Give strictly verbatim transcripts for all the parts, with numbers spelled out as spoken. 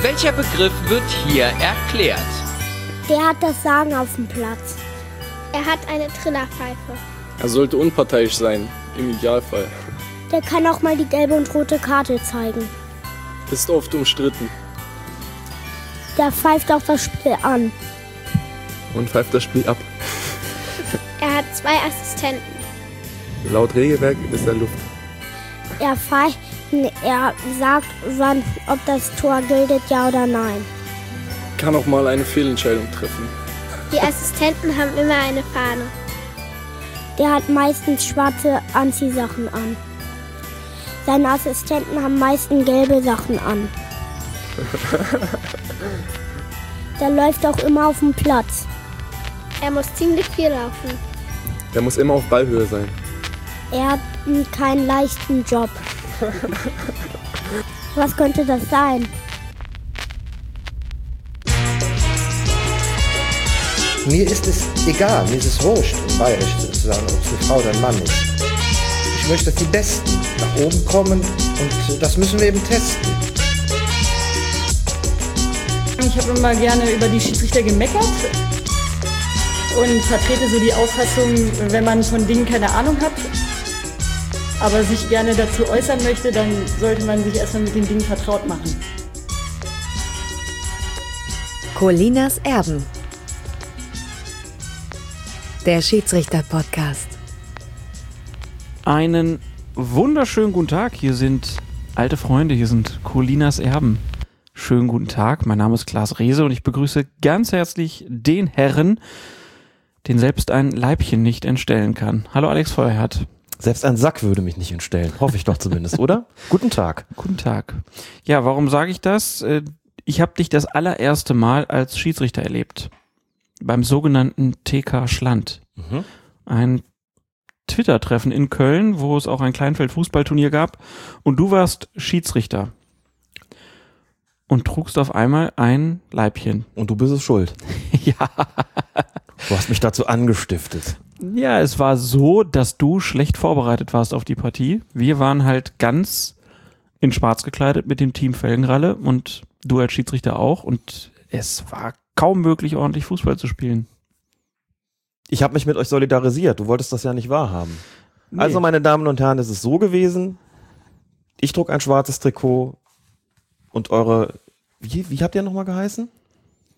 Welcher Begriff wird hier erklärt? Der hat das Sagen auf dem Platz. Er hat eine Trillerpfeife. Er sollte unparteiisch sein, im Idealfall. Der kann auch mal die gelbe und rote Karte zeigen. Ist oft umstritten. Der pfeift auch das Spiel an. Und pfeift das Spiel ab. Er hat zwei Assistenten. Laut Regelwerk ist er Luft. Er pfeift, er sagt, wann, ob das Tor gilt, ja oder nein. Kann auch mal eine Fehlentscheidung treffen. Die Assistenten haben immer eine Fahne. Der hat meistens schwarze Anziehsachen an. Seine Assistenten haben meistens gelbe Sachen an. Der läuft auch immer auf dem Platz. Er muss ziemlich viel laufen. Er muss immer auf Ballhöhe sein. Er hat keinen leichten Job. Was könnte das sein? Mir ist es egal, mir ist es wurscht, um bayerisch zu sagen, ob es eine Frau oder ein Mann ist. Ich möchte, dass die Besten nach oben kommen und das müssen wir eben testen. Ich habe immer gerne über die Schiedsrichter gemeckert und vertrete so die Auffassung, wenn man von Dingen keine Ahnung hat, aber sich gerne dazu äußern möchte, dann sollte man sich erstmal mit den Dingen vertraut machen. Colinas Erben, der Schiedsrichter-Podcast. Einen wunderschönen guten Tag. Hier sind alte Freunde, hier sind Colinas Erben. Schönen guten Tag. Mein Name ist Klaas Rehse und ich begrüße ganz herzlich den Herren, den selbst ein Leibchen nicht entstellen kann. Hallo Alex Feuerherrth. Selbst ein Sack würde mich nicht entstellen. Hoffe ich doch zumindest, oder? Guten Tag. Guten Tag. Ja, warum sage ich das? Ich habe dich das allererste Mal als Schiedsrichter erlebt. Beim sogenannten T K Schland. Mhm. Ein Twitter-Treffen in Köln, wo es auch ein Kleinfeld-Fußballturnier gab. Und du warst Schiedsrichter. Und trugst auf einmal ein Leibchen. Und du bist es schuld. Ja. Du hast mich dazu angestiftet. Ja, es war so, dass du schlecht vorbereitet warst auf die Partie. Wir waren halt ganz in schwarz gekleidet mit dem Team Felgenralle und du als Schiedsrichter auch. Und es war kaum möglich, ordentlich Fußball zu spielen. Ich habe mich mit euch solidarisiert. Du wolltest das ja nicht wahrhaben. Nee. Also, meine Damen und Herren, es ist so gewesen, ich trug ein schwarzes Trikot und eure... Wie, wie habt ihr nochmal geheißen?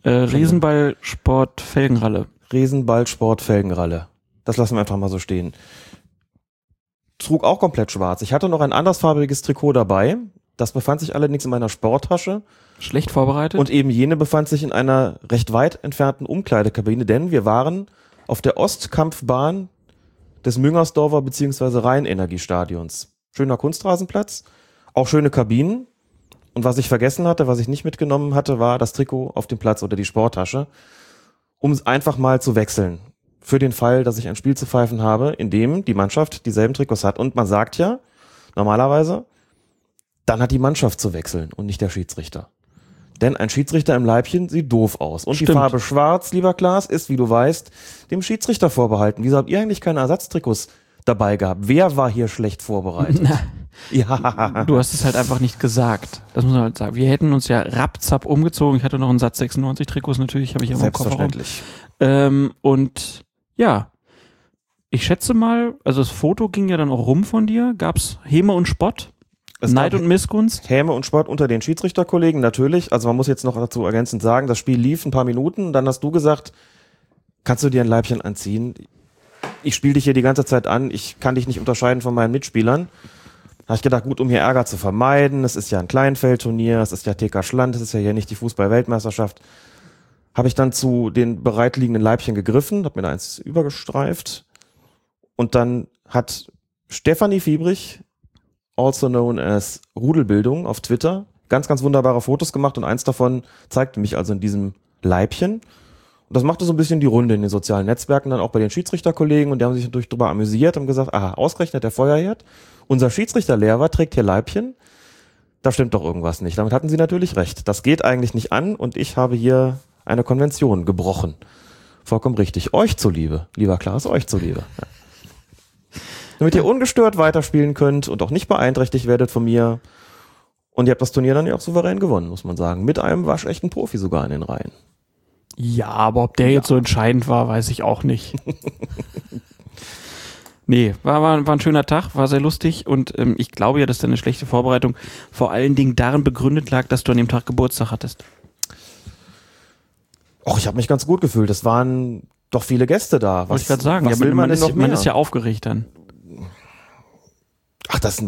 Äh, Resenballsport Felgenralle. Resenballsport Felgenralle. Das lassen wir einfach mal so stehen. Trug auch komplett schwarz. Ich hatte noch ein andersfarbiges Trikot dabei. Das befand sich allerdings in meiner Sporttasche. Schlecht vorbereitet. Und eben jene befand sich in einer recht weit entfernten Umkleidekabine, denn wir waren auf der Ostkampfbahn des Müngersdorfer bzw. Rheinenergiestadions. Schöner Kunstrasenplatz, auch schöne Kabinen. Und was ich vergessen hatte, was ich nicht mitgenommen hatte, war das Trikot auf dem Platz oder die Sporttasche, um es einfach mal zu wechseln. Für den Fall, dass ich ein Spiel zu pfeifen habe, in dem die Mannschaft dieselben Trikots hat. Und man sagt ja normalerweise, dann hat die Mannschaft zu wechseln und nicht der Schiedsrichter. Denn ein Schiedsrichter im Leibchen sieht doof aus. Und Stimmt. Die Farbe schwarz, lieber Klaas, ist, wie du weißt, dem Schiedsrichter vorbehalten. Wieso habt ihr eigentlich keine Ersatztrikots dabei gehabt? Wer war hier schlecht vorbereitet? Na, ja. Du hast es halt einfach nicht gesagt. Das muss man halt sagen. Wir hätten uns ja rapzapp umgezogen. Ich hatte noch einen Satz sechsundneunzig Trikots, natürlich habe ich immer im Kopf. Selbstverständlich. Ähm, und ja, ich schätze mal, also das Foto ging ja dann auch rum von dir. Gab's Häme und Spott? Es Neid und Missgunst? Häme und Spott unter den Schiedsrichterkollegen, natürlich. Also man muss jetzt noch dazu ergänzend sagen, das Spiel lief ein paar Minuten, dann hast du gesagt, kannst du dir ein Leibchen anziehen? Ich spiele dich hier die ganze Zeit an, ich kann dich nicht unterscheiden von meinen Mitspielern. Da habe ich gedacht, gut, um hier Ärger zu vermeiden, es ist ja ein Kleinfeldturnier, es ist ja T K Schland, es ist ja hier nicht die Fußball-Weltmeisterschaft, habe ich dann zu den bereitliegenden Leibchen gegriffen, habe mir da eins übergestreift und dann hat Stefanie Fiebrich, also known as Rudelbildung, auf Twitter ganz, ganz wunderbare Fotos gemacht und eins davon zeigte mich also in diesem Leibchen. Und das machte so ein bisschen die Runde in den sozialen Netzwerken, dann auch bei den Schiedsrichterkollegen und die haben sich natürlich drüber amüsiert und gesagt, aha, ausgerechnet der Feuerherd, unser Schiedsrichterlehrer trägt hier Leibchen, da stimmt doch irgendwas nicht. Damit hatten sie natürlich recht. Das geht eigentlich nicht an und ich habe hier eine Konvention gebrochen. Vollkommen richtig. Euch zuliebe, lieber Klaas, euch zuliebe. Ja. Damit ihr ungestört weiterspielen könnt und auch nicht beeinträchtigt werdet von mir. Und ihr habt das Turnier dann ja auch souverän gewonnen, muss man sagen. Mit einem waschechten Profi sogar in den Reihen. Ja, aber ob der ja. jetzt so entscheidend war, weiß ich auch nicht. Nee, war, war, war ein schöner Tag, war sehr lustig und ähm, ich glaube ja, dass deine schlechte Vorbereitung vor allen Dingen darin begründet lag, dass du an dem Tag Geburtstag hattest. Och, ich habe mich ganz gut gefühlt. Es waren doch viele Gäste da. Was wollte ich gerade sagen? Was ja, will man, man, ist, noch mehr? Man ist ja aufgeregt dann. Ach, das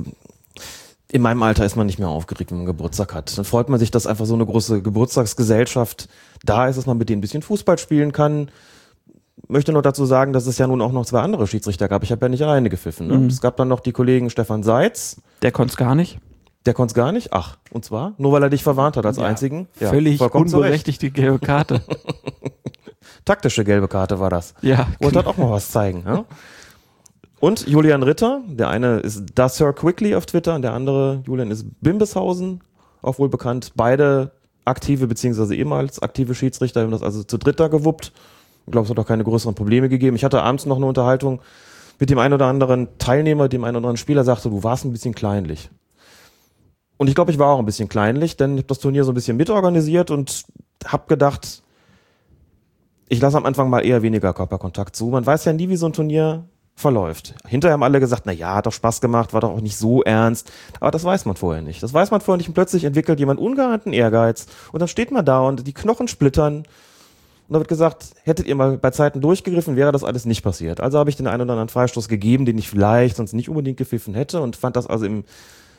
in meinem Alter ist man nicht mehr aufgeregt, wenn man Geburtstag hat. Dann freut man sich, dass einfach so eine große Geburtstagsgesellschaft da ist, dass man mit denen ein bisschen Fußball spielen kann. Möchte noch dazu sagen, dass es ja nun auch noch zwei andere Schiedsrichter gab. Ich habe ja nicht alleine gepfiffen. Ne? Mhm. Es gab dann noch die Kollegen Stefan Seitz. Der konnte es gar nicht. Der konnte es gar nicht? Ach, und zwar? Nur weil er dich verwarnt hat als ja, einzigen. Ja, völlig unberechtigte gelbe Karte. Taktische gelbe Karte war das. Ja. Wollte genau. Hat auch mal was zeigen. Ja? Und Julian Ritter. Der eine ist da Sir Quickly auf Twitter und der andere, Julian, ist Bimbishausen, auch wohl bekannt. Beide aktive bzw. ehemals aktive Schiedsrichter haben das also zu dritter gewuppt. Ich glaube, es hat auch keine größeren Probleme gegeben. Ich hatte abends noch eine Unterhaltung mit dem einen oder anderen Teilnehmer, dem einen oder anderen Spieler, sagte, du warst ein bisschen kleinlich. Und ich glaube, ich war auch ein bisschen kleinlich, denn ich habe das Turnier so ein bisschen mitorganisiert und habe gedacht, ich lasse am Anfang mal eher weniger Körperkontakt zu. Man weiß ja nie, wie so ein Turnier verläuft. Hinterher haben alle gesagt, na ja, hat doch Spaß gemacht, war doch auch nicht so ernst. Aber das weiß man vorher nicht. Das weiß man vorher nicht und plötzlich entwickelt jemand ungeahnten Ehrgeiz und dann steht man da und die Knochen splittern. Und da wird gesagt, hättet ihr mal bei Zeiten durchgegriffen, wäre das alles nicht passiert. Also habe ich den einen oder anderen Freistoß gegeben, den ich vielleicht sonst nicht unbedingt gepfiffen hätte und fand das also im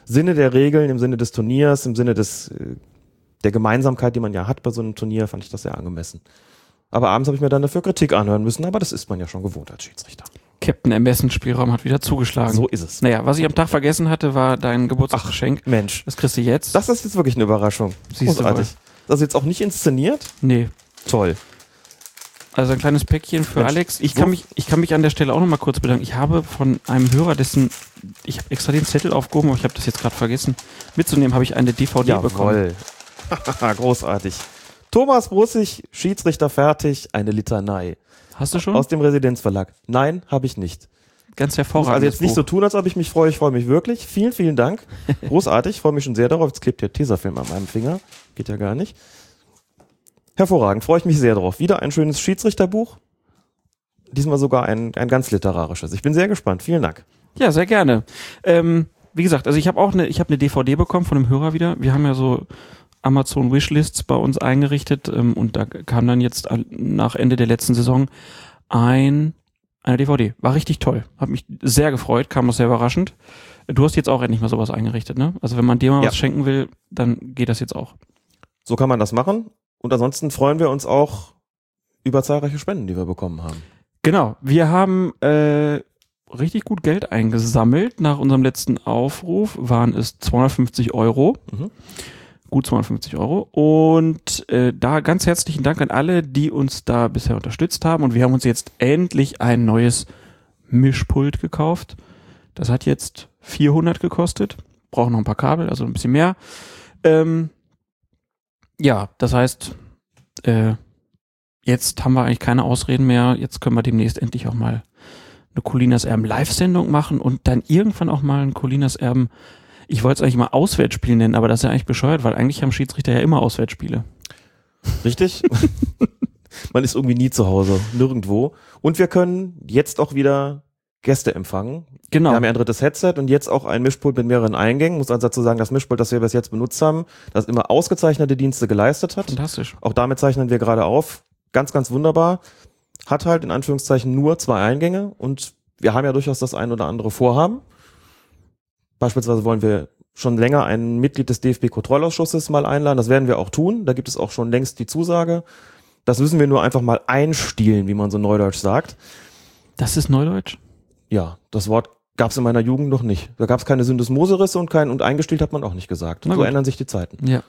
Sinne der Regeln, im Sinne des Turniers, im Sinne des, der Gemeinsamkeit, die man ja hat bei so einem Turnier, fand ich das sehr angemessen. Aber abends habe ich mir dann dafür Kritik anhören müssen, aber das ist man ja schon gewohnt als Schiedsrichter. Captain Ermessensspielraum hat wieder zugeschlagen. So ist es. Naja, was ich am Tag vergessen hatte, war dein Geburtstagsgeschenk. Ach, Mensch. Das kriegst du jetzt. Das ist jetzt wirklich eine Überraschung. Siehst du mal. Das ist jetzt auch nicht inszeniert? Nee. Toll. Also ein kleines Päckchen für Mensch, Alex. Ich kann, mich, ich kann mich an der Stelle auch nochmal kurz bedanken. Ich habe von einem Hörer, dessen, ich habe extra den Zettel aufgehoben, aber ich habe das jetzt gerade vergessen, mitzunehmen, habe ich eine D V D Jawohl. bekommen. Großartig. Thomas Brussig, Schiedsrichter fertig, eine Litanei. Hast du schon? Aus dem Residenzverlag. Nein, habe ich nicht. Ganz hervorragend. Also jetzt nicht so tun, als ob ich mich freue. Ich freue mich wirklich. Vielen, vielen Dank. Großartig. Ich freue mich schon sehr darauf. Jetzt klebt der Tesafilm an meinem Finger. Geht ja gar nicht. Hervorragend, freue ich mich sehr drauf. Wieder ein schönes Schiedsrichterbuch. Diesmal sogar ein, ein ganz literarisches. Ich bin sehr gespannt. Vielen Dank. Ja, sehr gerne. Ähm, wie gesagt, also ich habe auch eine, ich habe eine D V D bekommen von einem Hörer wieder. Wir haben ja so Amazon Wishlists bei uns eingerichtet ähm, und da kam dann jetzt nach Ende der letzten Saison ein eine D V D. War richtig toll. Hat mich sehr gefreut, kam auch sehr überraschend. Du hast jetzt auch endlich mal sowas eingerichtet, ne? Also wenn man dir mal ja. was schenken will, dann geht das jetzt auch. So kann man das machen. Und ansonsten freuen wir uns auch über zahlreiche Spenden, die wir bekommen haben. Genau, wir haben äh, richtig gut Geld eingesammelt. Nach unserem letzten Aufruf waren es zweihundertfünfzig Euro. Mhm. Gut zweihundertfünfzig Euro. Und äh, da ganz herzlichen Dank an alle, die uns da bisher unterstützt haben. Und wir haben uns jetzt endlich ein neues Mischpult gekauft. Das hat jetzt vierhundert gekostet. Brauchen noch ein paar Kabel, also ein bisschen mehr. Ähm. Ja, das heißt, äh, jetzt haben wir eigentlich keine Ausreden mehr. Jetzt können wir demnächst endlich auch mal eine Colinas Erben Live-Sendung machen und dann irgendwann auch mal ein Colinas Erben, ich wollte es eigentlich mal Auswärtsspiel nennen, aber das ist ja eigentlich bescheuert, weil eigentlich haben Schiedsrichter ja immer Auswärtsspiele. Richtig. Man ist irgendwie nie zu Hause, nirgendwo. Und wir können jetzt auch wieder Gäste empfangen. Genau. Wir haben ja ein drittes Headset und jetzt auch ein Mischpult mit mehreren Eingängen. Muss also dazu sagen, das Mischpult, das wir bis jetzt benutzt haben, das immer ausgezeichnete Dienste geleistet hat. Fantastisch. Auch damit zeichnen wir gerade auf. Ganz, ganz wunderbar. Hat halt in Anführungszeichen nur zwei Eingänge und wir haben ja durchaus das ein oder andere Vorhaben. Beispielsweise wollen wir schon länger ein Mitglied des D F B-Kontrollausschusses mal einladen. Das werden wir auch tun. Da gibt es auch schon längst die Zusage. Das müssen wir nur einfach mal einstielen, wie man so neudeutsch sagt. Das ist neudeutsch? Ja, das Wort gab es in meiner Jugend noch nicht. Da gab es keine Syndesmoserisse und kein und eingestellt hat man auch nicht gesagt. So ändern sich die Zeiten. Ja.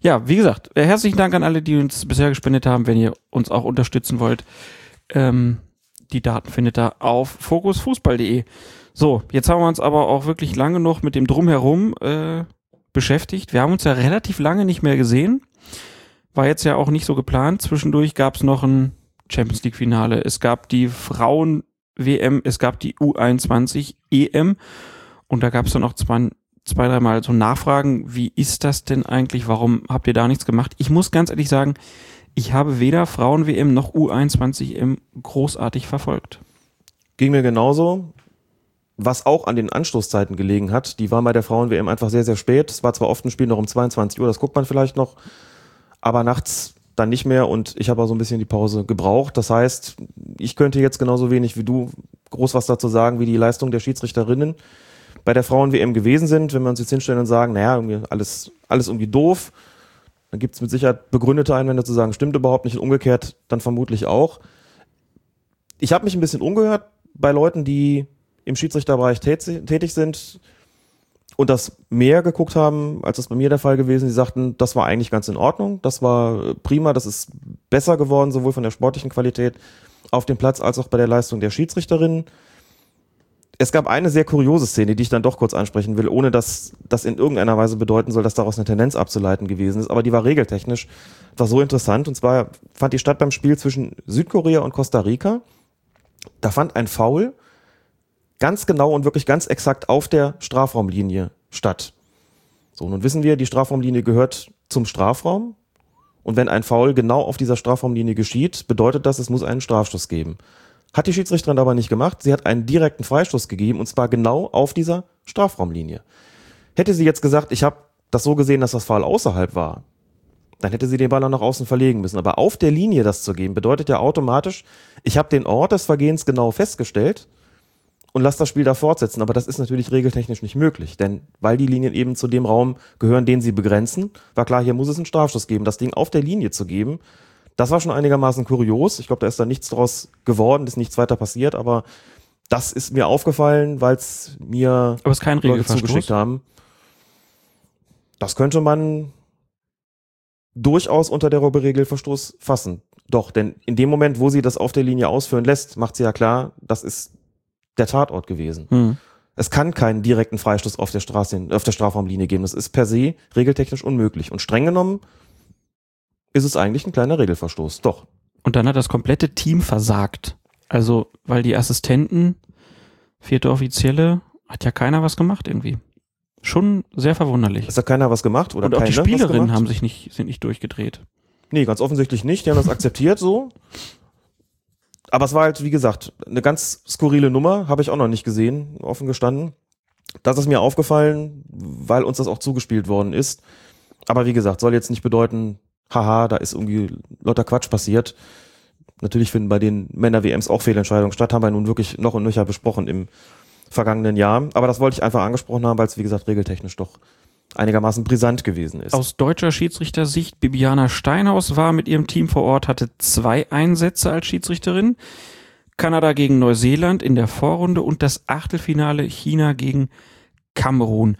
Ja, wie gesagt, herzlichen Dank an alle, die uns bisher gespendet haben. Wenn ihr uns auch unterstützen wollt, ähm, die Daten findet ihr auf fokusfußball punkt de. So, jetzt haben wir uns aber auch wirklich lange noch mit dem Drumherum äh, beschäftigt. Wir haben uns ja relativ lange nicht mehr gesehen. War jetzt ja auch nicht so geplant. Zwischendurch gab es noch ein Champions League Finale. Es gab die Frauen W M, es gab die U einundzwanzig E M und da gab es dann auch zwei, zwei, dreimal so nachfragen, wie ist das denn eigentlich, warum habt ihr da nichts gemacht? Ich muss ganz ehrlich sagen, ich habe weder Frauen-W M noch U einundzwanzig-W M großartig verfolgt. Ging mir genauso. Was auch an den Anschlusszeiten gelegen hat, die waren bei der Frauen-W M einfach sehr, sehr spät. Es war zwar oft ein Spiel noch um zweiundzwanzig Uhr, das guckt man vielleicht noch, aber nachts dann nicht mehr und ich habe auch so ein bisschen die Pause gebraucht. Das heißt, ich könnte jetzt genauso wenig wie du groß was dazu sagen, wie die Leistung der Schiedsrichterinnen bei der Frauen-W M gewesen sind. Wenn wir uns jetzt hinstellen und sagen, naja, irgendwie alles, alles irgendwie doof, dann gibt es mit Sicherheit begründete Einwände zu sagen, stimmt überhaupt nicht, und umgekehrt dann vermutlich auch. Ich habe mich ein bisschen umgehört bei Leuten, die im Schiedsrichterbereich tätig sind und das mehr geguckt haben, als das bei mir der Fall gewesen. Die sagten, das war eigentlich ganz in Ordnung, das war prima, das ist besser geworden, sowohl von der sportlichen Qualität auf dem Platz als auch bei der Leistung der Schiedsrichterinnen. Es gab eine sehr kuriose Szene, die ich dann doch kurz ansprechen will, ohne dass das in irgendeiner Weise bedeuten soll, dass daraus eine Tendenz abzuleiten gewesen ist. Aber die war regeltechnisch, war so interessant. Und zwar fand die statt beim Spiel zwischen Südkorea und Costa Rica. Da fand ein Foul ganz genau und wirklich ganz exakt auf der Strafraumlinie statt. So, nun wissen wir, die Strafraumlinie gehört zum Strafraum. Und wenn ein Foul genau auf dieser Strafraumlinie geschieht, bedeutet das, es muss einen Strafstoß geben. Hat die Schiedsrichterin aber nicht gemacht. Sie hat einen direkten Freistoß gegeben, und zwar genau auf dieser Strafraumlinie. Hätte sie jetzt gesagt, ich habe das so gesehen, dass das Foul außerhalb war, dann hätte sie den Ball auch nach außen verlegen müssen. Aber auf der Linie das zu geben, bedeutet ja automatisch, ich habe den Ort des Vergehens genau festgestellt und lasse das Spiel da fortsetzen. Aber das ist natürlich regeltechnisch nicht möglich, denn weil die Linien eben zu dem Raum gehören, den sie begrenzen, war klar, hier muss es einen Strafstoß geben. Das Ding auf der Linie zu geben, das war schon einigermaßen kurios. Ich glaube, da ist da nichts draus geworden, ist nichts weiter passiert, aber das ist mir aufgefallen, weil es mir aber es kein Leute zugeschickt haben. Das könnte man durchaus unter der Rubrik Regelverstoß fassen. Doch, denn in dem Moment, wo sie das auf der Linie ausführen lässt, macht sie ja klar, das ist der Tatort gewesen. Hm. Es kann keinen direkten Freistoß auf der, Straße, auf der Strafraumlinie geben. Das ist per se regeltechnisch unmöglich. Und streng genommen ist es eigentlich ein kleiner Regelverstoß, doch. Und dann hat das komplette Team versagt. Also, weil die Assistenten, vierte Offizielle, hat ja keiner was gemacht irgendwie. Schon sehr verwunderlich. Ist da keiner was gemacht? Oder und auch die Spielerinnen haben sich nicht, sind nicht durchgedreht. Nee, ganz offensichtlich nicht. Die haben das akzeptiert so. Aber es war halt, wie gesagt, eine ganz skurrile Nummer. Habe ich auch noch nicht gesehen, offen gestanden. Das ist mir aufgefallen, weil uns das auch zugespielt worden ist. Aber wie gesagt, soll jetzt nicht bedeuten, haha, da ist irgendwie lauter Quatsch passiert. Natürlich finden bei den Männer-W Ms auch Fehlentscheidungen statt, haben wir nun wirklich noch und nöcher besprochen im vergangenen Jahr. Aber das wollte ich einfach angesprochen haben, weil es, wie gesagt, regeltechnisch doch einigermaßen brisant gewesen ist. Aus deutscher Schiedsrichtersicht, Bibiana Steinhaus war mit ihrem Team vor Ort, hatte zwei Einsätze als Schiedsrichterin. Kanada gegen Neuseeland in der Vorrunde und das Achtelfinale China gegen Kamerun.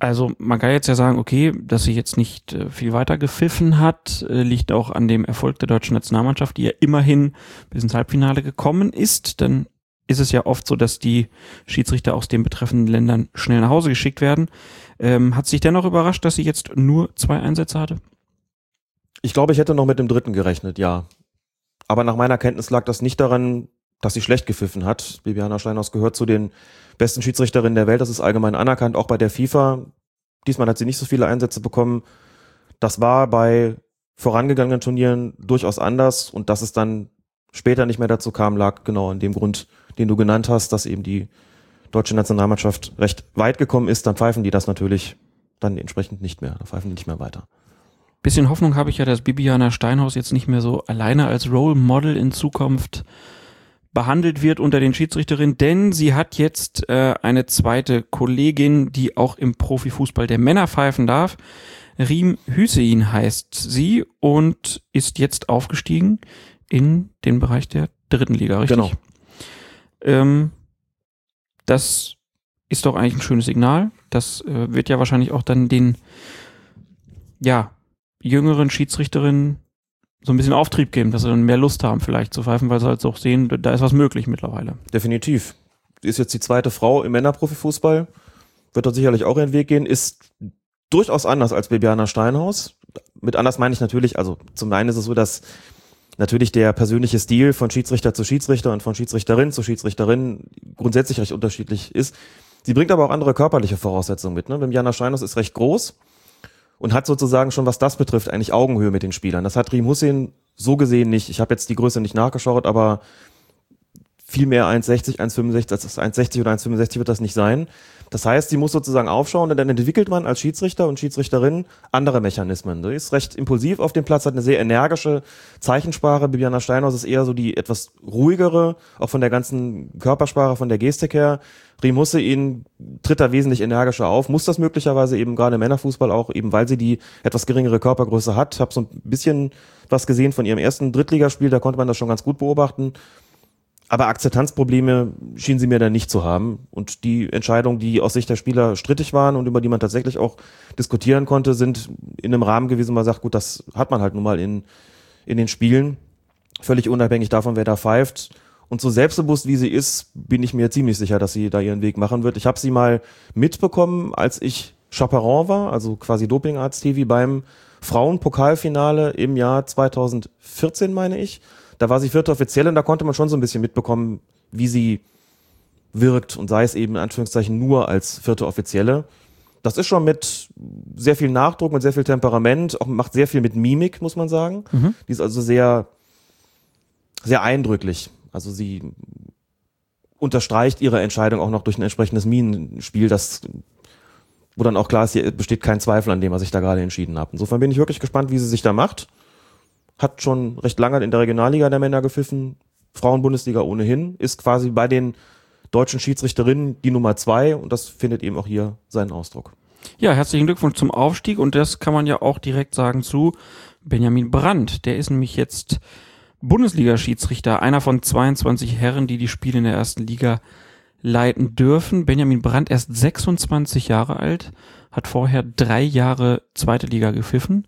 Also man kann jetzt ja sagen, okay, dass sie jetzt nicht äh, viel weiter gepfiffen hat, äh, liegt auch an dem Erfolg der deutschen Nationalmannschaft, die ja immerhin bis ins Halbfinale gekommen ist. Dann ist es ja oft so, dass die Schiedsrichter aus den betreffenden Ländern schnell nach Hause geschickt werden. Ähm, hat sich dennoch überrascht, dass sie jetzt nur zwei Einsätze hatte? Ich glaube, ich hätte noch mit dem dritten gerechnet, ja. Aber nach meiner Kenntnis lag das nicht daran, dass sie schlecht gepfiffen hat. Bibiana Steinhaus gehört zu den besten Schiedsrichterinnen der Welt. Das ist allgemein anerkannt, auch bei der FIFA. Diesmal hat sie nicht so viele Einsätze bekommen. Das war bei vorangegangenen Turnieren durchaus anders. Und dass es dann später nicht mehr dazu kam, lag genau an dem Grund, den du genannt hast, dass eben die deutsche Nationalmannschaft recht weit gekommen ist. Dann pfeifen die das natürlich dann entsprechend nicht mehr. Dann pfeifen die nicht mehr weiter. Bisschen Hoffnung habe ich ja, dass Bibiana Steinhaus jetzt nicht mehr so alleine als Role Model in Zukunft behandelt wird unter den Schiedsrichterinnen, denn sie hat jetzt äh, eine zweite Kollegin, die auch im Profifußball der Männer pfeifen darf. Riem Hussein heißt sie und ist jetzt aufgestiegen in den Bereich der dritten Liga, richtig? Genau. Ähm, das ist doch eigentlich ein schönes Signal. Das äh, wird ja wahrscheinlich auch dann den ja, jüngeren Schiedsrichterinnen so ein bisschen Auftrieb geben, dass sie dann mehr Lust haben vielleicht zu pfeifen, weil sie halt auch sehen, da ist was möglich mittlerweile. Definitiv. Ist jetzt die zweite Frau im Männerprofifußball, wird dort sicherlich auch ihren Weg gehen, ist durchaus anders als Bibiana Steinhaus. Mit anders meine ich natürlich, also zum einen ist es so, dass natürlich der persönliche Stil von Schiedsrichter zu Schiedsrichter und von Schiedsrichterin zu Schiedsrichterin grundsätzlich recht unterschiedlich ist. Sie bringt aber auch andere körperliche Voraussetzungen mit. Ne? Bibiana Steinhaus ist recht groß und hat sozusagen schon, was das betrifft, eigentlich Augenhöhe mit den Spielern. Das hat Riem Hussein so gesehen nicht. Ich habe jetzt die Größe nicht nachgeschaut, aber viel mehr eins sechzig, eins fünfundsechzig, als eins sechzig oder eins fünfundsechzig wird das nicht sein. Das heißt, sie muss sozusagen aufschauen, denn dann entwickelt man als Schiedsrichter und Schiedsrichterin andere Mechanismen. Sie ist recht impulsiv auf dem Platz, hat eine sehr energische Zeichensprache. Bibiana Steinhaus ist eher so die etwas ruhigere, auch von der ganzen Körpersprache, von der Gestik her. Riem Hussein tritt da wesentlich energischer auf, muss das möglicherweise eben gerade im Männerfußball auch, eben weil sie die etwas geringere Körpergröße hat. Ich habe so ein bisschen was gesehen von ihrem ersten Drittligaspiel, da konnte man das schon ganz gut beobachten. Aber Akzeptanzprobleme schienen sie mir dann nicht zu haben. Und die Entscheidungen, die aus Sicht der Spieler strittig waren und über die man tatsächlich auch diskutieren konnte, sind in einem Rahmen gewesen, wo man sagt, gut, das hat man halt nun mal in, in den Spielen. Völlig unabhängig davon, wer da pfeift. Und so selbstbewusst, wie sie ist, bin ich mir ziemlich sicher, dass sie da ihren Weg machen wird. Ich habe sie mal mitbekommen, als ich Chaperon war, also quasi Dopingarzt T V beim Frauenpokalfinale im Jahr zweitausendvierzehn, meine ich. Da war sie vierte Offizielle und da konnte man schon so ein bisschen mitbekommen, wie sie wirkt, und sei es eben in Anführungszeichen nur als vierte Offizielle. Das ist schon mit sehr viel Nachdruck, mit sehr viel Temperament, auch macht sehr viel mit Mimik, muss man sagen. Mhm. Die ist also sehr, sehr eindrücklich. Also sie unterstreicht ihre Entscheidung auch noch durch ein entsprechendes Minenspiel, das, wo dann auch klar ist, hier besteht kein Zweifel an dem, was ich da gerade entschieden habe. Insofern bin ich wirklich gespannt, wie sie sich da macht. Hat schon recht lange in der Regionalliga der Männer gepfiffen, Frauenbundesliga ohnehin, ist quasi bei den deutschen Schiedsrichterinnen die Nummer zwei und das findet eben auch hier seinen Ausdruck. Ja, herzlichen Glückwunsch zum Aufstieg und das kann man ja auch direkt sagen zu Benjamin Brandt. Der ist nämlich jetzt Bundesliga-Schiedsrichter, einer von zweiundzwanzig Herren, die die Spiele in der ersten Liga leiten dürfen. Benjamin Brandt, erst sechsundzwanzig Jahre alt, hat vorher drei Jahre zweite Liga gepfiffen.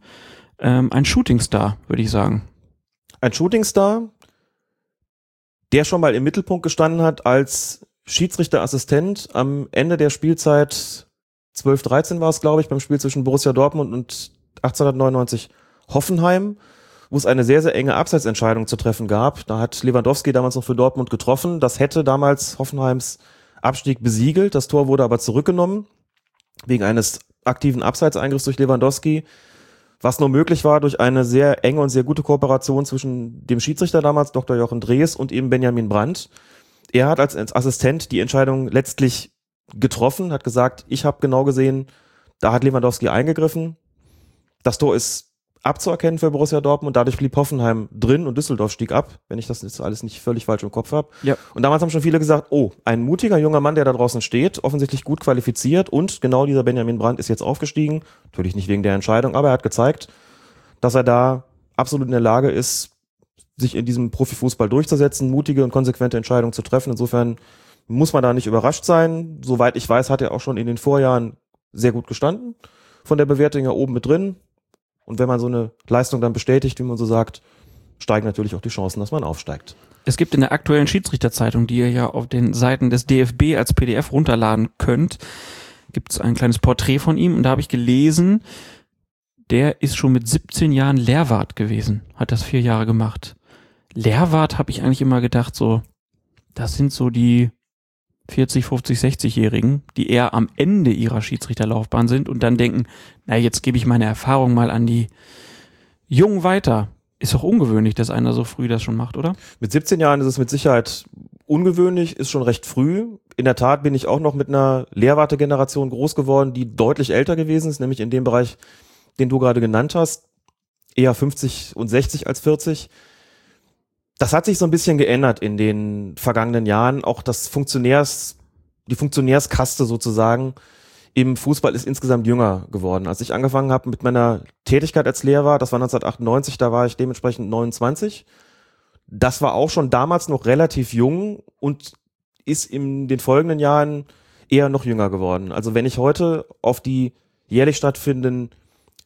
Ein Shootingstar, würde ich sagen. Ein Shootingstar, der schon mal im Mittelpunkt gestanden hat als Schiedsrichterassistent am Ende der Spielzeit zwölf dreizehn war es, glaube ich, beim Spiel zwischen Borussia Dortmund und achtzehnhundertneunundneunzig Hoffenheim, wo es eine sehr, sehr enge Abseitsentscheidung zu treffen gab. Da hat Lewandowski damals noch für Dortmund getroffen. Das hätte damals Hoffenheims Abstieg besiegelt. Das Tor wurde aber zurückgenommen wegen eines aktiven Abseitseingriffs durch Lewandowski. Was nur möglich war durch eine sehr enge und sehr gute Kooperation zwischen dem Schiedsrichter damals, Doktor Jochen Drees, und eben Benjamin Brandt. Er hat als Assistent die Entscheidung letztlich getroffen, hat gesagt, ich habe genau gesehen, da hat Lewandowski eingegriffen. Das Tor ist abzuerkennen für Borussia Dortmund, dadurch blieb Hoffenheim drin und Düsseldorf stieg ab, wenn ich das jetzt alles nicht völlig falsch im Kopf habe. Ja. Und damals haben schon viele gesagt, oh, ein mutiger junger Mann, der da draußen steht, offensichtlich gut qualifiziert, und genau dieser Benjamin Brandt ist jetzt aufgestiegen, natürlich nicht wegen der Entscheidung, aber er hat gezeigt, dass er da absolut in der Lage ist, sich in diesem Profifußball durchzusetzen, mutige und konsequente Entscheidungen zu treffen. Insofern muss man da nicht überrascht sein. Soweit ich weiß, hat er auch schon in den Vorjahren sehr gut gestanden, von der Bewertung her oben mit drin. Und wenn man so eine Leistung dann bestätigt, wie man so sagt, steigen natürlich auch die Chancen, dass man aufsteigt. Es gibt in der aktuellen Schiedsrichterzeitung, die ihr ja auf den Seiten des D F B als P D F runterladen könnt, gibt es ein kleines Porträt von ihm. Und da habe ich gelesen, der ist schon mit siebzehn Jahren Lehrwart gewesen, hat das vier Jahre gemacht. Lehrwart habe ich eigentlich immer gedacht, so, das sind so die vierzig, fünfzig, sechzigjährigen, die eher am Ende ihrer Schiedsrichterlaufbahn sind und dann denken, na, jetzt gebe ich meine Erfahrung mal an die Jungen weiter. Ist doch ungewöhnlich, dass einer so früh das schon macht, oder? Mit siebzehn Jahren ist es mit Sicherheit ungewöhnlich, ist schon recht früh. In der Tat bin ich auch noch mit einer Lehrwarte-Generation groß geworden, die deutlich älter gewesen ist, nämlich in dem Bereich, den du gerade genannt hast, eher fünfzig und sechzig als vierzig. Das hat sich so ein bisschen geändert in den vergangenen Jahren. Auch das Funktionärs, die Funktionärskaste sozusagen im Fußball ist insgesamt jünger geworden. Als ich angefangen habe mit meiner Tätigkeit als Lehrer, das war neunzehnhundertachtundneunzig, da war ich dementsprechend neunundzwanzig. Das war auch schon damals noch relativ jung und ist in den folgenden Jahren eher noch jünger geworden. Also wenn ich heute auf die jährlich stattfindenden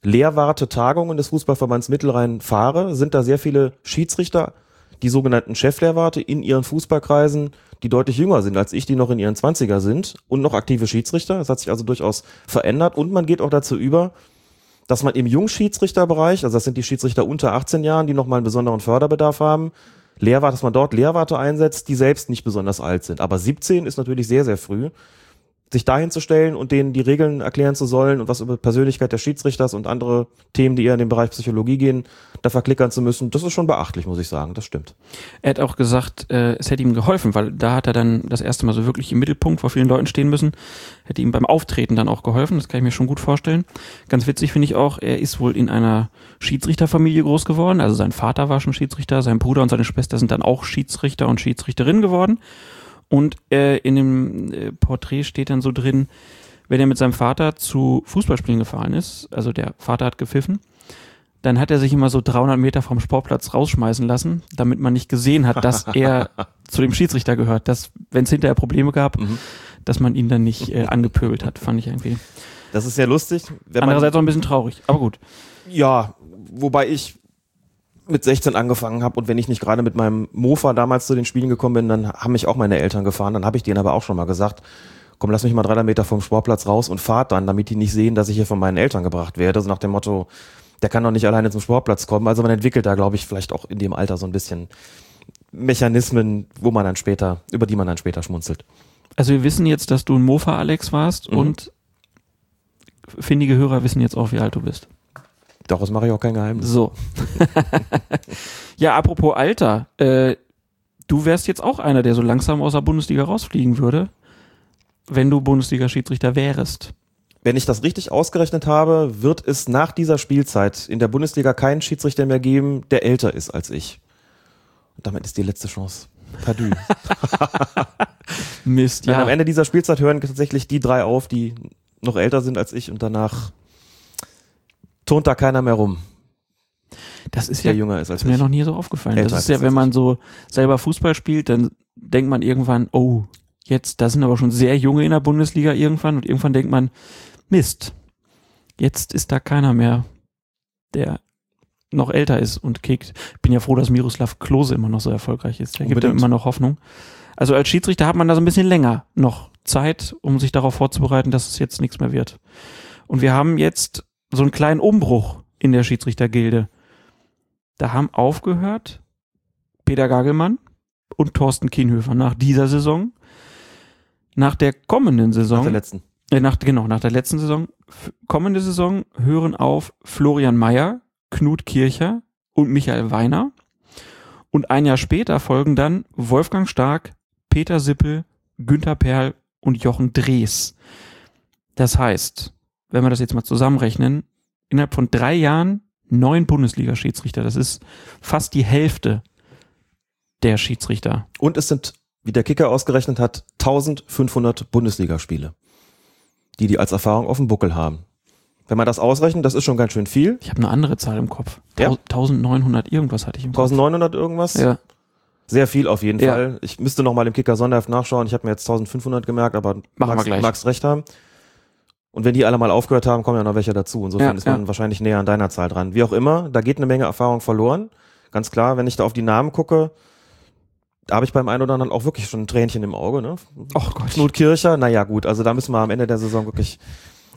Lehrwarte-Tagungen des Fußballverbands Mittelrhein fahre, sind da sehr viele Schiedsrichter, die sogenannten Cheflehrwarte, in ihren Fußballkreisen, die deutlich jünger sind als ich, die noch in ihren Zwanziger sind und noch aktive Schiedsrichter. Das hat sich also durchaus verändert und man geht auch dazu über, dass man im Jungschiedsrichterbereich, also das sind die Schiedsrichter unter achtzehn Jahren, die nochmal einen besonderen Förderbedarf haben, Lehrwarte, dass man dort Lehrwarte einsetzt, die selbst nicht besonders alt sind. Aber siebzehn ist natürlich sehr, sehr früh. sich dahin zu stellen und denen die Regeln erklären zu sollen und was über Persönlichkeit des Schiedsrichters und andere Themen, die eher in den Bereich Psychologie gehen, da verklickern zu müssen, das ist schon beachtlich, muss ich sagen, das stimmt. Er hat auch gesagt, äh, es hätte ihm geholfen, weil da hat er dann das erste Mal so wirklich im Mittelpunkt vor vielen Leuten stehen müssen, hätte ihm beim Auftreten dann auch geholfen, das kann ich mir schon gut vorstellen. Ganz witzig finde ich auch, er ist wohl in einer Schiedsrichterfamilie groß geworden, also sein Vater war schon Schiedsrichter, sein Bruder und seine Schwester sind dann auch Schiedsrichter und Schiedsrichterinnen geworden. Und äh, in dem äh, Porträt steht dann so drin, wenn er mit seinem Vater zu Fußballspielen gefahren ist, also der Vater hat gepfiffen, dann hat er sich immer so dreihundert Meter vom Sportplatz rausschmeißen lassen, damit man nicht gesehen hat, dass er zu dem Schiedsrichter gehört. Dass, wenn es hinterher Probleme gab, mhm. dass man ihn dann nicht äh, angepöbelt hat, fand ich irgendwie. Das ist ja lustig. Wenn Andererseits man... auch ein bisschen traurig, aber gut. Ja, wobei ich... mit sechzehn angefangen habe und wenn ich nicht gerade mit meinem Mofa damals zu den Spielen gekommen bin, dann haben mich auch meine Eltern gefahren, dann habe ich denen aber auch schon mal gesagt, komm, lass mich mal dreihundert Meter vom Sportplatz raus und fahrt dann, damit die nicht sehen, dass ich hier von meinen Eltern gebracht werde, so nach dem Motto, der kann doch nicht alleine zum Sportplatz kommen, also man entwickelt da, glaube ich, vielleicht auch in dem Alter so ein bisschen Mechanismen, wo man dann später, über die man dann später schmunzelt. Also wir wissen jetzt, dass du ein Mofa, Alex, warst mhm. und findige Hörer wissen jetzt auch, wie alt du bist. Daraus mache ich auch kein Geheimnis. So. Ja, apropos Alter. Äh, du wärst jetzt auch einer, der so langsam aus der Bundesliga rausfliegen würde, wenn du Bundesliga-Schiedsrichter wärst. Wenn ich das richtig ausgerechnet habe, wird es nach dieser Spielzeit in der Bundesliga keinen Schiedsrichter mehr geben, der älter ist als ich. Und damit ist die letzte Chance. Pardü. Mist, ja. Am Ende dieser Spielzeit hören tatsächlich die drei auf, die noch älter sind als ich und danach... turnt da keiner mehr rum. Das ist ja, der jünger ist als ich. Mir noch nie so aufgefallen. Älter, das ist ja, wenn man so selber Fußball spielt, dann denkt man irgendwann, oh, jetzt, da sind aber schon sehr junge in der Bundesliga irgendwann und irgendwann denkt man, Mist, jetzt ist da keiner mehr, der noch älter ist und kickt. Ich bin ja froh, dass Miroslav Klose immer noch so erfolgreich ist. Der gibt ja immer noch Hoffnung. Also als Schiedsrichter hat man da so ein bisschen länger noch Zeit, um sich darauf vorzubereiten, dass es jetzt nichts mehr wird. Und wir haben jetzt so einen kleinen Umbruch in der Schiedsrichtergilde. Da haben aufgehört Peter Gagelmann und Thorsten Kinhöfer nach dieser Saison. Nach der kommenden Saison. Nach der letzten. Äh, nach, genau, nach der letzten Saison. F- kommende Saison hören auf Florian Meyer, Knut Kircher und Michael Weiner. Und ein Jahr später folgen dann Wolfgang Stark, Peter Sippel, Günther Perl und Jochen Drees. Das heißt... wenn wir das jetzt mal zusammenrechnen, innerhalb von drei Jahren neun Bundesliga-Schiedsrichter. Das ist fast die Hälfte der Schiedsrichter. Und es sind, wie der Kicker ausgerechnet hat, eintausendfünfhundert Bundesligaspiele, die die als Erfahrung auf dem Buckel haben. Wenn man das ausrechnet, das ist schon ganz schön viel. Ich habe eine andere Zahl im Kopf. Ja? eintausendneunhundert irgendwas hatte ich im Kopf. eintausendneunhundert irgendwas? Ja. Sehr viel auf jeden ja. Fall. Ich müsste nochmal im Kicker-Sonderheft nachschauen. Ich habe mir jetzt eintausendfünfhundert gemerkt, aber du magst recht haben. Und wenn die alle mal aufgehört haben, kommen ja noch welche dazu. Insofern ja, ist man ja. wahrscheinlich näher an deiner Zahl dran. Wie auch immer, da geht eine Menge Erfahrung verloren. Ganz klar, wenn ich da auf die Namen gucke, da habe ich beim einen oder anderen auch wirklich schon ein Tränchen im Auge. Ne? Och Gott. Knut Kircher, naja gut, also da müssen wir am Ende der Saison wirklich...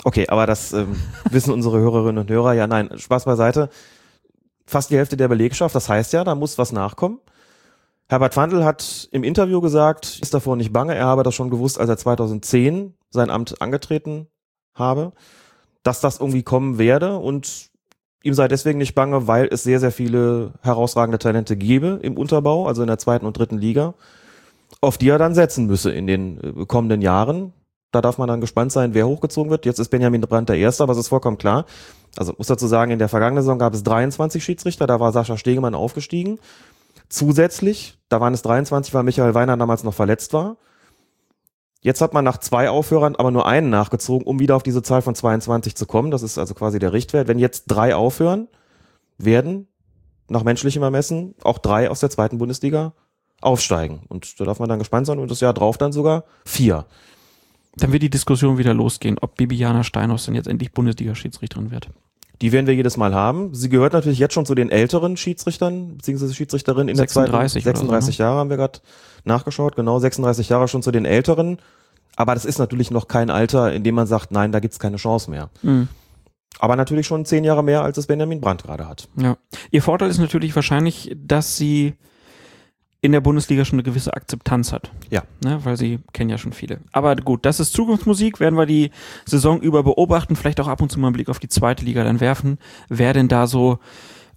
Okay, aber das ähm, wissen unsere Hörerinnen und Hörer. Ja, nein, Spaß beiseite. Fast die Hälfte der Belegschaft, das heißt ja, da muss was nachkommen. Herbert Fandel hat im Interview gesagt, ist davor nicht bange, er habe das schon gewusst, als er zweitausendzehn sein Amt angetreten habe, dass das irgendwie kommen werde und ihm sei deswegen nicht bange, weil es sehr, sehr viele herausragende Talente gäbe im Unterbau, also in der zweiten und dritten Liga, auf die er dann setzen müsse in den kommenden Jahren. Da darf man dann gespannt sein, wer hochgezogen wird. Jetzt ist Benjamin Brandt der Erste, aber es ist vollkommen klar. Also muss dazu sagen, in der vergangenen Saison gab es dreiundzwanzig Schiedsrichter, da war Sascha Stegemann aufgestiegen. Zusätzlich, da waren es dreiundzwanzig, weil Michael Weiner damals noch verletzt war. Jetzt hat man nach zwei Aufhörern aber nur einen nachgezogen, um wieder auf diese Zahl von zweiundzwanzig zu kommen. Das ist also quasi der Richtwert. Wenn jetzt drei aufhören, werden nach menschlichem Ermessen auch drei aus der zweiten Bundesliga aufsteigen. Und da darf man dann gespannt sein. Und das Jahr drauf dann sogar vier. Dann wird die Diskussion wieder losgehen, ob Bibiana Steinhaus denn jetzt endlich Bundesliga-Schiedsrichterin wird. Die werden wir jedes Mal haben. Sie gehört natürlich jetzt schon zu den älteren Schiedsrichtern, beziehungsweise Schiedsrichterinnen in sechsunddreißig der zweiten. sechsunddreißig Jahre haben wir gerade nachgeschaut. Genau, sechsunddreißig Jahre schon zu den älteren. Aber das ist natürlich noch kein Alter, in dem man sagt, nein, da gibt's keine Chance mehr. Mhm. Aber natürlich schon zehn Jahre mehr, als es Benjamin Brandt gerade hat. Ja. Ihr Vorteil ist natürlich wahrscheinlich, dass sie in der Bundesliga schon eine gewisse Akzeptanz hat. Ja. Ne, weil sie kennen ja schon viele. Aber gut, das ist Zukunftsmusik, werden wir die Saison über beobachten, vielleicht auch ab und zu mal einen Blick auf die zweite Liga dann werfen, wer denn da so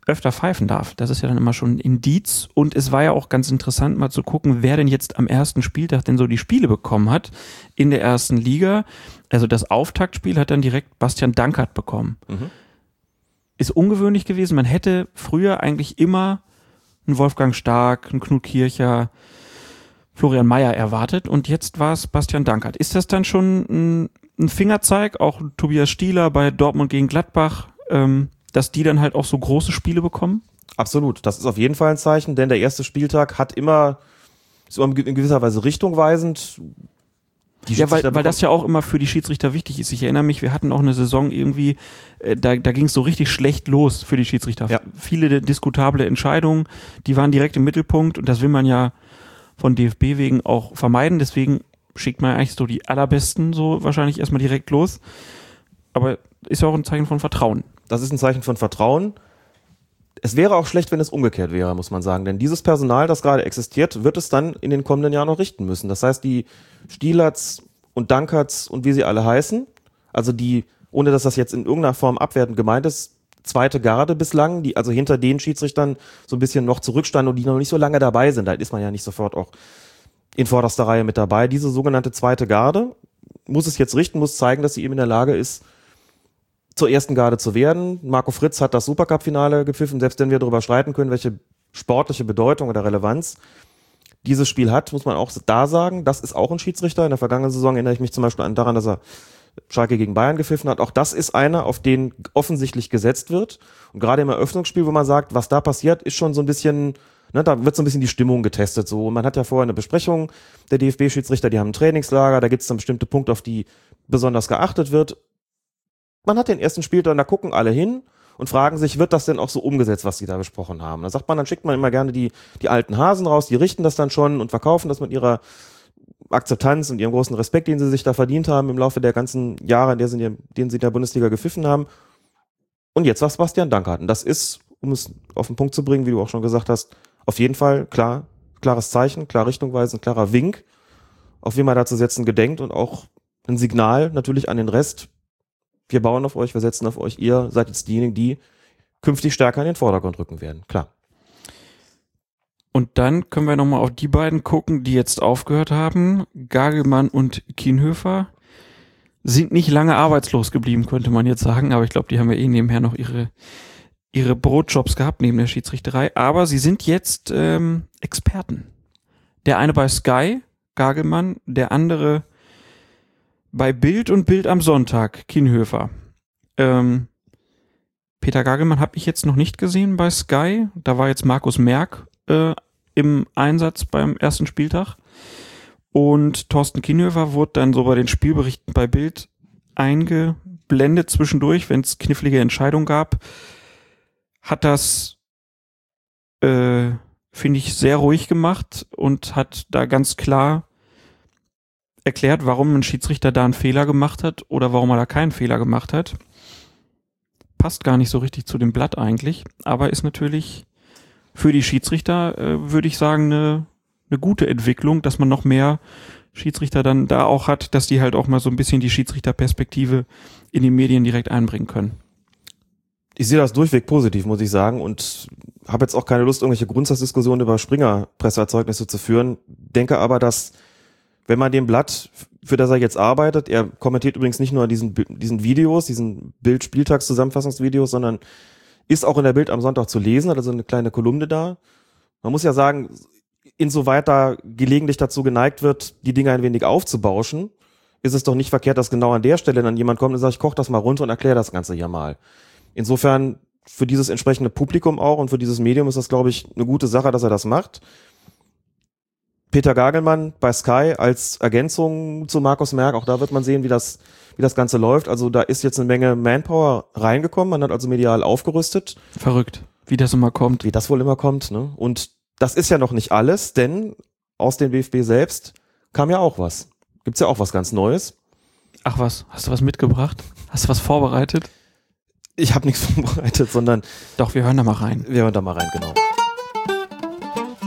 öfter pfeifen darf. Das ist ja dann immer schon ein Indiz. Und es war ja auch ganz interessant, mal zu gucken, wer denn jetzt am ersten Spieltag denn so die Spiele bekommen hat in der ersten Liga. Also das Auftaktspiel hat dann direkt Bastian Dankert bekommen. Mhm. Ist ungewöhnlich gewesen. Man hätte früher eigentlich immer einen Wolfgang Stark, einen Knut Kircher, Florian Meyer erwartet. Und jetzt war es Bastian Dankert. Ist das dann schon ein, ein Fingerzeig? Auch Tobias Stieler bei Dortmund gegen Gladbach, ähm, dass die dann halt auch so große Spiele bekommen? Absolut, das ist auf jeden Fall ein Zeichen, denn der erste Spieltag hat immer, ist immer in gewisser Weise richtungweisend. Ja, weil, weil das ja auch immer für die Schiedsrichter wichtig ist. Ich erinnere mich, wir hatten auch eine Saison irgendwie, äh, da, da ging es so richtig schlecht los für die Schiedsrichter. Ja. Viele diskutable Entscheidungen, die waren direkt im Mittelpunkt und das will man ja von D F B wegen auch vermeiden. Deswegen schickt man eigentlich so die allerbesten so wahrscheinlich erstmal direkt los. Aber ist ja auch ein Zeichen von Vertrauen. Das ist ein Zeichen von Vertrauen. Es wäre auch schlecht, wenn es umgekehrt wäre, muss man sagen. Denn dieses Personal, das gerade existiert, wird es dann in den kommenden Jahren noch richten müssen. Das heißt, die Stielerts und Dankerts und wie sie alle heißen, also die, ohne dass das jetzt in irgendeiner Form abwertend gemeint ist, zweite Garde bislang, die also hinter den Schiedsrichtern so ein bisschen noch zurückstanden und die noch nicht so lange dabei sind. Da ist man ja nicht sofort auch in vorderster Reihe mit dabei. Diese sogenannte zweite Garde muss es jetzt richten, muss zeigen, dass sie eben in der Lage ist, zur ersten Garde zu werden. Marco Fritz hat das Supercup-Finale gepfiffen, selbst wenn wir darüber streiten können, welche sportliche Bedeutung oder Relevanz dieses Spiel hat, muss man auch da sagen, das ist auch ein Schiedsrichter. In der vergangenen Saison erinnere ich mich zum Beispiel daran, dass er Schalke gegen Bayern gepfiffen hat. Auch das ist einer, auf den offensichtlich gesetzt wird. Und gerade im Eröffnungsspiel, wo man sagt, was da passiert, ist schon so ein bisschen, ne, da wird so ein bisschen die Stimmung getestet. So, man hat ja vorher eine Besprechung der D F B-Schiedsrichter, die haben ein Trainingslager, da gibt es dann bestimmte Punkte, auf die besonders geachtet wird. Man hat den ersten Spieltag, da gucken alle hin und fragen sich, wird das denn auch so umgesetzt, was sie da besprochen haben? Da sagt man, dann schickt man immer gerne die, die alten Hasen raus, die richten das dann schon und verkaufen das mit ihrer Akzeptanz und ihrem großen Respekt, den sie sich da verdient haben im Laufe der ganzen Jahre, in der sie, den sie in der Bundesliga gepfiffen haben. Und jetzt war Bastian Dankert. Und das ist, um es auf den Punkt zu bringen, wie du auch schon gesagt hast, auf jeden Fall klar, klares Zeichen, klar richtungweisend, klarer Wink, auf wen man da zu setzen gedenkt und auch ein Signal natürlich an den Rest. Wir bauen auf euch, wir setzen auf euch, ihr seid jetzt diejenigen, die künftig stärker in den Vordergrund rücken werden, klar. Und dann können wir nochmal auf die beiden gucken, die jetzt aufgehört haben. Gagelmann und Kinhöfer sind nicht lange arbeitslos geblieben, könnte man jetzt sagen, aber ich glaube, die haben ja eh nebenher noch ihre, ihre Brotjobs gehabt, neben der Schiedsrichterei, aber sie sind jetzt ähm, Experten. Der eine bei Sky, Gagelmann, der andere bei Bild und Bild am Sonntag, Kinhöfer. Ähm, Peter Gagelmann habe ich jetzt noch nicht gesehen bei Sky. Da war jetzt Markus Merk äh, im Einsatz beim ersten Spieltag. Und Thorsten Kinhöfer wurde dann so bei den Spielberichten bei Bild eingeblendet zwischendurch, wenn es knifflige Entscheidungen gab. Hat das, äh, finde ich, sehr ruhig gemacht und hat da ganz klar erklärt, warum ein Schiedsrichter da einen Fehler gemacht hat oder warum er da keinen Fehler gemacht hat. Passt gar nicht so richtig zu dem Blatt eigentlich, aber ist natürlich für die Schiedsrichter, äh, würde ich sagen, eine, eine gute Entwicklung, dass man noch mehr Schiedsrichter dann da auch hat, dass die halt auch mal so ein bisschen die Schiedsrichterperspektive in die Medien direkt einbringen können. Ich sehe das durchweg positiv, muss ich sagen, und habe jetzt auch keine Lust, irgendwelche Grundsatzdiskussionen über Springer-Presseerzeugnisse zu führen, denke aber, dass wenn man dem Blatt, für das er jetzt arbeitet, er kommentiert übrigens nicht nur diesen, diesen Videos, diesen Bild-Spieltags-Zusammenfassungsvideos, sondern ist auch in der Bild am Sonntag zu lesen, hat also eine kleine Kolumne da. Man muss ja sagen, insoweit da gelegentlich dazu geneigt wird, die Dinge ein wenig aufzubauschen, ist es doch nicht verkehrt, dass genau an der Stelle dann jemand kommt und sagt, ich koche das mal runter und erkläre das Ganze hier mal. Insofern für dieses entsprechende Publikum auch und für dieses Medium ist das, glaube ich, eine gute Sache, dass er das macht. Peter Gagelmann bei Sky als Ergänzung zu Markus Merk, auch da wird man sehen, wie das, wie das Ganze läuft. Also da ist jetzt eine Menge Manpower reingekommen, man hat also medial aufgerüstet. Verrückt, wie das immer kommt. Wie das wohl immer kommt, ne? Und das ist ja noch nicht alles, denn aus dem B F B selbst kam ja auch was. Gibt's ja auch was ganz Neues. Ach was, hast du was mitgebracht? Hast du was vorbereitet? Ich habe nichts vorbereitet, sondern... Doch, wir hören da mal rein. Wir hören da mal rein, genau.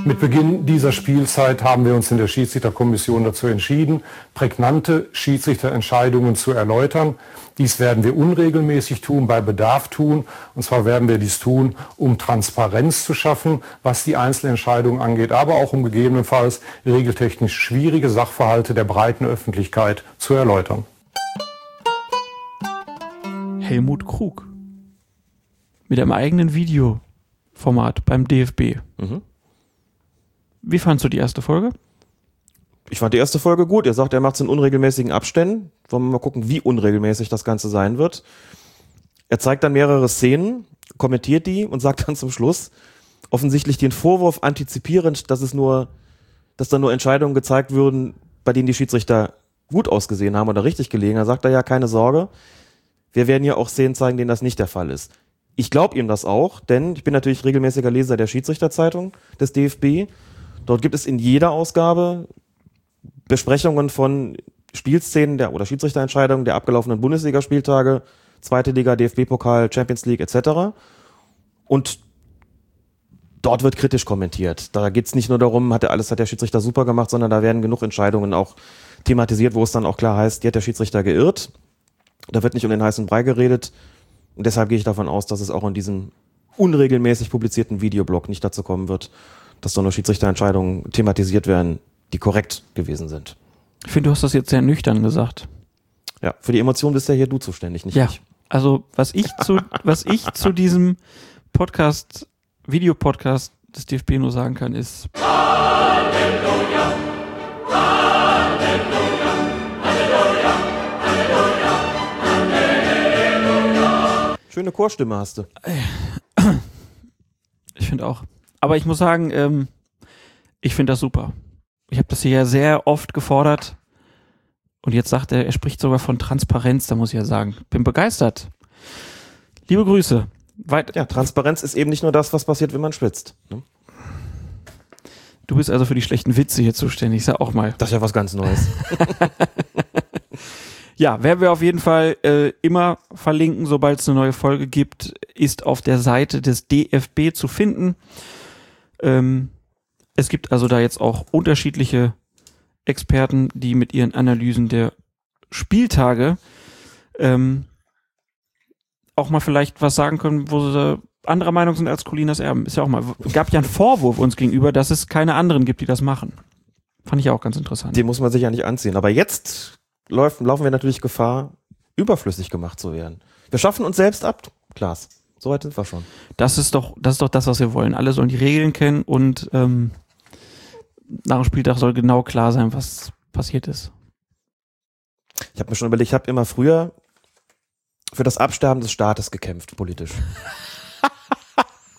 Mit Beginn dieser Spielzeit haben wir uns in der Schiedsrichterkommission dazu entschieden, prägnante Schiedsrichterentscheidungen zu erläutern. Dies werden wir unregelmäßig tun, bei Bedarf tun. Und zwar werden wir dies tun, um Transparenz zu schaffen, was die Einzelentscheidungen angeht, aber auch um gegebenenfalls regeltechnisch schwierige Sachverhalte der breiten Öffentlichkeit zu erläutern. Helmut Krug mit einem eigenen Videoformat beim D F B. Mhm. Wie fandst du die erste Folge? Ich fand die erste Folge gut. Er sagt, er macht es in unregelmäßigen Abständen. Wollen wir mal gucken, wie unregelmäßig das Ganze sein wird. Er zeigt dann mehrere Szenen, kommentiert die und sagt dann zum Schluss offensichtlich den Vorwurf antizipierend, dass es nur, dass dann nur Entscheidungen gezeigt würden, bei denen die Schiedsrichter gut ausgesehen haben oder richtig gelegen. Da sagt er, ja, keine Sorge. Wir werden ja auch Szenen zeigen, denen das nicht der Fall ist. Ich glaube ihm das auch, denn ich bin natürlich regelmäßiger Leser der Schiedsrichterzeitung des D F B. Dort gibt es in jeder Ausgabe Besprechungen von Spielszenen der, oder Schiedsrichterentscheidungen der abgelaufenen Bundesligaspieltage, Zweite Liga, D F B-Pokal, Champions League et cetera. Und dort wird kritisch kommentiert. Da geht es nicht nur darum, hat er alles, hat der Schiedsrichter super gemacht, sondern da werden genug Entscheidungen auch thematisiert, wo es dann auch klar heißt, die hat der Schiedsrichter geirrt. Da wird nicht um den heißen Brei geredet. Und deshalb gehe ich davon aus, dass es auch in diesem unregelmäßig publizierten Videoblog nicht dazu kommen wird, dass da nur Schiedsrichterentscheidungen thematisiert werden, die korrekt gewesen sind. Ich finde, du hast das jetzt sehr nüchtern gesagt. Ja, für die Emotionen bist ja hier du zuständig, nicht ja, ich. Also was ich zu, was ich zu diesem Podcast, Videopodcast des D F B nur sagen kann, ist Halleluja! Halleluja! Schöne Chorstimme hast du. Ich finde auch. Aber ich muss sagen, ähm, ich finde das super. Ich habe das hier ja sehr oft gefordert. Und jetzt sagt er, er spricht sogar von Transparenz, da muss ich ja sagen. Bin begeistert. Liebe Grüße. Weit- ja, Transparenz ist eben nicht nur das, was passiert, wenn man schwitzt. Ne? Du bist also für die schlechten Witze hier zuständig, sag auch mal. Das ist ja was ganz Neues. Ja, werden wir auf jeden Fall äh, immer verlinken, sobald es eine neue Folge gibt, ist auf der Seite des D F B zu finden. Ähm, es gibt also da jetzt auch unterschiedliche Experten, die mit ihren Analysen der Spieltage ähm, auch mal vielleicht was sagen können, wo sie anderer Meinung sind als Colinas Erben. Ist ja auch mal, gab ja einen Vorwurf uns gegenüber, dass es keine anderen gibt, die das machen. Fand ich ja auch ganz interessant. Den muss man sich ja nicht anziehen. Aber jetzt laufen wir natürlich Gefahr, überflüssig gemacht zu werden. Wir schaffen uns selbst ab, Klaas. Soweit sind wir schon. Das ist doch, das ist doch das, was wir wollen. Alle sollen die Regeln kennen und ähm, nach dem Spieltag soll genau klar sein, was passiert ist. Ich habe mir schon überlegt, ich habe immer früher für das Absterben des Staates gekämpft, politisch.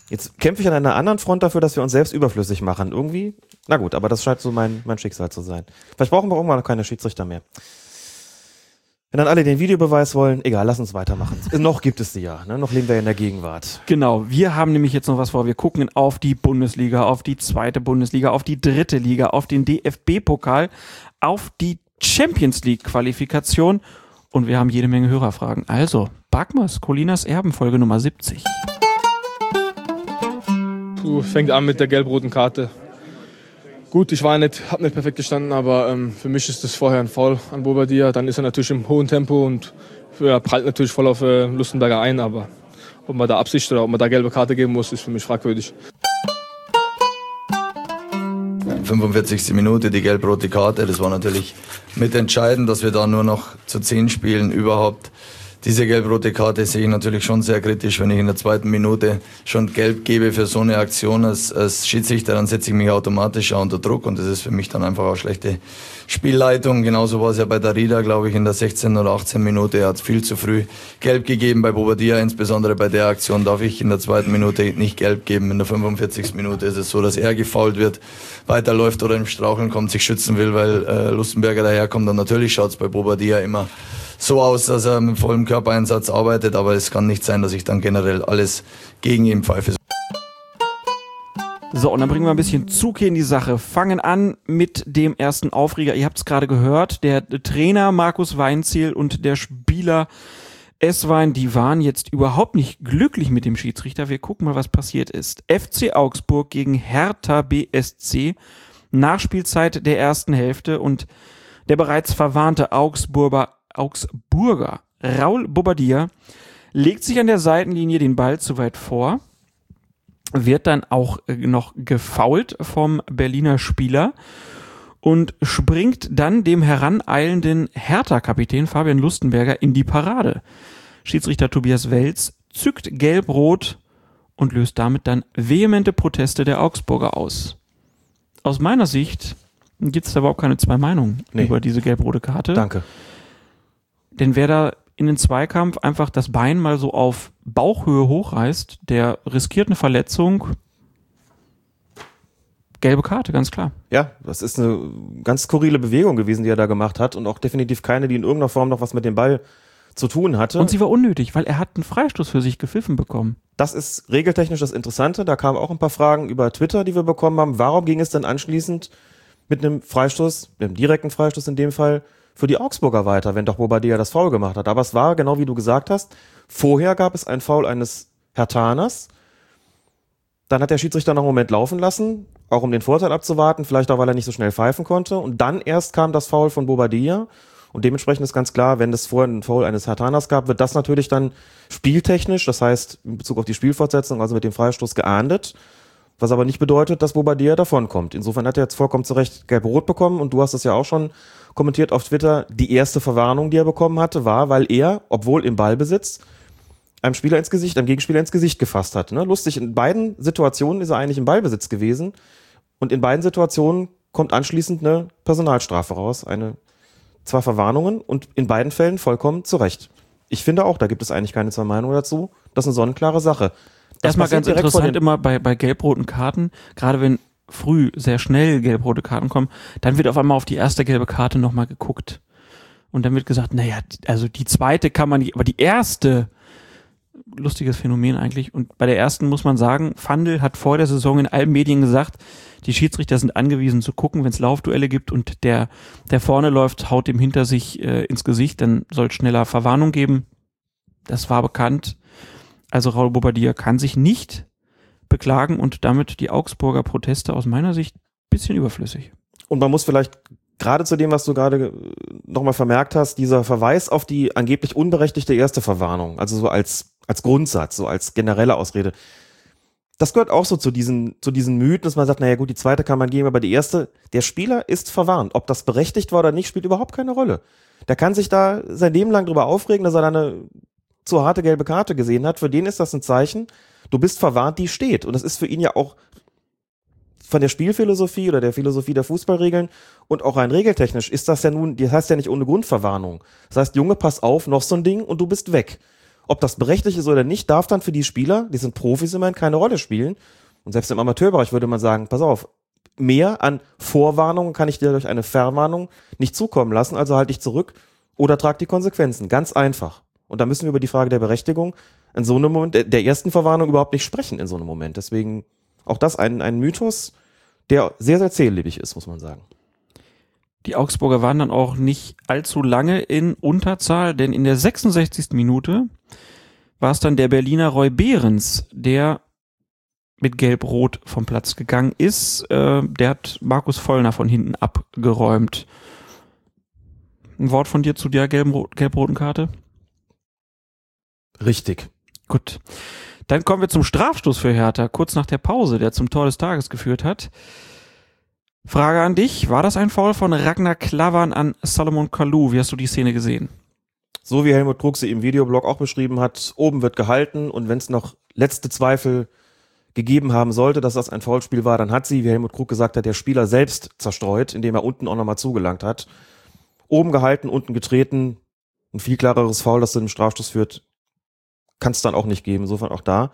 Jetzt kämpfe ich an einer anderen Front dafür, dass wir uns selbst überflüssig machen. Irgendwie, na gut, aber das scheint so mein, mein Schicksal zu sein. Vielleicht brauchen wir irgendwann noch keine Schiedsrichter mehr. Wenn dann alle den Videobeweis wollen, egal, lass uns weitermachen. Noch gibt es die ja, ne? Noch leben wir in der Gegenwart. Genau, wir haben nämlich jetzt noch was vor. Wir gucken auf die Bundesliga, auf die zweite Bundesliga, auf die dritte Liga, auf den D F B-Pokal, auf die Champions League-Qualifikation und wir haben jede Menge Hörerfragen. Also, Bagmas, Colinas Erben, Folge Nummer siebzig. Puh, fängt an mit der gelb-roten Karte. Gut, ich war nicht, hab nicht perfekt gestanden, aber ähm, für mich ist das vorher ein Foul an Bobadilla. Dann ist er natürlich im hohen Tempo und ja, prallt natürlich voll auf äh, Lustenberger ein. Aber ob man da Absicht oder ob man da gelbe Karte geben muss, ist für mich fragwürdig. fünfundvierzigste Minute, die gelb-rote Karte. Das war natürlich mitentscheidend, dass wir da nur noch zu zehn spielen überhaupt. Diese gelb-rote Karte sehe ich natürlich schon sehr kritisch, wenn ich in der zweiten Minute schon gelb gebe für so eine Aktion als, als Schiedsrichter, dann setze ich mich automatisch auch unter Druck und das ist für mich dann einfach auch schlechte Spielleitung. Genauso war es ja bei Darida, glaube ich, in der sechzehnten oder achtzehnten Minute. Er hat viel zu früh gelb gegeben bei Bobadilla, insbesondere bei der Aktion darf ich in der zweiten Minute nicht gelb geben. In der fünfundvierzigsten Minute ist es so, dass er gefoult wird, weiterläuft oder im Straucheln kommt, sich schützen will, weil äh, Lustenberger daherkommt und natürlich schaut es bei Bobadilla immer so aus, dass er mit vollem Körpereinsatz arbeitet, aber es kann nicht sein, dass ich dann generell alles gegen ihn pfeife. So, und dann bringen wir ein bisschen Zug hier in die Sache. Fangen an mit dem ersten Aufreger. Ihr habt es gerade gehört, der Trainer Markus Weinzierl und der Spieler S-Wein, die waren jetzt überhaupt nicht glücklich mit dem Schiedsrichter. Wir gucken mal, was passiert ist. F C Augsburg gegen Hertha B S C, Nachspielzeit der ersten Hälfte, und der bereits verwarnte Augsburger, Augsburger Raúl Bobadilla legt sich an der Seitenlinie den Ball zu weit vor, wird dann auch noch gefoult vom Berliner Spieler und springt dann dem heraneilenden Hertha-Kapitän Fabian Lustenberger in die Parade. Schiedsrichter Tobias Welz zückt gelb-rot und löst damit dann vehemente Proteste der Augsburger aus. Aus meiner Sicht gibt es da überhaupt keine zwei Meinungen nee. über diese gelb-rote Karte. Danke. Denn wer da in den Zweikampf einfach das Bein mal so auf Bauchhöhe hochreißt, der riskiert eine Verletzung. Gelbe Karte, ganz klar. Ja, das ist eine ganz skurrile Bewegung gewesen, die er da gemacht hat, und auch definitiv keine, die in irgendeiner Form noch was mit dem Ball zu tun hatte. Und sie war unnötig, weil er hat einen Freistoß für sich gepfiffen bekommen. Das ist regeltechnisch das Interessante. Da kamen auch ein paar Fragen über Twitter, die wir bekommen haben. Warum ging es dann anschließend mit einem Freistoß, mit einem direkten Freistoß in dem Fall, für die Augsburger weiter, wenn doch Bobadilla das Foul gemacht hat? Aber es war, genau wie du gesagt hast, vorher gab es ein Foul eines Herthaners. Dann hat der Schiedsrichter noch einen Moment laufen lassen, auch um den Vorteil abzuwarten, vielleicht auch, weil er nicht so schnell pfeifen konnte. Und dann erst kam das Foul von Bobadilla. Und dementsprechend ist ganz klar, wenn es vorher einen Foul eines Herthaners gab, wird das natürlich dann spieltechnisch, das heißt in Bezug auf die Spielfortsetzung, also mit dem Freistoß geahndet, was aber nicht bedeutet, dass Bobadilla davonkommt. Insofern hat er jetzt vollkommen zu Recht gelb-rot bekommen. Und du hast es ja auch schon kommentiert auf Twitter, die erste Verwarnung, die er bekommen hatte, war, weil er, obwohl im Ballbesitz, einem Spieler ins Gesicht, einem Gegenspieler ins Gesicht gefasst hat. Ne? Lustig, in beiden Situationen ist er eigentlich im Ballbesitz gewesen. Und in beiden Situationen kommt anschließend eine Personalstrafe raus. Eine, zwei Verwarnungen, und in beiden Fällen vollkommen zu Recht. Ich finde auch, da gibt es eigentlich keine zwei Meinungen dazu. Das ist eine sonnenklare Sache. Das Erstmal ganz interessant immer bei, bei gelb-roten Karten, gerade wenn früh sehr schnell gelb-rote Karten kommen, dann wird auf einmal auf die erste gelbe Karte nochmal geguckt. Und dann wird gesagt, naja, also die zweite kann man nicht, aber die erste, lustiges Phänomen eigentlich. Und bei der ersten muss man sagen, Fandel hat vor der Saison in allen Medien gesagt, die Schiedsrichter sind angewiesen zu gucken, wenn es Laufduelle gibt und der, der vorne läuft, haut dem hinter sich äh, ins Gesicht, dann soll es schneller Verwarnung geben. Das war bekannt. Also Raúl Bobadilla kann sich nicht beklagen und damit die Augsburger Proteste aus meiner Sicht ein bisschen überflüssig. Und man muss vielleicht gerade zu dem, was du gerade nochmal vermerkt hast, dieser Verweis auf die angeblich unberechtigte erste Verwarnung, also so als, als Grundsatz, so als generelle Ausrede. Das gehört auch so zu diesen, zu diesen Mythen, dass man sagt, naja gut, die zweite kann man geben, aber die erste, der Spieler ist verwarnt. Ob das berechtigt war oder nicht, spielt überhaupt keine Rolle. Der kann sich da sein Leben lang drüber aufregen, dass er da eine zu harte gelbe Karte gesehen hat. Für den ist das ein Zeichen, du bist verwarnt, die steht. Und das ist für ihn ja auch von der Spielphilosophie oder der Philosophie der Fußballregeln und auch rein regeltechnisch ist das ja nun, das heißt ja nicht ohne Grund Verwarnung. Das heißt, Junge, pass auf, noch so ein Ding und du bist weg. Ob das berechtigt ist oder nicht, darf dann für die Spieler, die sind Profis immerhin, keine Rolle spielen. Und selbst im Amateurbereich würde man sagen, pass auf, mehr an Vorwarnungen kann ich dir durch eine Verwarnung nicht zukommen lassen, also halt dich zurück oder trag die Konsequenzen. Ganz einfach. Und da müssen wir über die Frage der Berechtigung in so einem Moment, der ersten Verwarnung überhaupt nicht sprechen in so einem Moment. Deswegen auch das ein, ein Mythos, der sehr, sehr zählebig ist, muss man sagen. Die Augsburger waren dann auch nicht allzu lange in Unterzahl, denn in der sechsundsechzigsten Minute war es dann der Berliner Roy Behrens, der mit Gelb-Rot vom Platz gegangen ist. Der hat Markus Vollner von hinten abgeräumt. Ein Wort von dir zu der gelb-roten Karte? Richtig. Gut. Dann kommen wir zum Strafstoß für Hertha, kurz nach der Pause, der zum Tor des Tages geführt hat. Frage an dich, war das ein Foul von Ragnar Klavan an Salomon Kalou? Wie hast du die Szene gesehen? So wie Helmut Krug sie im Videoblog auch beschrieben hat, oben wird gehalten und wenn es noch letzte Zweifel gegeben haben sollte, dass das ein Foulspiel war, dann hat sie, wie Helmut Krug gesagt hat, der Spieler selbst zerstreut, indem er unten auch nochmal zugelangt hat. Oben gehalten, unten getreten, ein viel klareres Foul, das zu dem Strafstoß führt, kann es dann auch nicht geben. Insofern auch da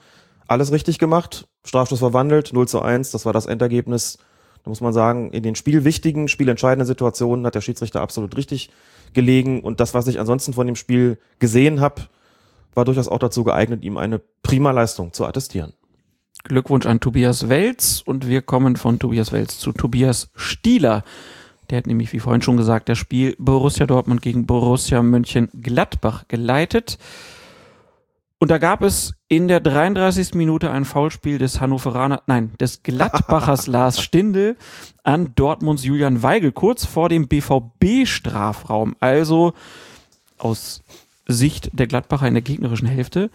alles richtig gemacht, Strafstoß verwandelt, null zu eins, das war das Endergebnis. Da muss man sagen, in den spielwichtigen, spielentscheidenden Situationen hat der Schiedsrichter absolut richtig gelegen. Und das, was ich ansonsten von dem Spiel gesehen habe, war durchaus auch dazu geeignet, ihm eine prima Leistung zu attestieren. Glückwunsch an Tobias Welz. Und wir kommen von Tobias Welz zu Tobias Stieler. Der hat nämlich, wie vorhin schon gesagt, das Spiel Borussia Dortmund gegen Borussia Mönchengladbach geleitet. Und da gab es in der dreiunddreißigsten Minute ein Foulspiel des Hannoveraner, nein, des Gladbachers Lars Stindl an Dortmunds Julian Weigl, kurz vor dem B V B-Strafraum. Also aus Sicht der Gladbacher in der gegnerischen Hälfte.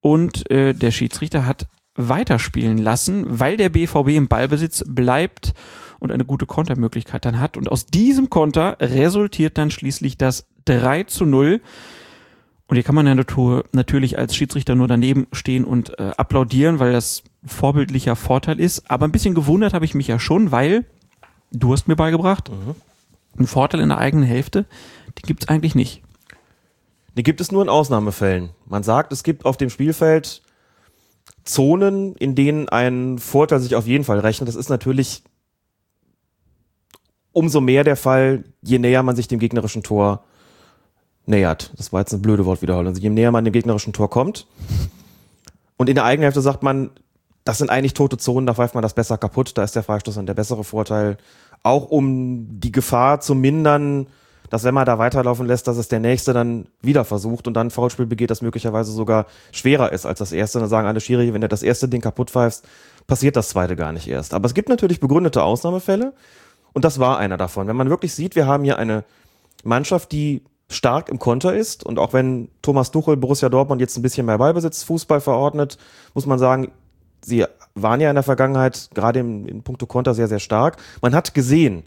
Und äh, der Schiedsrichter hat weiterspielen lassen, weil der B V B im Ballbesitz bleibt und eine gute Kontermöglichkeit dann hat. Und aus diesem Konter resultiert dann schließlich das drei zu null. Und hier kann man ja natürlich als Schiedsrichter nur daneben stehen und äh, applaudieren, weil das ein vorbildlicher Vorteil ist. Aber ein bisschen gewundert habe ich mich ja schon, weil du hast mir beigebracht, mhm. einen Vorteil in der eigenen Hälfte, den gibt es eigentlich nicht. Den gibt es nur in Ausnahmefällen. Man sagt, es gibt auf dem Spielfeld Zonen, in denen ein Vorteil sich auf jeden Fall rechnet. Das ist natürlich umso mehr der Fall, je näher man sich dem gegnerischen Tor nähert. Das war jetzt ein blöde Wortwiederholung. Also je näher man dem gegnerischen Tor kommt und in der eigenen Hälfte sagt man, das sind eigentlich tote Zonen, da pfeift man das besser kaputt, da ist der Freistoß dann der bessere Vorteil. Auch um die Gefahr zu mindern, dass wenn man da weiterlaufen lässt, dass es der Nächste dann wieder versucht und dann ein Foulspiel begeht, das möglicherweise sogar schwerer ist als das Erste. Dann sagen alle Schiri, wenn du das erste Ding kaputt pfeifst, passiert das Zweite gar nicht erst. Aber es gibt natürlich begründete Ausnahmefälle und das war einer davon. Wenn man wirklich sieht, wir haben hier eine Mannschaft, die stark im Konter ist. Und auch wenn Thomas Tuchel Borussia Dortmund jetzt ein bisschen mehr Ballbesitz, Fußball verordnet, muss man sagen, sie waren ja in der Vergangenheit gerade in, in puncto Konter sehr, sehr stark. Man hat gesehen,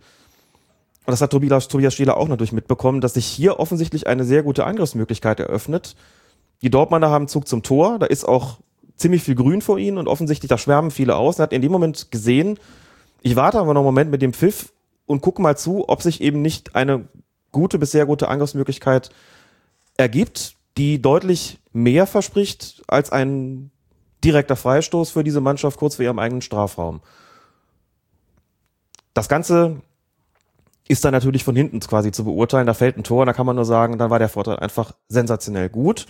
und das hat Tobias, Tobias Stieler auch natürlich mitbekommen, dass sich hier offensichtlich eine sehr gute Angriffsmöglichkeit eröffnet. Die Dortmunder haben Zug zum Tor, da ist auch ziemlich viel Grün vor ihnen und offensichtlich, da schwärmen viele aus. Er hat in dem Moment gesehen, ich warte aber noch einen Moment mit dem Pfiff und gucke mal zu, ob sich eben nicht eine gute bis sehr gute Angriffsmöglichkeit ergibt, die deutlich mehr verspricht als ein direkter Freistoß für diese Mannschaft kurz vor ihrem eigenen Strafraum. Das Ganze ist dann natürlich von hinten quasi zu beurteilen. Da fällt ein Tor, da kann man nur sagen, dann war der Vorteil einfach sensationell gut.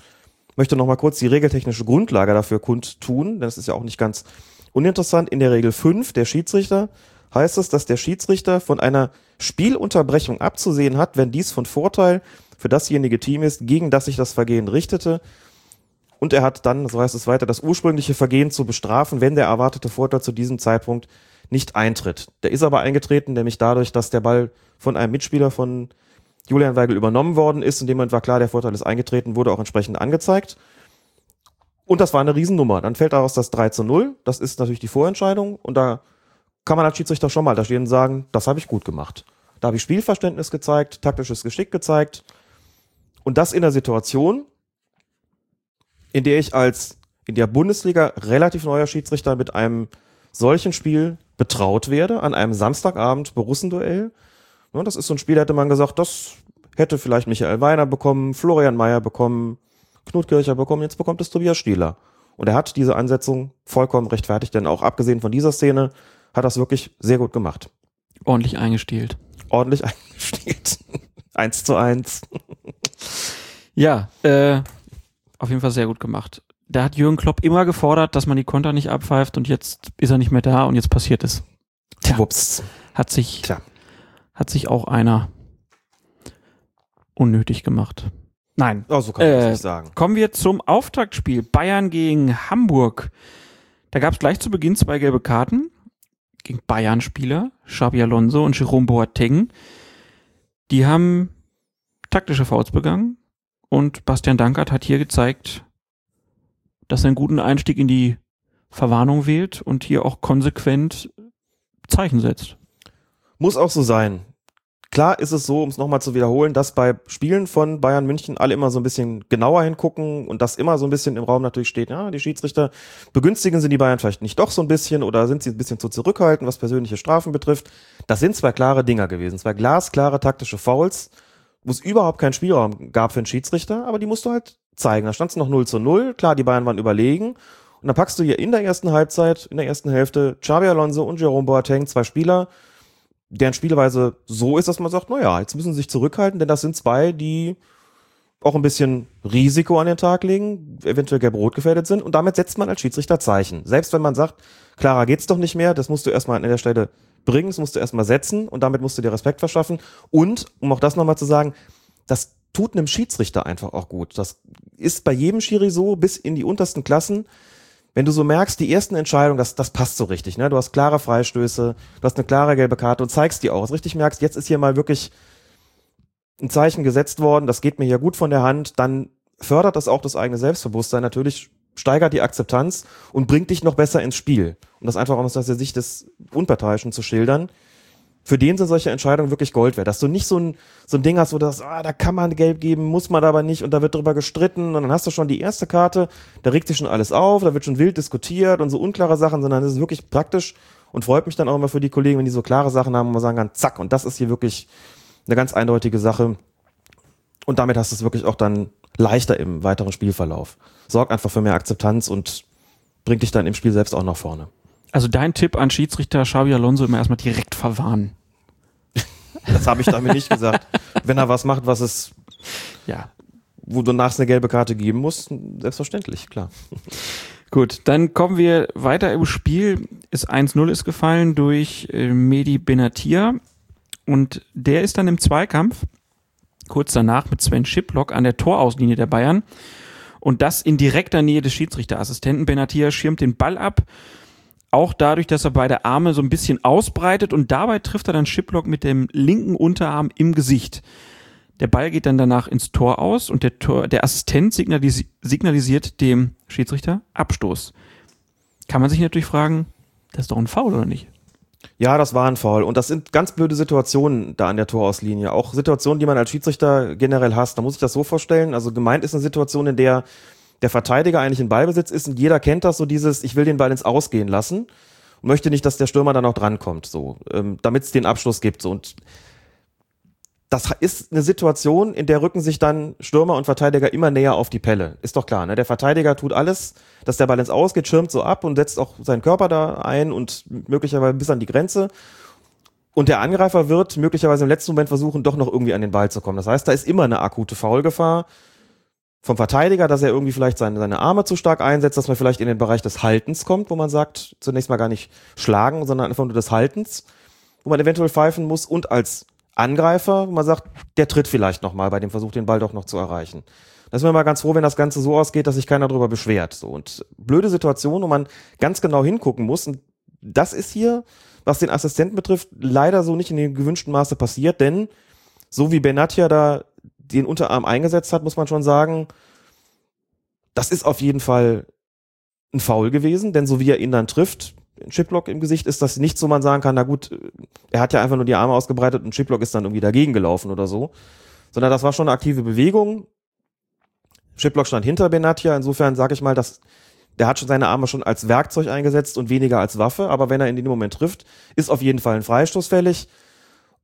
Ich möchte nochmal kurz die regeltechnische Grundlage dafür kundtun, denn das ist ja auch nicht ganz uninteressant. In der Regel fünf, der Schiedsrichter, heißt es, dass der Schiedsrichter von einer Spielunterbrechung abzusehen hat, wenn dies von Vorteil für dasjenige Team ist, gegen das sich das Vergehen richtete. Und er hat dann, so heißt es weiter, das ursprüngliche Vergehen zu bestrafen, wenn der erwartete Vorteil zu diesem Zeitpunkt nicht eintritt. Der ist aber eingetreten, nämlich dadurch, dass der Ball von einem Mitspieler von Julian Weigl übernommen worden ist. In dem Moment war klar, der Vorteil ist eingetreten, wurde auch entsprechend angezeigt. Und das war eine Riesennummer. Dann fällt daraus das drei zu null. Das ist natürlich die Vorentscheidung. Und da kann man als Schiedsrichter schon mal da stehen und sagen, das habe ich gut gemacht. Da habe ich Spielverständnis gezeigt, taktisches Geschick gezeigt. Und das in der Situation, in der ich als in der Bundesliga relativ neuer Schiedsrichter mit einem solchen Spiel betraut werde, an einem Samstagabend Borussen-Duell. Das ist so ein Spiel, da hätte man gesagt, das hätte vielleicht Michael Weiner bekommen, Florian Meyer bekommen, Knut Kircher bekommen, jetzt bekommt es Tobias Stieler. Und er hat diese Ansetzung vollkommen rechtfertigt, denn auch abgesehen von dieser Szene hat das wirklich sehr gut gemacht. Ordentlich eingestielt. Ordentlich eingestielt. eins zu eins. Ja, äh, auf jeden Fall sehr gut gemacht. Da hat Jürgen Klopp immer gefordert, dass man die Konter nicht abpfeift und jetzt ist er nicht mehr da und jetzt passiert es. Tja, Wups. Hat sich, Tja. hat sich auch einer unnötig gemacht. Nein. Oh, so kann man äh, das nicht sagen. Kommen wir zum Auftaktspiel Bayern gegen Hamburg. Da gab es gleich zu Beginn zwei gelbe Karten gegen Bayern-Spieler, Xabi Alonso und Jerome Boateng. Die haben taktische Fouls begangen und Bastian Dankert hat hier gezeigt, dass er einen guten Einstieg in die Verwarnung wählt und hier auch konsequent Zeichen setzt. Muss auch so sein. Klar ist es so, um es nochmal zu wiederholen, dass bei Spielen von Bayern München alle immer so ein bisschen genauer hingucken und dass immer so ein bisschen im Raum natürlich steht, ja, die Schiedsrichter begünstigen sie die Bayern vielleicht nicht doch so ein bisschen oder sind sie ein bisschen zu zurückhaltend, was persönliche Strafen betrifft. Das sind zwei klare Dinger gewesen, zwei glasklare taktische Fouls, wo es überhaupt keinen Spielraum gab für einen Schiedsrichter, aber die musst du halt zeigen. Da stand es noch null zu null, klar, die Bayern waren überlegen. Und dann packst du hier in der ersten Halbzeit, in der ersten Hälfte, Xabi Alonso und Jerome Boateng, zwei Spieler, deren Spielweise so ist, dass man sagt, naja, jetzt müssen sie sich zurückhalten, denn das sind zwei, die auch ein bisschen Risiko an den Tag legen, eventuell gelb-rot gefährdet sind. Und damit setzt man als Schiedsrichter Zeichen. Selbst wenn man sagt, klarer geht's doch nicht mehr, das musst du erstmal an der Stelle bringen, das musst du erstmal setzen und damit musst du dir Respekt verschaffen. Und, um auch das nochmal zu sagen, das tut einem Schiedsrichter einfach auch gut. Das ist bei jedem Schiri so, bis in die untersten Klassen. Wenn du so merkst, die ersten Entscheidungen, das, das passt so richtig, ne? Du hast klare Freistöße, du hast eine klare gelbe Karte und zeigst die auch. Du richtig merkst, jetzt ist hier mal wirklich ein Zeichen gesetzt worden, das geht mir hier gut von der Hand, dann fördert das auch das eigene Selbstbewusstsein natürlich, steigert die Akzeptanz und bringt dich noch besser ins Spiel. Um das einfach auch aus der Sicht des Unparteiischen zu schildern. Für den sind solche Entscheidungen wirklich Gold wert. Dass du nicht so ein, so ein Ding hast, wo du sagst, ah, da kann man gelb geben, muss man aber nicht und da wird drüber gestritten und dann hast du schon die erste Karte, da regt sich schon alles auf, da wird schon wild diskutiert und so unklare Sachen, sondern das ist wirklich praktisch und freut mich dann auch immer für die Kollegen, wenn die so klare Sachen haben und man sagen kann, zack, und das ist hier wirklich eine ganz eindeutige Sache und damit hast du es wirklich auch dann leichter im weiteren Spielverlauf. Sorgt einfach für mehr Akzeptanz und bringt dich dann im Spiel selbst auch nach vorne. Also dein Tipp an Schiedsrichter Xabi Alonso, immer erstmal direkt verwarnen. Das habe ich damit nicht gesagt. Wenn er was macht, was es, ja, wo du nachts eine gelbe Karte geben musst, selbstverständlich, klar. Gut, dann kommen wir weiter im Spiel. Ist eins null ist gefallen durch äh, Mehdi Benatia und der ist dann im Zweikampf kurz danach mit Sven Schipplock an der Toraußenlinie der Bayern und das in direkter Nähe des Schiedsrichterassistenten. Benatia schirmt den Ball ab, auch dadurch, dass er beide Arme so ein bisschen ausbreitet und dabei trifft er dann Schipplock mit dem linken Unterarm im Gesicht. Der Ball geht dann danach ins Tor aus und der, Tor, der Assistent signalis- signalisiert dem Schiedsrichter Abstoß. Kann man sich natürlich fragen, das ist doch ein Foul, oder nicht? Ja, das war ein Foul und das sind ganz blöde Situationen da an der Torauslinie. Auch Situationen, die man als Schiedsrichter generell hasst. Da muss ich das so vorstellen, also gemeint ist eine Situation, in der der Verteidiger eigentlich in Ballbesitz ist und jeder kennt das, so dieses, ich will den Ball ins Ausgehen lassen und möchte nicht, dass der Stürmer dann auch drankommt, so, ähm, damit es den Abschluss gibt. So. Und das ist eine Situation, in der rücken sich dann Stürmer und Verteidiger immer näher auf die Pelle. Ist doch klar, ne? Der Verteidiger tut alles, dass der Ball ins Ausgeht, schirmt so ab und setzt auch seinen Körper da ein und möglicherweise bis an die Grenze. Und der Angreifer wird möglicherweise im letzten Moment versuchen, doch noch irgendwie an den Ball zu kommen. Das heißt, da ist immer eine akute Foulgefahr. Vom Verteidiger, dass er irgendwie vielleicht seine, seine Arme zu stark einsetzt, dass man vielleicht in den Bereich des Haltens kommt, wo man sagt, zunächst mal gar nicht schlagen, sondern einfach nur des Haltens, wo man eventuell pfeifen muss und als Angreifer, wo man sagt, der tritt vielleicht nochmal bei dem Versuch, den Ball doch noch zu erreichen. Da ist man mal ganz froh, wenn das Ganze so ausgeht, dass sich keiner darüber beschwert. So, und blöde Situation, wo man ganz genau hingucken muss. Und das ist hier, was den Assistenten betrifft, leider so nicht in dem gewünschten Maße passiert, denn so wie Benatia da den Unterarm eingesetzt hat, muss man schon sagen, das ist auf jeden Fall ein Foul gewesen, denn so wie er ihn dann trifft, ein Schipplock im Gesicht, ist das nicht so, man sagen kann, na gut, er hat ja einfach nur die Arme ausgebreitet und Schipplock ist dann irgendwie dagegen gelaufen oder so, sondern das war schon eine aktive Bewegung. Schipplock stand hinter Benatia, insofern sage ich mal, dass der hat schon seine Arme schon als Werkzeug eingesetzt und weniger als Waffe, aber wenn er in dem Moment trifft, ist auf jeden Fall ein Freistoß fällig.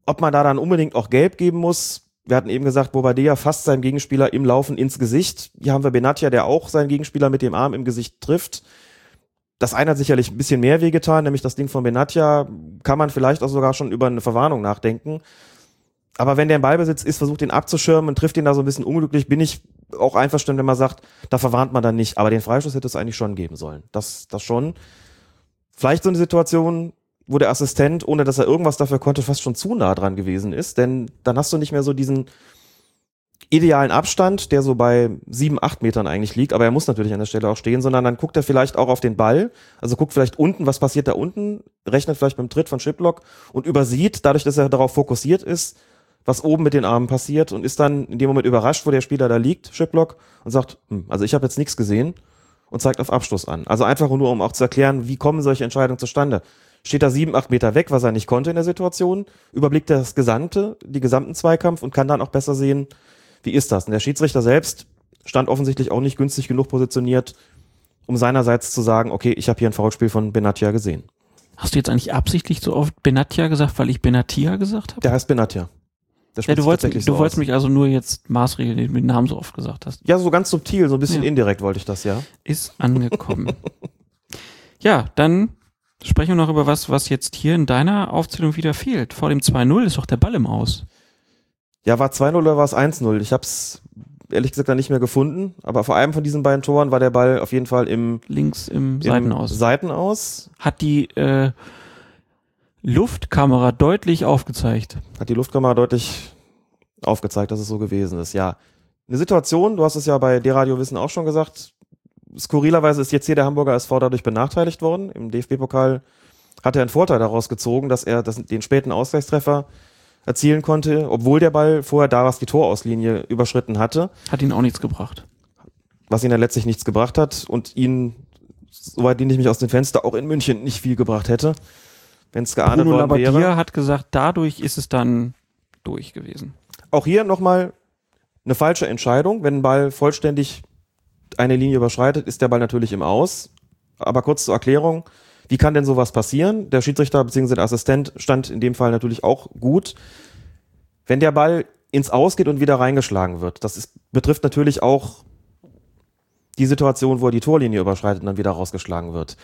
Ob man da dann unbedingt auch gelb geben muss, wir hatten eben gesagt, Bobadilla fasst seinem Gegenspieler im Laufen ins Gesicht. Hier haben wir Benatia, der auch seinen Gegenspieler mit dem Arm im Gesicht trifft. Das eine hat sicherlich ein bisschen mehr wehgetan, nämlich das Ding von Benatia. Kann man vielleicht auch sogar schon über eine Verwarnung nachdenken. Aber wenn der im Ballbesitz ist, versucht ihn abzuschirmen und trifft ihn da so ein bisschen unglücklich, bin ich auch einverstanden, wenn man sagt, da verwarnt man dann nicht. Aber den Freistoß hätte es eigentlich schon geben sollen. Das, das schon. Vielleicht so eine Situation, wo der Assistent, ohne dass er irgendwas dafür konnte, fast schon zu nah dran gewesen ist, denn dann hast du nicht mehr so diesen idealen Abstand, der so bei sieben, acht Metern eigentlich liegt, aber er muss natürlich an der Stelle auch stehen, sondern dann guckt er vielleicht auch auf den Ball, also guckt vielleicht unten, was passiert da unten, rechnet vielleicht mit dem Tritt von Schipplock und übersieht, dadurch, dass er darauf fokussiert ist, was oben mit den Armen passiert und ist dann in dem Moment überrascht, wo der Spieler da liegt, Schipplock, und sagt, hm, also ich habe jetzt nichts gesehen und zeigt auf Abstoß an. Also einfach nur, um auch zu erklären, wie kommen solche Entscheidungen zustande. Steht da sieben, acht Meter weg, was er nicht konnte in der Situation, überblickt das gesamte, die gesamten Zweikampf und kann dann auch besser sehen, wie ist das. Und der Schiedsrichter selbst stand offensichtlich auch nicht günstig genug positioniert, um seinerseits zu sagen, okay, ich habe hier ein Foulspiel von Benatia gesehen. Hast du jetzt eigentlich absichtlich so oft Benatia gesagt, weil ich Benatia gesagt habe? Der heißt Benatia. Ja, du wolltest, du so wolltest mich also nur jetzt maßregeln, den du den Namen so oft gesagt hast. Ja, so ganz subtil, so ein bisschen ja. Indirekt wollte ich das, ja. Ist angekommen. Ja, dann sprechen wir noch über was, was jetzt hier in deiner Aufzählung wieder fehlt. Vor dem zwei null ist doch der Ball im Aus. Ja, war zwei null oder war es eins null? Ich habe es ehrlich gesagt dann nicht mehr gefunden. Aber vor allem von diesen beiden Toren war der Ball auf jeden Fall im links im, im Seitenaus. Seitenaus. Hat die äh, Luftkamera deutlich aufgezeigt. Hat die Luftkamera deutlich aufgezeigt, dass es so gewesen ist. Ja, eine Situation, du hast es ja bei D-Radio Wissen auch schon gesagt, skurrilerweise ist jetzt hier der Hamburger S V dadurch benachteiligt worden. Im D F B-Pokal hat er einen Vorteil daraus gezogen, dass er den späten Ausgleichstreffer erzielen konnte, obwohl der Ball vorher da was die Torauslinie überschritten hatte. Hat ihn auch nichts gebracht. Was ihn dann letztlich nichts gebracht hat und ihn, soweit lehne ich mich aus dem Fenster, auch in München nicht viel gebracht hätte, wenn es geahndet worden wäre. Bruno Labbadia hat gesagt, dadurch ist es dann durch gewesen. Auch hier nochmal eine falsche Entscheidung. Wenn ein Ball vollständig eine Linie überschreitet, ist der Ball natürlich im Aus. Aber kurz zur Erklärung, wie kann denn sowas passieren? Der Schiedsrichter bzw. der Assistent stand in dem Fall natürlich auch gut. Wenn der Ball ins Aus geht und wieder reingeschlagen wird, das ist, betrifft natürlich auch die Situation, wo er die Torlinie überschreitet und dann wieder rausgeschlagen wird.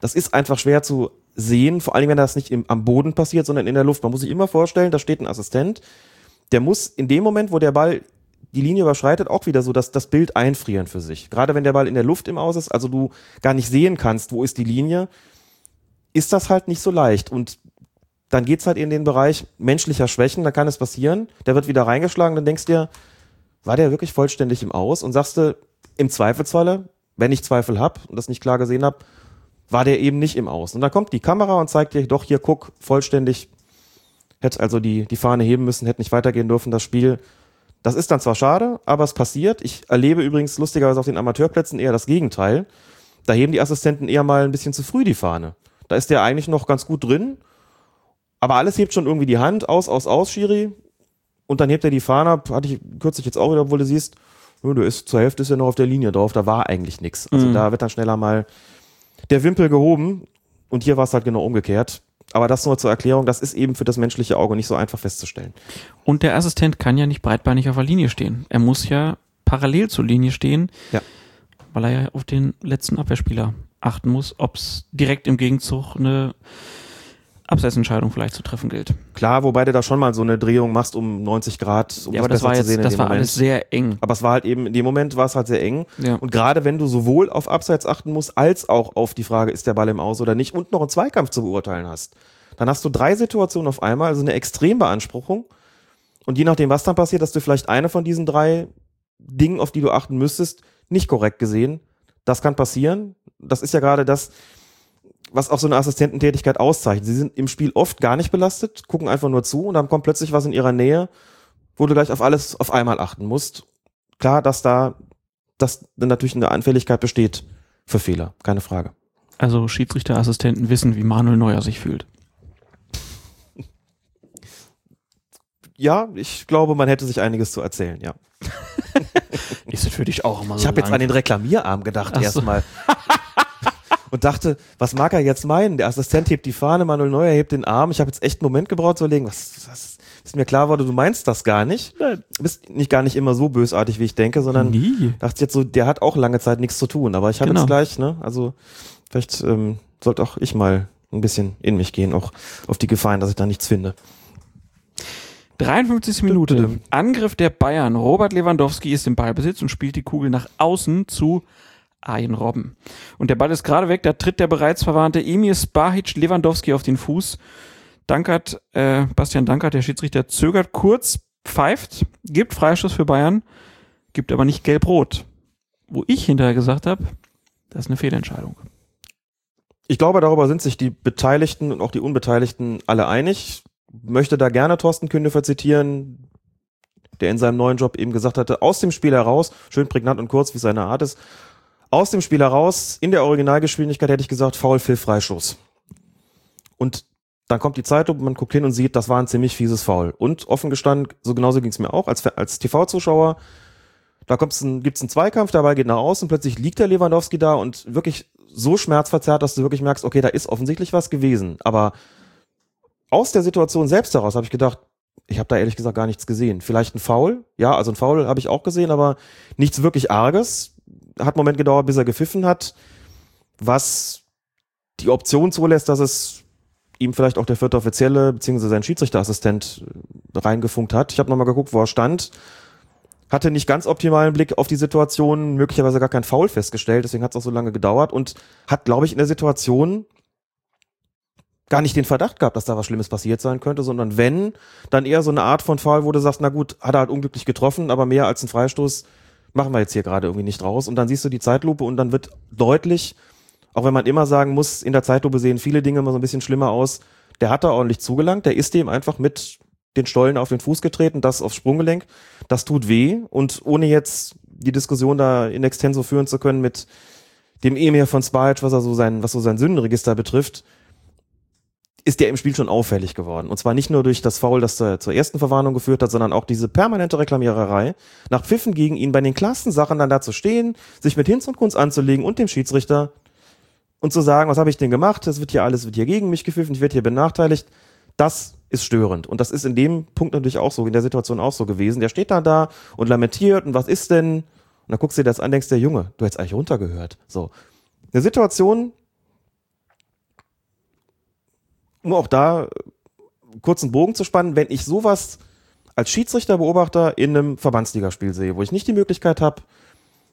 Das ist einfach schwer zu sehen, vor allem wenn das nicht im, am Boden passiert, sondern in der Luft. Man muss sich immer vorstellen, da steht ein Assistent, der muss in dem Moment, wo der Ball die Linie überschreitet, auch wieder so das, das Bild einfrieren für sich. Gerade wenn der Ball in der Luft im Aus ist, also du gar nicht sehen kannst, wo ist die Linie, ist das halt nicht so leicht. Und dann geht's halt in den Bereich menschlicher Schwächen, da kann es passieren, der wird wieder reingeschlagen, dann denkst du dir, war der wirklich vollständig im Aus? Und sagst du, im Zweifelsfalle, wenn ich Zweifel habe und das nicht klar gesehen habe, war der eben nicht im Aus. Und dann kommt die Kamera und zeigt dir, doch, hier, guck, vollständig, hätte also die, die Fahne heben müssen, hätte nicht weitergehen dürfen, das Spiel. Das ist dann zwar schade, aber es passiert. Ich erlebe übrigens lustigerweise auf den Amateurplätzen eher das Gegenteil. Da heben die Assistenten eher mal ein bisschen zu früh die Fahne. Da ist der eigentlich noch ganz gut drin, aber alles hebt schon irgendwie die Hand, aus, aus, aus, Schiri. Und dann hebt er die Fahne ab, hatte ich kürzlich jetzt auch wieder, obwohl du siehst, du ist, zur Hälfte ist ja noch auf der Linie drauf, da war eigentlich nichts. Also mhm. da wird dann schneller mal der Wimpel gehoben und hier war es halt genau umgekehrt. Aber das nur zur Erklärung, das ist eben für das menschliche Auge nicht so einfach festzustellen. Und der Assistent kann ja nicht breitbeinig auf der Linie stehen. Er muss ja parallel zur Linie stehen, ja. weil er ja auf den letzten Abwehrspieler achten muss, ob es direkt im Gegenzug eine Abseitsentscheidung vielleicht zu treffen gilt. Klar, wobei du da schon mal so eine Drehung machst um neunzig Grad, um ja, das, das besser war jetzt, zu sehen. Das in dem war Moment. Alles sehr eng. Aber es war halt eben, in dem Moment war es halt sehr eng. Ja. Und gerade wenn du sowohl auf Abseits achten musst, als auch auf die Frage, ist der Ball im Aus oder nicht, und noch einen Zweikampf zu beurteilen hast, dann hast du drei Situationen auf einmal, also eine Extrembeanspruchung. Und je nachdem, was dann passiert, dass du vielleicht eine von diesen drei Dingen, auf die du achten müsstest, nicht korrekt gesehen. Das kann passieren. Das ist ja gerade das, was auch so eine Assistententätigkeit auszeichnet. Sie sind im Spiel oft gar nicht belastet, gucken einfach nur zu und dann kommt plötzlich was in ihrer Nähe, wo du gleich auf alles auf einmal achten musst. Klar, dass da dass dann natürlich eine Anfälligkeit besteht für Fehler, keine Frage. Also Schiedsrichterassistenten wissen, wie Manuel Neuer sich fühlt. Ja, ich glaube, man hätte sich einiges zu erzählen, ja. Ist das für dich auch immer so? Ich habe jetzt an den Reklamierarm gedacht erstmal. Und dachte, was mag er jetzt meinen? Der Assistent hebt die Fahne, Manuel Neuer hebt den Arm. Ich habe jetzt echt einen Moment gebraucht zu überlegen, was, was ist mir klar wurde, du meinst das gar nicht. Du bist nicht gar nicht immer so bösartig, wie ich denke, sondern Nie. Dachte jetzt so, der hat auch lange Zeit nichts zu tun. Aber ich habe genau. jetzt gleich, ne? Also vielleicht ähm, sollte auch ich mal ein bisschen in mich gehen, auch auf die Gefahren, dass ich da nichts finde. dreiundfünfzigste Minute. Bitte. Angriff der Bayern. Robert Lewandowski ist im Ballbesitz und spielt die Kugel nach außen zu Arjen Robben. Und der Ball ist gerade weg, da tritt der bereits verwarnte Emir Spahić Lewandowski auf den Fuß. Dankert, äh, Bastian Dankert, der Schiedsrichter, zögert kurz, pfeift, gibt Freistoß für Bayern, gibt aber nicht gelb-rot. Wo ich hinterher gesagt habe, das ist eine Fehlentscheidung. Ich glaube, darüber sind sich die Beteiligten und auch die Unbeteiligten alle einig. Möchte da gerne Thorsten Kinhöfer zitieren, der in seinem neuen Job eben gesagt hatte, aus dem Spiel heraus, schön prägnant und kurz, wie seine Art ist, aus dem Spiel heraus, in der Originalgeschwindigkeit hätte ich gesagt, Foul, Pfiff, Freischuss. Und dann kommt die Zeitlupe, man guckt hin und sieht, das war ein ziemlich fieses Foul. Und offen gestanden, so genauso ging es mir auch, als, als T V-Zuschauer, da gibt's einen Zweikampf, der Ball geht nach außen, plötzlich liegt der Lewandowski da und wirklich so schmerzverzerrt, dass du wirklich merkst, okay, da ist offensichtlich was gewesen. Aber aus der Situation selbst heraus habe ich gedacht, ich habe da ehrlich gesagt gar nichts gesehen. Vielleicht ein Foul, ja, also ein Foul habe ich auch gesehen, aber nichts wirklich Arges. Hat einen Moment gedauert, bis er gepfiffen hat, was die Option zulässt, dass es ihm vielleicht auch der vierte Offizielle bzw. sein Schiedsrichterassistent reingefunkt hat. Ich habe nochmal geguckt, wo er stand. Hatte nicht ganz optimalen Blick auf die Situation, möglicherweise gar kein Foul festgestellt, deswegen hat es auch so lange gedauert und hat, glaube ich, in der Situation gar nicht den Verdacht gehabt, dass da was Schlimmes passiert sein könnte, sondern wenn, dann eher so eine Art von Foul, wo du sagst, na gut, hat er halt unglücklich getroffen, aber mehr als einen Freistoß machen wir jetzt hier gerade irgendwie nicht raus. Und dann siehst du die Zeitlupe und dann wird deutlich, auch wenn man immer sagen muss, in der Zeitlupe sehen viele Dinge immer so ein bisschen schlimmer aus, der hat da ordentlich zugelangt, der ist dem einfach mit den Stollen auf den Fuß getreten, das aufs Sprunggelenk, das tut weh. Und ohne jetzt die Diskussion da in extenso führen zu können mit dem Emir von Spahić, was er so sein, was so sein Sündenregister betrifft, ist der im Spiel schon auffällig geworden. Und zwar nicht nur durch das Foul, das zur ersten Verwarnung geführt hat, sondern auch diese permanente Reklamiererei nach Pfiffen gegen ihn, bei den klarsten Sachen dann da zu stehen, sich mit Hinz und Kunz anzulegen und dem Schiedsrichter und zu sagen, was habe ich denn gemacht? Das wird hier alles, wird hier gegen mich gepfiffen, ich werde hier benachteiligt. Das ist störend. Und das ist in dem Punkt natürlich auch so, in der Situation auch so gewesen. Der steht dann da und lamentiert und was ist denn? Und dann guckst du dir das an, denkst der Junge, du hättest eigentlich runtergehört. So. Eine Situation, um auch da kurz einen Bogen zu spannen, wenn ich sowas als Schiedsrichterbeobachter in einem Verbandsligaspiel sehe, wo ich nicht die Möglichkeit habe,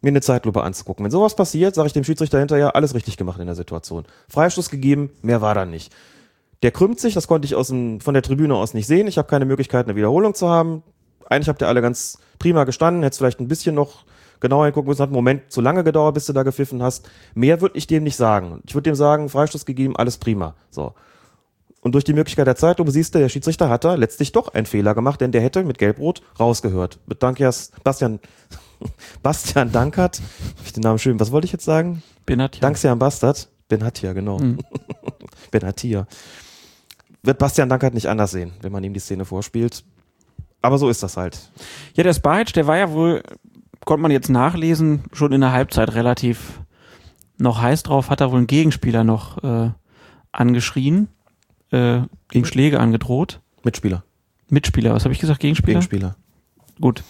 mir eine Zeitlupe anzugucken. Wenn sowas passiert, sage ich dem Schiedsrichter hinterher, alles richtig gemacht in der Situation. Freistoß gegeben, mehr war da nicht. Der krümmt sich, das konnte ich aus dem, von der Tribüne aus nicht sehen. Ich habe keine Möglichkeit, eine Wiederholung zu haben. Eigentlich habt ihr alle ganz prima gestanden, hättest vielleicht ein bisschen noch genauer hingucken müssen, hat einen Moment zu lange gedauert, bis du da gepfiffen hast. Mehr würde ich dem nicht sagen. Ich würde dem sagen, Freistoß gegeben, alles prima. So. Und durch die Möglichkeit der Zeitlupe siehst du, der Schiedsrichter hat da letztlich doch einen Fehler gemacht, denn der hätte mit Gelbrot rausgehört. Mit Dankias, Bastian, Bastian Dankert, hab ich den Namen schön, was wollte ich jetzt sagen? Benatia. Danksian Bastard, Benatia, genau. Mhm. Benatia. Wird Bastian Dankert nicht anders sehen, wenn man ihm die Szene vorspielt. Aber so ist das halt. Ja, der Spahić, der war ja wohl, konnte man jetzt nachlesen, schon in der Halbzeit relativ noch heiß drauf, hat da wohl einen Gegenspieler noch äh, angeschrien. Äh, gegen Schläge angedroht. Mitspieler. Mitspieler, was habe ich gesagt? Gegenspieler? Gegenspieler. Gut.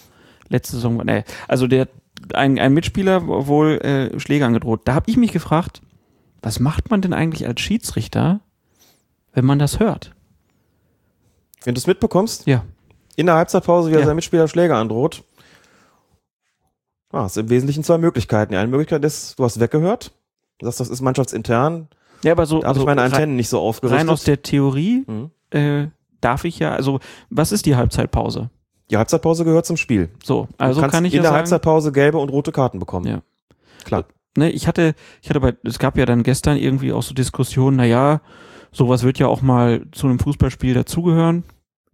Letzte Saison, nee. Also der, ein, ein Mitspieler wohl äh, Schläge angedroht. Da habe ich mich gefragt, was macht man denn eigentlich als Schiedsrichter, wenn man das hört? Wenn du es mitbekommst? Ja. In der Halbzeitpause, wie er ja. seinen Mitspieler Schläge androht. Ah, es sind im Wesentlichen zwei Möglichkeiten. Die eine Möglichkeit ist, du hast weggehört, sagst, das ist mannschaftsintern. Ja, aber so, da habe ich meine Antennen rein, nicht so aufgerichtet. Rein aus der Theorie mhm. äh, darf ich ja, also was ist die Halbzeitpause? Die Halbzeitpause gehört zum Spiel. So, also du kannst kann ich in ja der sagen, Halbzeitpause gelbe und rote Karten bekommen. Ja. Klar. Ne, ich hatte, ich hatte bei, es gab ja dann gestern irgendwie auch so Diskussionen, naja, sowas wird ja auch mal zu einem Fußballspiel dazugehören.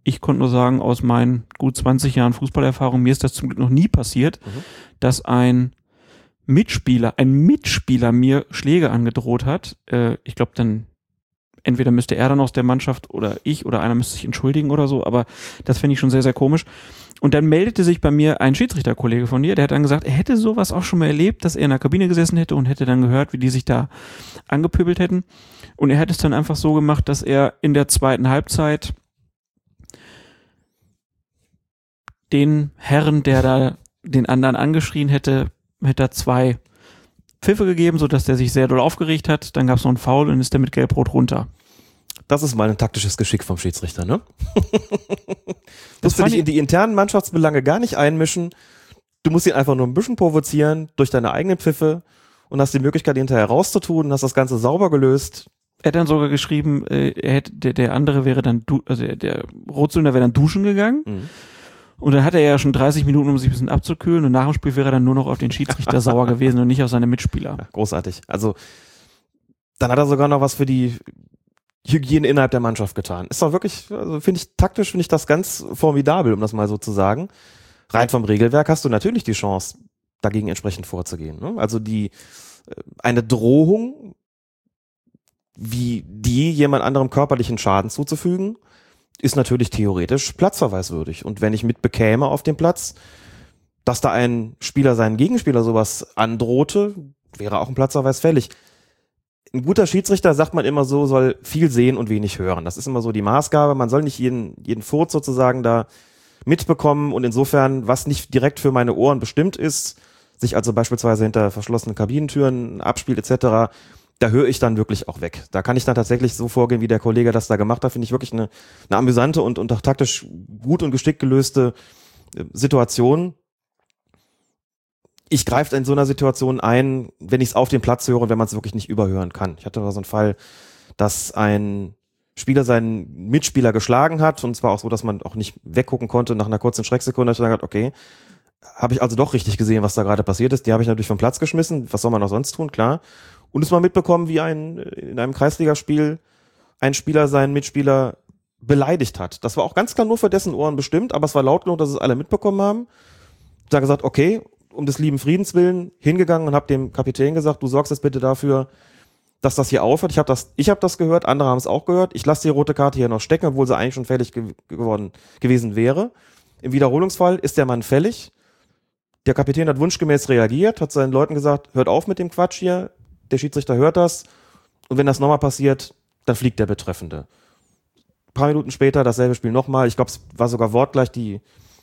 Ich konnte nur sagen, aus meinen gut zwanzig Jahren Fußballerfahrung, mir ist das zum Glück noch nie passiert, mhm. dass ein Mitspieler, ein Mitspieler mir Schläge angedroht hat, äh, ich glaube dann, entweder müsste er dann aus der Mannschaft oder ich oder einer müsste sich entschuldigen oder so, aber das finde ich schon sehr, sehr komisch. Und dann meldete sich bei mir ein Schiedsrichterkollege von mir, der hat dann gesagt, er hätte sowas auch schon mal erlebt, dass er in der Kabine gesessen hätte und hätte dann gehört, wie die sich da angepöbelt hätten. Und er hat es dann einfach so gemacht, dass er in der zweiten Halbzeit den Herrn, der da den anderen angeschrien hätte, hätte da zwei Pfiffe gegeben, sodass der sich sehr doll aufgeregt hat. Dann gab es noch einen Foul und ist der mit Gelbrot runter. Das ist mal ein taktisches Geschick vom Schiedsrichter, ne? Das musst du dich in die internen Mannschaftsbelange gar nicht einmischen. Du musst ihn einfach nur ein bisschen provozieren durch deine eigenen Pfiffe und hast die Möglichkeit, ihn hinterher rauszutun und hast das Ganze sauber gelöst. Er hat dann sogar geschrieben, er hätte, der, der andere wäre dann, du, also der, der Rotsünder wäre dann duschen gegangen. Mhm. Und dann hatte er ja schon dreißig Minuten, um sich ein bisschen abzukühlen. Und nach dem Spiel wäre er dann nur noch auf den Schiedsrichter sauer gewesen und nicht auf seine Mitspieler. Ja, großartig. Also, dann hat er sogar noch was für die Hygiene innerhalb der Mannschaft getan. Ist doch wirklich, also finde ich, taktisch finde ich das ganz formidabel, um das mal so zu sagen. Rein vom Regelwerk hast du natürlich die Chance, dagegen entsprechend vorzugehen. Ne? Also die, eine Drohung, wie die jemand anderem körperlichen Schaden zuzufügen, ist natürlich theoretisch platzverweiswürdig. Und wenn ich mitbekäme auf dem Platz, dass da ein Spieler seinen Gegenspieler sowas androhte, wäre auch ein Platzverweis fällig. Ein guter Schiedsrichter, sagt man immer so, soll viel sehen und wenig hören. Das ist immer so die Maßgabe. Man soll nicht jeden, jeden Furz sozusagen da mitbekommen und insofern, was nicht direkt für meine Ohren bestimmt ist, sich also beispielsweise hinter verschlossenen Kabinentüren abspielt et cetera, da höre ich dann wirklich auch weg. Da kann ich dann tatsächlich so vorgehen, wie der Kollege das da gemacht hat. Finde ich wirklich eine, eine amüsante und, und auch taktisch gut und geschickt gelöste Situation. Ich greife in so einer Situation ein, wenn ich es auf den Platz höre und wenn man es wirklich nicht überhören kann. Ich hatte mal so einen Fall, dass ein Spieler seinen Mitspieler geschlagen hat, und zwar auch so, dass man auch nicht weggucken konnte nach einer kurzen Schrecksekunde, hat er gesagt, okay, habe ich also doch richtig gesehen, was da gerade passiert ist. Die habe ich natürlich vom Platz geschmissen. Was soll man noch sonst tun? Klar. Und es mal mitbekommen, wie ein in einem Kreisligaspiel ein Spieler seinen Mitspieler beleidigt hat. Das war auch ganz klar nur für dessen Ohren bestimmt, aber es war laut genug, dass es alle mitbekommen haben. Da gesagt, okay, um des lieben Friedens willen, hingegangen und habe dem Kapitän gesagt, du sorgst jetzt bitte dafür, dass das hier aufhört. Ich habe das, ich hab das gehört, andere haben es auch gehört. Ich lasse die rote Karte hier noch stecken, obwohl sie eigentlich schon fällig ge- geworden gewesen wäre. Im Wiederholungsfall ist der Mann fällig. Der Kapitän hat wunschgemäß reagiert, hat seinen Leuten gesagt, hört auf mit dem Quatsch hier, der Schiedsrichter hört das und wenn das nochmal passiert, dann fliegt der Betreffende. Ein paar Minuten später dasselbe Spiel nochmal, ich glaube, es war sogar wortgleich die,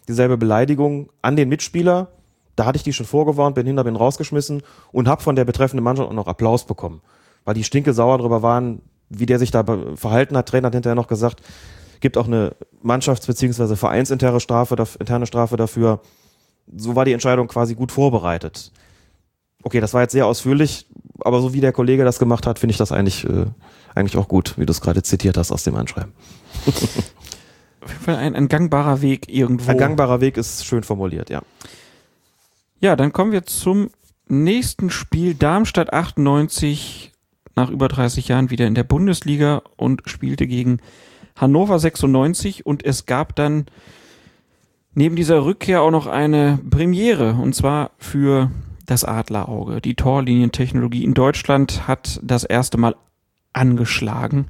dieselbe Beleidigung an den Mitspieler, da hatte ich die schon vorgewarnt, bin hinter, bin rausgeschmissen und habe von der betreffenden Mannschaft auch noch Applaus bekommen, weil die stinkesauer darüber waren, wie der sich da verhalten hat. Trainer hat hinterher noch gesagt, gibt auch eine Mannschafts- bzw. vereinsinterne Strafe, interne Strafe dafür. So war die Entscheidung quasi gut vorbereitet. Okay, das war jetzt sehr ausführlich, aber so wie der Kollege das gemacht hat, finde ich das eigentlich, äh, eigentlich auch gut, wie du es gerade zitiert hast aus dem Anschreiben. Auf jeden Fall ein, ein gangbarer Weg irgendwo. Ein gangbarer Weg ist schön formuliert, ja. Ja, dann kommen wir zum nächsten Spiel. Darmstadt achtundneunzig, nach über dreißig Jahren wieder in der Bundesliga und spielte gegen Hannover sechsundneunzig und es gab dann neben dieser Rückkehr auch noch eine Premiere, und zwar für das Adlerauge. Die Torlinientechnologie in Deutschland hat das erste Mal angeschlagen.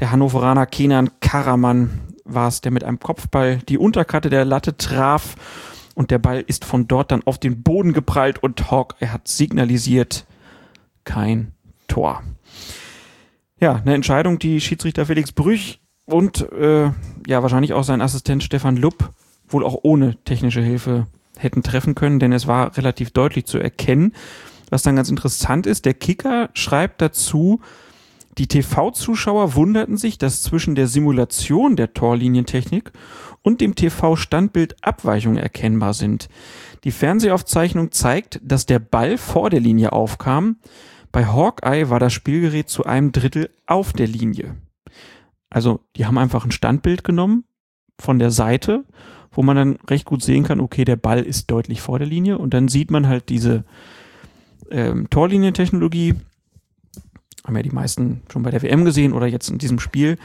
Der Hannoveraner Kenan Karaman war es, der mit einem Kopfball die Unterkante der Latte traf und der Ball ist von dort dann auf den Boden geprallt und Hawk, er hat signalisiert, kein Tor. Ja, eine Entscheidung, die Schiedsrichter Felix Brüch und äh, ja wahrscheinlich auch sein Assistent Stefan Lupp wohl auch ohne technische Hilfe hätten treffen können, denn es war relativ deutlich zu erkennen. Was dann ganz interessant ist, der Kicker schreibt dazu, die T V-Zuschauer wunderten sich, dass zwischen der Simulation der Torlinientechnik und dem T V-Standbild Abweichungen erkennbar sind. Die Fernsehaufzeichnung zeigt, dass der Ball vor der Linie aufkam. Bei Hawkeye war das Spielgerät zu einem Drittel auf der Linie. Also die haben einfach ein Standbild genommen von der Seite, wo man dann recht gut sehen kann, okay, der Ball ist deutlich vor der Linie und dann sieht man halt diese ähm, Torlinientechnologie, haben ja die meisten schon bei der W M gesehen oder jetzt in diesem Spiel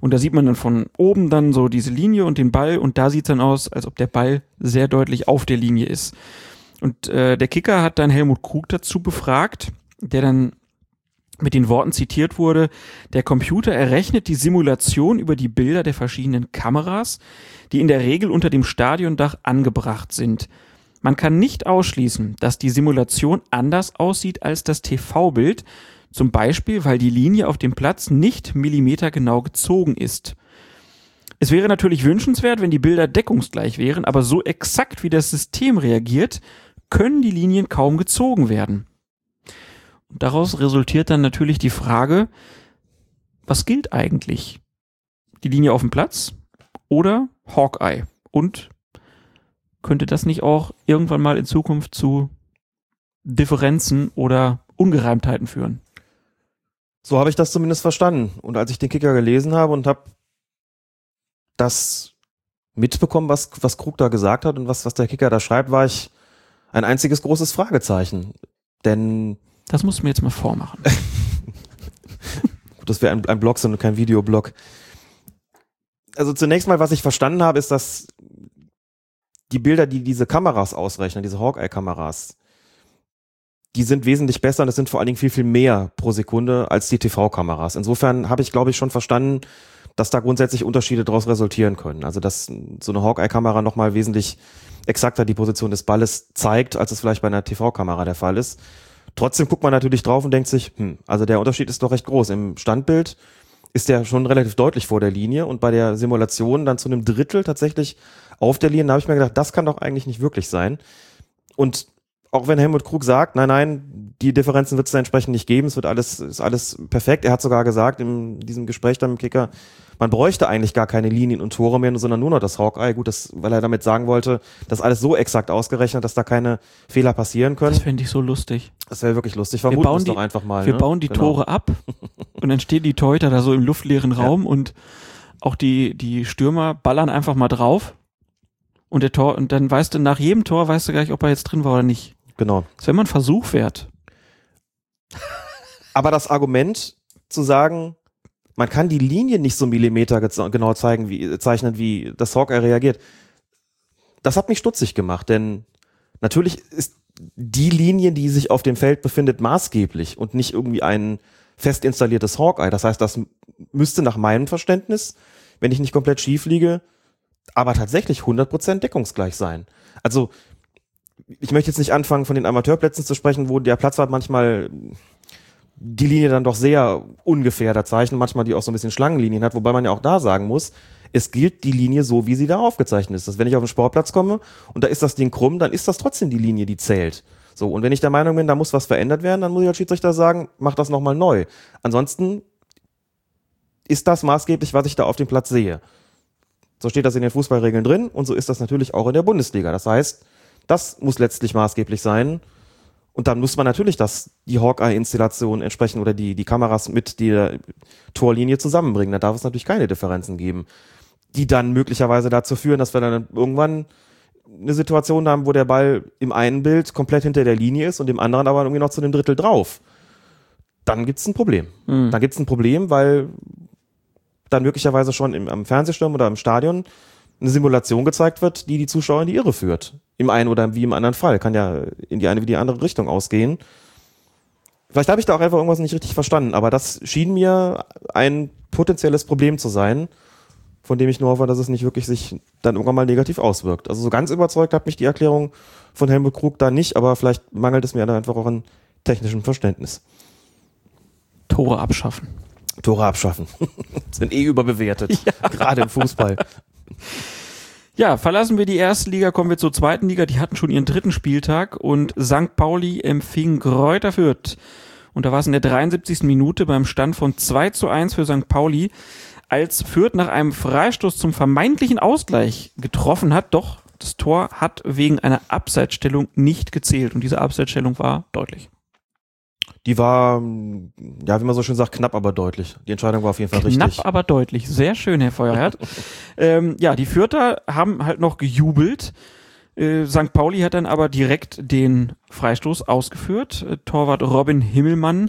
und da sieht man dann von oben dann so diese Linie und den Ball und da sieht es dann aus, als ob der Ball sehr deutlich auf der Linie ist. Und äh, der Kicker hat dann Helmut Krug dazu befragt, der dann mit den Worten zitiert wurde, der Computer errechnet die Simulation über die Bilder der verschiedenen Kameras, die in der Regel unter dem Stadiondach angebracht sind. Man kann nicht ausschließen, dass die Simulation anders aussieht als das T V-Bild, zum Beispiel, weil die Linie auf dem Platz nicht millimetergenau gezogen ist. Es wäre natürlich wünschenswert, wenn die Bilder deckungsgleich wären, aber so exakt wie das System reagiert, können die Linien kaum gezogen werden. Daraus resultiert dann natürlich die Frage, was gilt eigentlich? Die Linie auf dem Platz oder Hawkeye? Und könnte das nicht auch irgendwann mal in Zukunft zu Differenzen oder Ungereimtheiten führen? So habe ich das zumindest verstanden. Und als ich den Kicker gelesen habe und habe das mitbekommen, was, was Krug da gesagt hat und was, was der Kicker da schreibt, war ich ein einziges großes Fragezeichen. Denn das musst du mir jetzt mal vormachen. Gut, das wäre ein, ein Blog, sondern kein Videoblog. Also zunächst mal, was ich verstanden habe, ist, dass die Bilder, die diese Kameras ausrechnen, diese Hawkeye-Kameras, die sind wesentlich besser und das sind vor allen Dingen viel, viel mehr pro Sekunde als die T V-Kameras. Insofern habe ich, glaube ich, schon verstanden, dass da grundsätzlich Unterschiede daraus resultieren können. Also dass so eine Hawkeye-Kamera nochmal wesentlich exakter die Position des Balles zeigt, als es vielleicht bei einer T V-Kamera der Fall ist. Trotzdem guckt man natürlich drauf und denkt sich, hm, also der Unterschied ist doch recht groß. Im Standbild ist der schon relativ deutlich vor der Linie und bei der Simulation dann zu einem Drittel tatsächlich auf der Linie. Da habe ich mir gedacht, das kann doch eigentlich nicht wirklich sein. Und auch wenn Helmut Krug sagt, nein, nein, die Differenzen wird es da entsprechend nicht geben, es wird alles, ist alles perfekt. Er hat sogar gesagt in diesem Gespräch dann mit Kicker, man bräuchte eigentlich gar keine Linien und Tore mehr, sondern nur noch das Hawkeye. Gut, das, weil er damit sagen wollte, dass alles so exakt ausgerechnet, dass da keine Fehler passieren können. Das finde ich so lustig. Das wäre wirklich lustig. Wir bauen, die, doch einfach mal, wir ne? bauen die genau. Tore ab und dann stehen die Torhüter da so im luftleeren Raum ja. und auch die, die Stürmer ballern einfach mal drauf und der Tor, und dann weißt du, nach jedem Tor weißt du gleich, ob er jetzt drin war oder nicht. Genau. Das wäre mal ein Versuch wert. Aber das Argument zu sagen, man kann die Linie nicht so Millimeter genau zeigen, wie, zeichnen, wie das Hawkeye reagiert, das hat mich stutzig gemacht, denn natürlich ist die Linie, die sich auf dem Feld befindet, maßgeblich und nicht irgendwie ein fest installiertes Hawkeye. Das heißt, das müsste nach meinem Verständnis, wenn ich nicht komplett schief liege, aber tatsächlich hundert Prozent deckungsgleich sein. Also ich möchte jetzt nicht anfangen, von den Amateurplätzen zu sprechen, wo der Platzwart manchmal die Linie dann doch sehr ungefähr da zeichnet, manchmal die auch so ein bisschen Schlangenlinien hat, wobei man ja auch da sagen muss, es gilt die Linie so, wie sie da aufgezeichnet ist. Dass wenn ich auf den Sportplatz komme und da ist das Ding krumm, dann ist das trotzdem die Linie, die zählt. So, und wenn ich der Meinung bin, da muss was verändert werden, dann muss ich als Schiedsrichter sagen, mach das nochmal neu. Ansonsten ist das maßgeblich, was ich da auf dem Platz sehe. So steht das in den Fußballregeln drin und so ist das natürlich auch in der Bundesliga. Das heißt, das muss letztlich maßgeblich sein. Und dann muss man natürlich das, die Hawkeye-Installation entsprechend oder die, die Kameras mit der Torlinie zusammenbringen. Da darf es natürlich keine Differenzen geben, die dann möglicherweise dazu führen, dass wir dann irgendwann eine Situation haben, wo der Ball im einen Bild komplett hinter der Linie ist und im anderen aber irgendwie noch zu einem Drittel drauf. Dann gibt's ein Problem. Mhm. Dann gibt's ein Problem, weil dann möglicherweise schon im, am Fernsehschirm oder im Stadion eine Simulation gezeigt wird, die die Zuschauer in die Irre führt. Im einen oder wie im anderen Fall. Kann ja in die eine wie die andere Richtung ausgehen. Vielleicht habe ich da auch einfach irgendwas nicht richtig verstanden, aber das schien mir ein potenzielles Problem zu sein, von dem ich nur hoffe, dass es nicht wirklich sich dann irgendwann mal negativ auswirkt. Also so ganz überzeugt hat mich die Erklärung von Helmut Krug da nicht, aber vielleicht mangelt es mir da einfach auch an technischem Verständnis. Tore abschaffen. Tore abschaffen. Sind eh überbewertet. Ja. Gerade im Fußball. Ja, verlassen wir die erste Liga, kommen wir zur zweiten Liga. Die hatten schon ihren dritten Spieltag und Sankt Pauli empfing Greuther Fürth. Und da war es in der dreiundsiebzigsten Minute beim Stand von zwei zu eins für Sankt Pauli, als Fürth nach einem Freistoß zum vermeintlichen Ausgleich getroffen hat. Doch das Tor hat wegen einer Abseitsstellung nicht gezählt. Und diese Abseitsstellung war deutlich. Die war, ja, wie man so schön sagt, knapp, aber deutlich. Die Entscheidung war auf jeden Fall knapp, richtig. Knapp, aber deutlich. Sehr schön, Herr Feuerherrth. ähm, ja, die Fürther haben halt noch gejubelt. Äh, Sankt Pauli hat dann aber direkt den Freistoß ausgeführt. Äh, Torwart Robin Himmelmann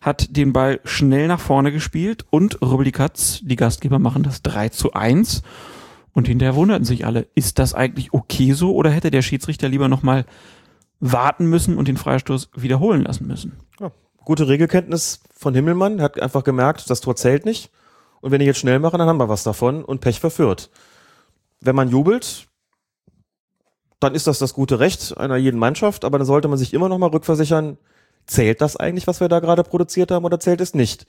hat den Ball schnell nach vorne gespielt und Rübli Katz, die Gastgeber, machen das drei zu eins. Und hinterher wunderten sich alle, ist das eigentlich okay so oder hätte der Schiedsrichter lieber nochmal warten müssen und den Freistoß wiederholen lassen müssen? Ja, gute Regelkenntnis von Himmelmann. Er hat einfach gemerkt, das Tor zählt nicht. Und wenn ich jetzt schnell mache, dann haben wir was davon und Pech für Fürth. Wenn man jubelt, dann ist das das gute Recht einer jeden Mannschaft. Aber dann sollte man sich immer noch mal rückversichern, zählt das eigentlich, was wir da gerade produziert haben, oder zählt es nicht?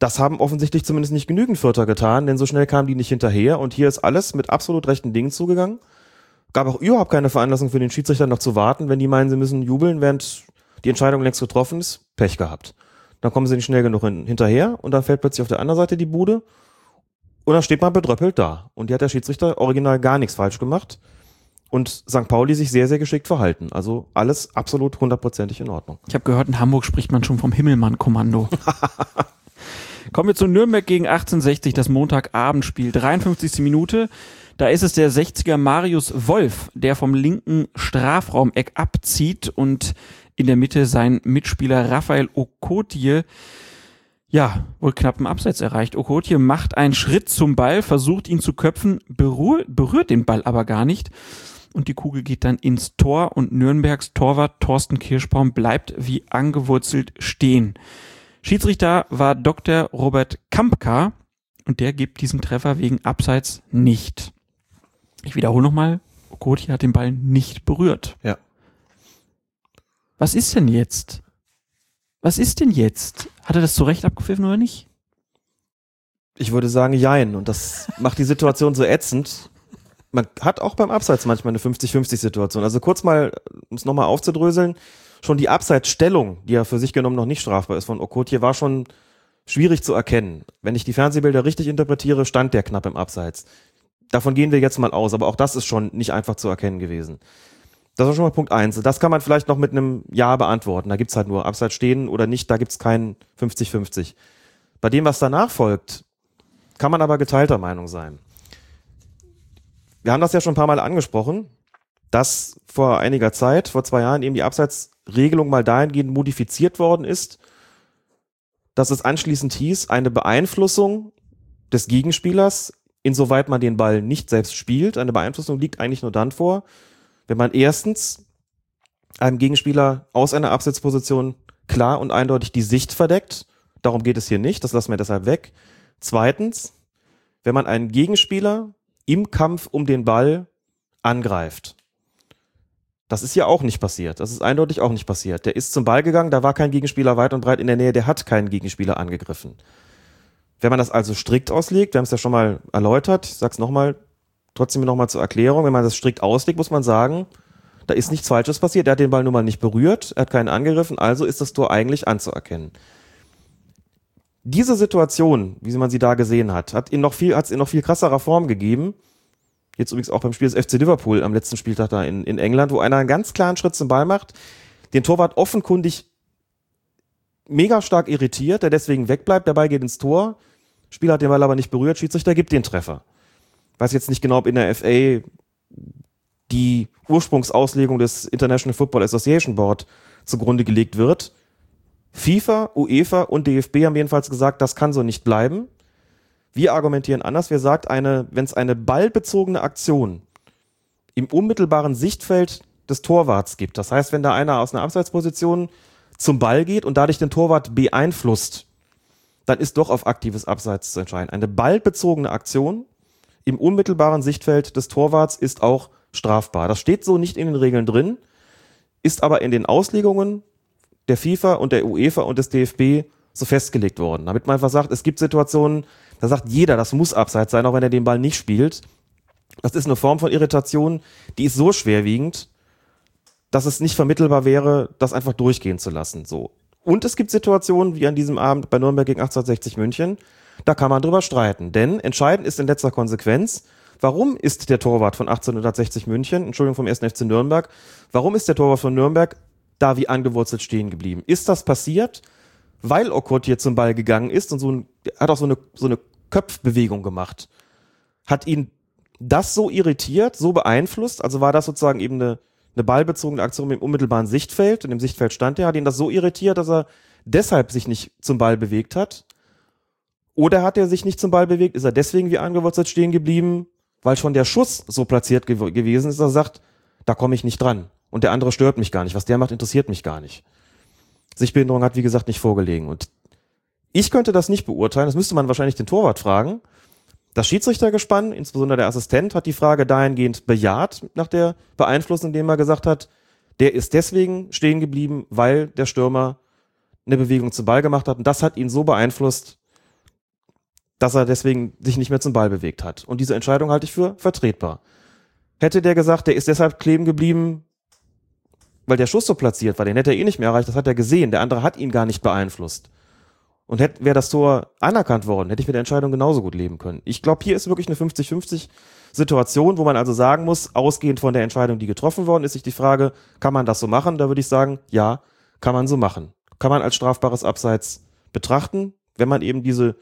Das haben offensichtlich zumindest nicht genügend Fürther getan, denn so schnell kamen die nicht hinterher. Und hier ist alles mit absolut rechten Dingen zugegangen. Gab auch überhaupt keine Veranlassung für den Schiedsrichter noch zu warten, wenn die meinen, sie müssen jubeln, während die Entscheidung längst getroffen ist, Pech gehabt. Dann kommen sie nicht schnell genug hin, hinterher und dann fällt plötzlich auf der anderen Seite die Bude und dann steht man bedröppelt da. Und hier hat der Schiedsrichter original gar nichts falsch gemacht und Sankt Pauli sich sehr, sehr geschickt verhalten. Also alles absolut hundertprozentig in Ordnung. Ich habe gehört, in Hamburg spricht man schon vom Himmelmann-Kommando. Kommen wir zu Nürnberg gegen achtzehnhundertsechzig, das Montagabendspiel, dreiundfünfzigste Minute. Da ist es der sechziger Marius Wolf, der vom linken Strafraum-Eck abzieht und in der Mitte sein Mitspieler Raphael Okotie, ja, wohl knappen Abseits erreicht. Okotie macht einen Schritt zum Ball, versucht ihn zu köpfen, berühr, berührt den Ball aber gar nicht. Und die Kugel geht dann ins Tor und Nürnbergs Torwart Thorsten Kirschbaum bleibt wie angewurzelt stehen. Schiedsrichter war Doktor Robert Kampka und der gibt diesen Treffer wegen Abseits nicht. Ich wiederhole nochmal, Okotie hat den Ball nicht berührt. Ja. Was ist denn jetzt? Was ist denn jetzt? Hat er das zu Recht abgepfiffen oder nicht? Ich würde sagen, jein. Und das macht die Situation so ätzend. Man hat auch beim Abseits manchmal eine fünfzig-fünfzig-Situation. Also kurz mal, um es nochmal aufzudröseln, schon die Abseitsstellung, die ja für sich genommen noch nicht strafbar ist, von Okotie war schon schwierig zu erkennen. Wenn ich die Fernsehbilder richtig interpretiere, stand der knapp im Abseits. Davon gehen wir jetzt mal aus, aber auch das ist schon nicht einfach zu erkennen gewesen. Das war schon mal Punkt eins. Das kann man vielleicht noch mit einem Ja beantworten. Da gibt's halt nur Abseits stehen oder nicht, da gibt's keinen fünfzig fünfzig. Bei dem, was danach folgt, kann man aber geteilter Meinung sein. Wir haben das ja schon ein paar Mal angesprochen, dass vor einiger Zeit, vor zwei Jahren, eben die Abseitsregelung mal dahingehend modifiziert worden ist, dass es anschließend hieß, eine Beeinflussung des Gegenspielers, insoweit man den Ball nicht selbst spielt, eine Beeinflussung liegt eigentlich nur dann vor, wenn man erstens einem Gegenspieler aus einer Abseitsposition klar und eindeutig die Sicht verdeckt, darum geht es hier nicht, das lassen wir deshalb weg. Zweitens, wenn man einen Gegenspieler im Kampf um den Ball angreift. Das ist hier auch nicht passiert, das ist eindeutig auch nicht passiert. Der ist zum Ball gegangen, da war kein Gegenspieler weit und breit in der Nähe, der hat keinen Gegenspieler angegriffen. Wenn man das also strikt auslegt, wir haben es ja schon mal erläutert, ich sag's nochmal, trotzdem nochmal zur Erklärung, wenn man das strikt auslegt, muss man sagen, da ist nichts Falsches passiert. Er hat den Ball nun mal nicht berührt, er hat keinen angegriffen, also ist das Tor eigentlich anzuerkennen. Diese Situation, wie man sie da gesehen hat, hat es in noch viel, hat's in noch viel krasserer Form gegeben. Jetzt übrigens auch beim Spiel des F C Liverpool am letzten Spieltag da in, in England, wo einer einen ganz klaren Schritt zum Ball macht, den Torwart offenkundig mega stark irritiert, der deswegen wegbleibt, der Ball geht ins Tor, Spieler hat den Ball aber nicht berührt, Schiedsrichter gibt den Treffer. Ich weiß jetzt nicht genau, ob in der F A die Ursprungsauslegung des International Football Association Board zugrunde gelegt wird. FIFA, UEFA und D F B haben jedenfalls gesagt, das kann so nicht bleiben. Wir argumentieren anders. Wir sagen, eine, wenn es eine ballbezogene Aktion im unmittelbaren Sichtfeld des Torwarts gibt, das heißt, wenn da einer aus einer Abseitsposition zum Ball geht und dadurch den Torwart beeinflusst, dann ist doch auf aktives Abseits zu entscheiden. Eine ballbezogene Aktion im unmittelbaren Sichtfeld des Torwarts ist auch strafbar. Das steht so nicht in den Regeln drin, ist aber in den Auslegungen der FIFA und der UEFA und des D F B so festgelegt worden. Damit man einfach sagt, es gibt Situationen, da sagt jeder, das muss Abseits sein, auch wenn er den Ball nicht spielt. Das ist eine Form von Irritation, die ist so schwerwiegend, dass es nicht vermittelbar wäre, das einfach durchgehen zu lassen. So. Und es gibt Situationen, wie an diesem Abend bei Nürnberg gegen achtzehnhundertsechzig München, da kann man drüber streiten, denn entscheidend ist in letzter Konsequenz, warum ist der Torwart von achtzehnhundertsechzig München, Entschuldigung, vom ersten F C Nürnberg, warum ist der Torwart von Nürnberg da wie angewurzelt stehen geblieben? Ist das passiert, weil Okot hier zum Ball gegangen ist und so ein, hat auch so eine, so eine Köpfbewegung gemacht? Hat ihn das so irritiert, so beeinflusst, also war das sozusagen eben eine, eine ballbezogene Aktion im unmittelbaren Sichtfeld, und im Sichtfeld stand er, hat ihn das so irritiert, dass er deshalb sich nicht zum Ball bewegt hat? Oder hat er sich nicht zum Ball bewegt? Ist er deswegen wie angewurzelt stehen geblieben, weil schon der Schuss so platziert gew- gewesen ist, dass er sagt, da komme ich nicht dran. Und der andere stört mich gar nicht. Was der macht, interessiert mich gar nicht. Sichtbehinderung hat, wie gesagt, nicht vorgelegen. Und ich könnte das nicht beurteilen. Das müsste man wahrscheinlich den Torwart fragen. Das Schiedsrichtergespann, insbesondere der Assistent, hat die Frage dahingehend bejaht nach der Beeinflussung, indem er gesagt hat, der ist deswegen stehen geblieben, weil der Stürmer eine Bewegung zum Ball gemacht hat. Und das hat ihn so beeinflusst, dass er deswegen sich nicht mehr zum Ball bewegt hat. Und diese Entscheidung halte ich für vertretbar. Hätte der gesagt, der ist deshalb kleben geblieben, weil der Schuss so platziert war, den hätte er eh nicht mehr erreicht, das hat er gesehen, der andere hat ihn gar nicht beeinflusst. Und hätte, wäre das Tor anerkannt worden, hätte ich mit der Entscheidung genauso gut leben können. Ich glaube, hier ist wirklich eine fünfzig fünfzig Situation, wo man also sagen muss, ausgehend von der Entscheidung, die getroffen worden ist, sich die Frage, kann man das so machen? Da würde ich sagen, ja, kann man so machen. Kann man als strafbares Abseits betrachten, wenn man eben diese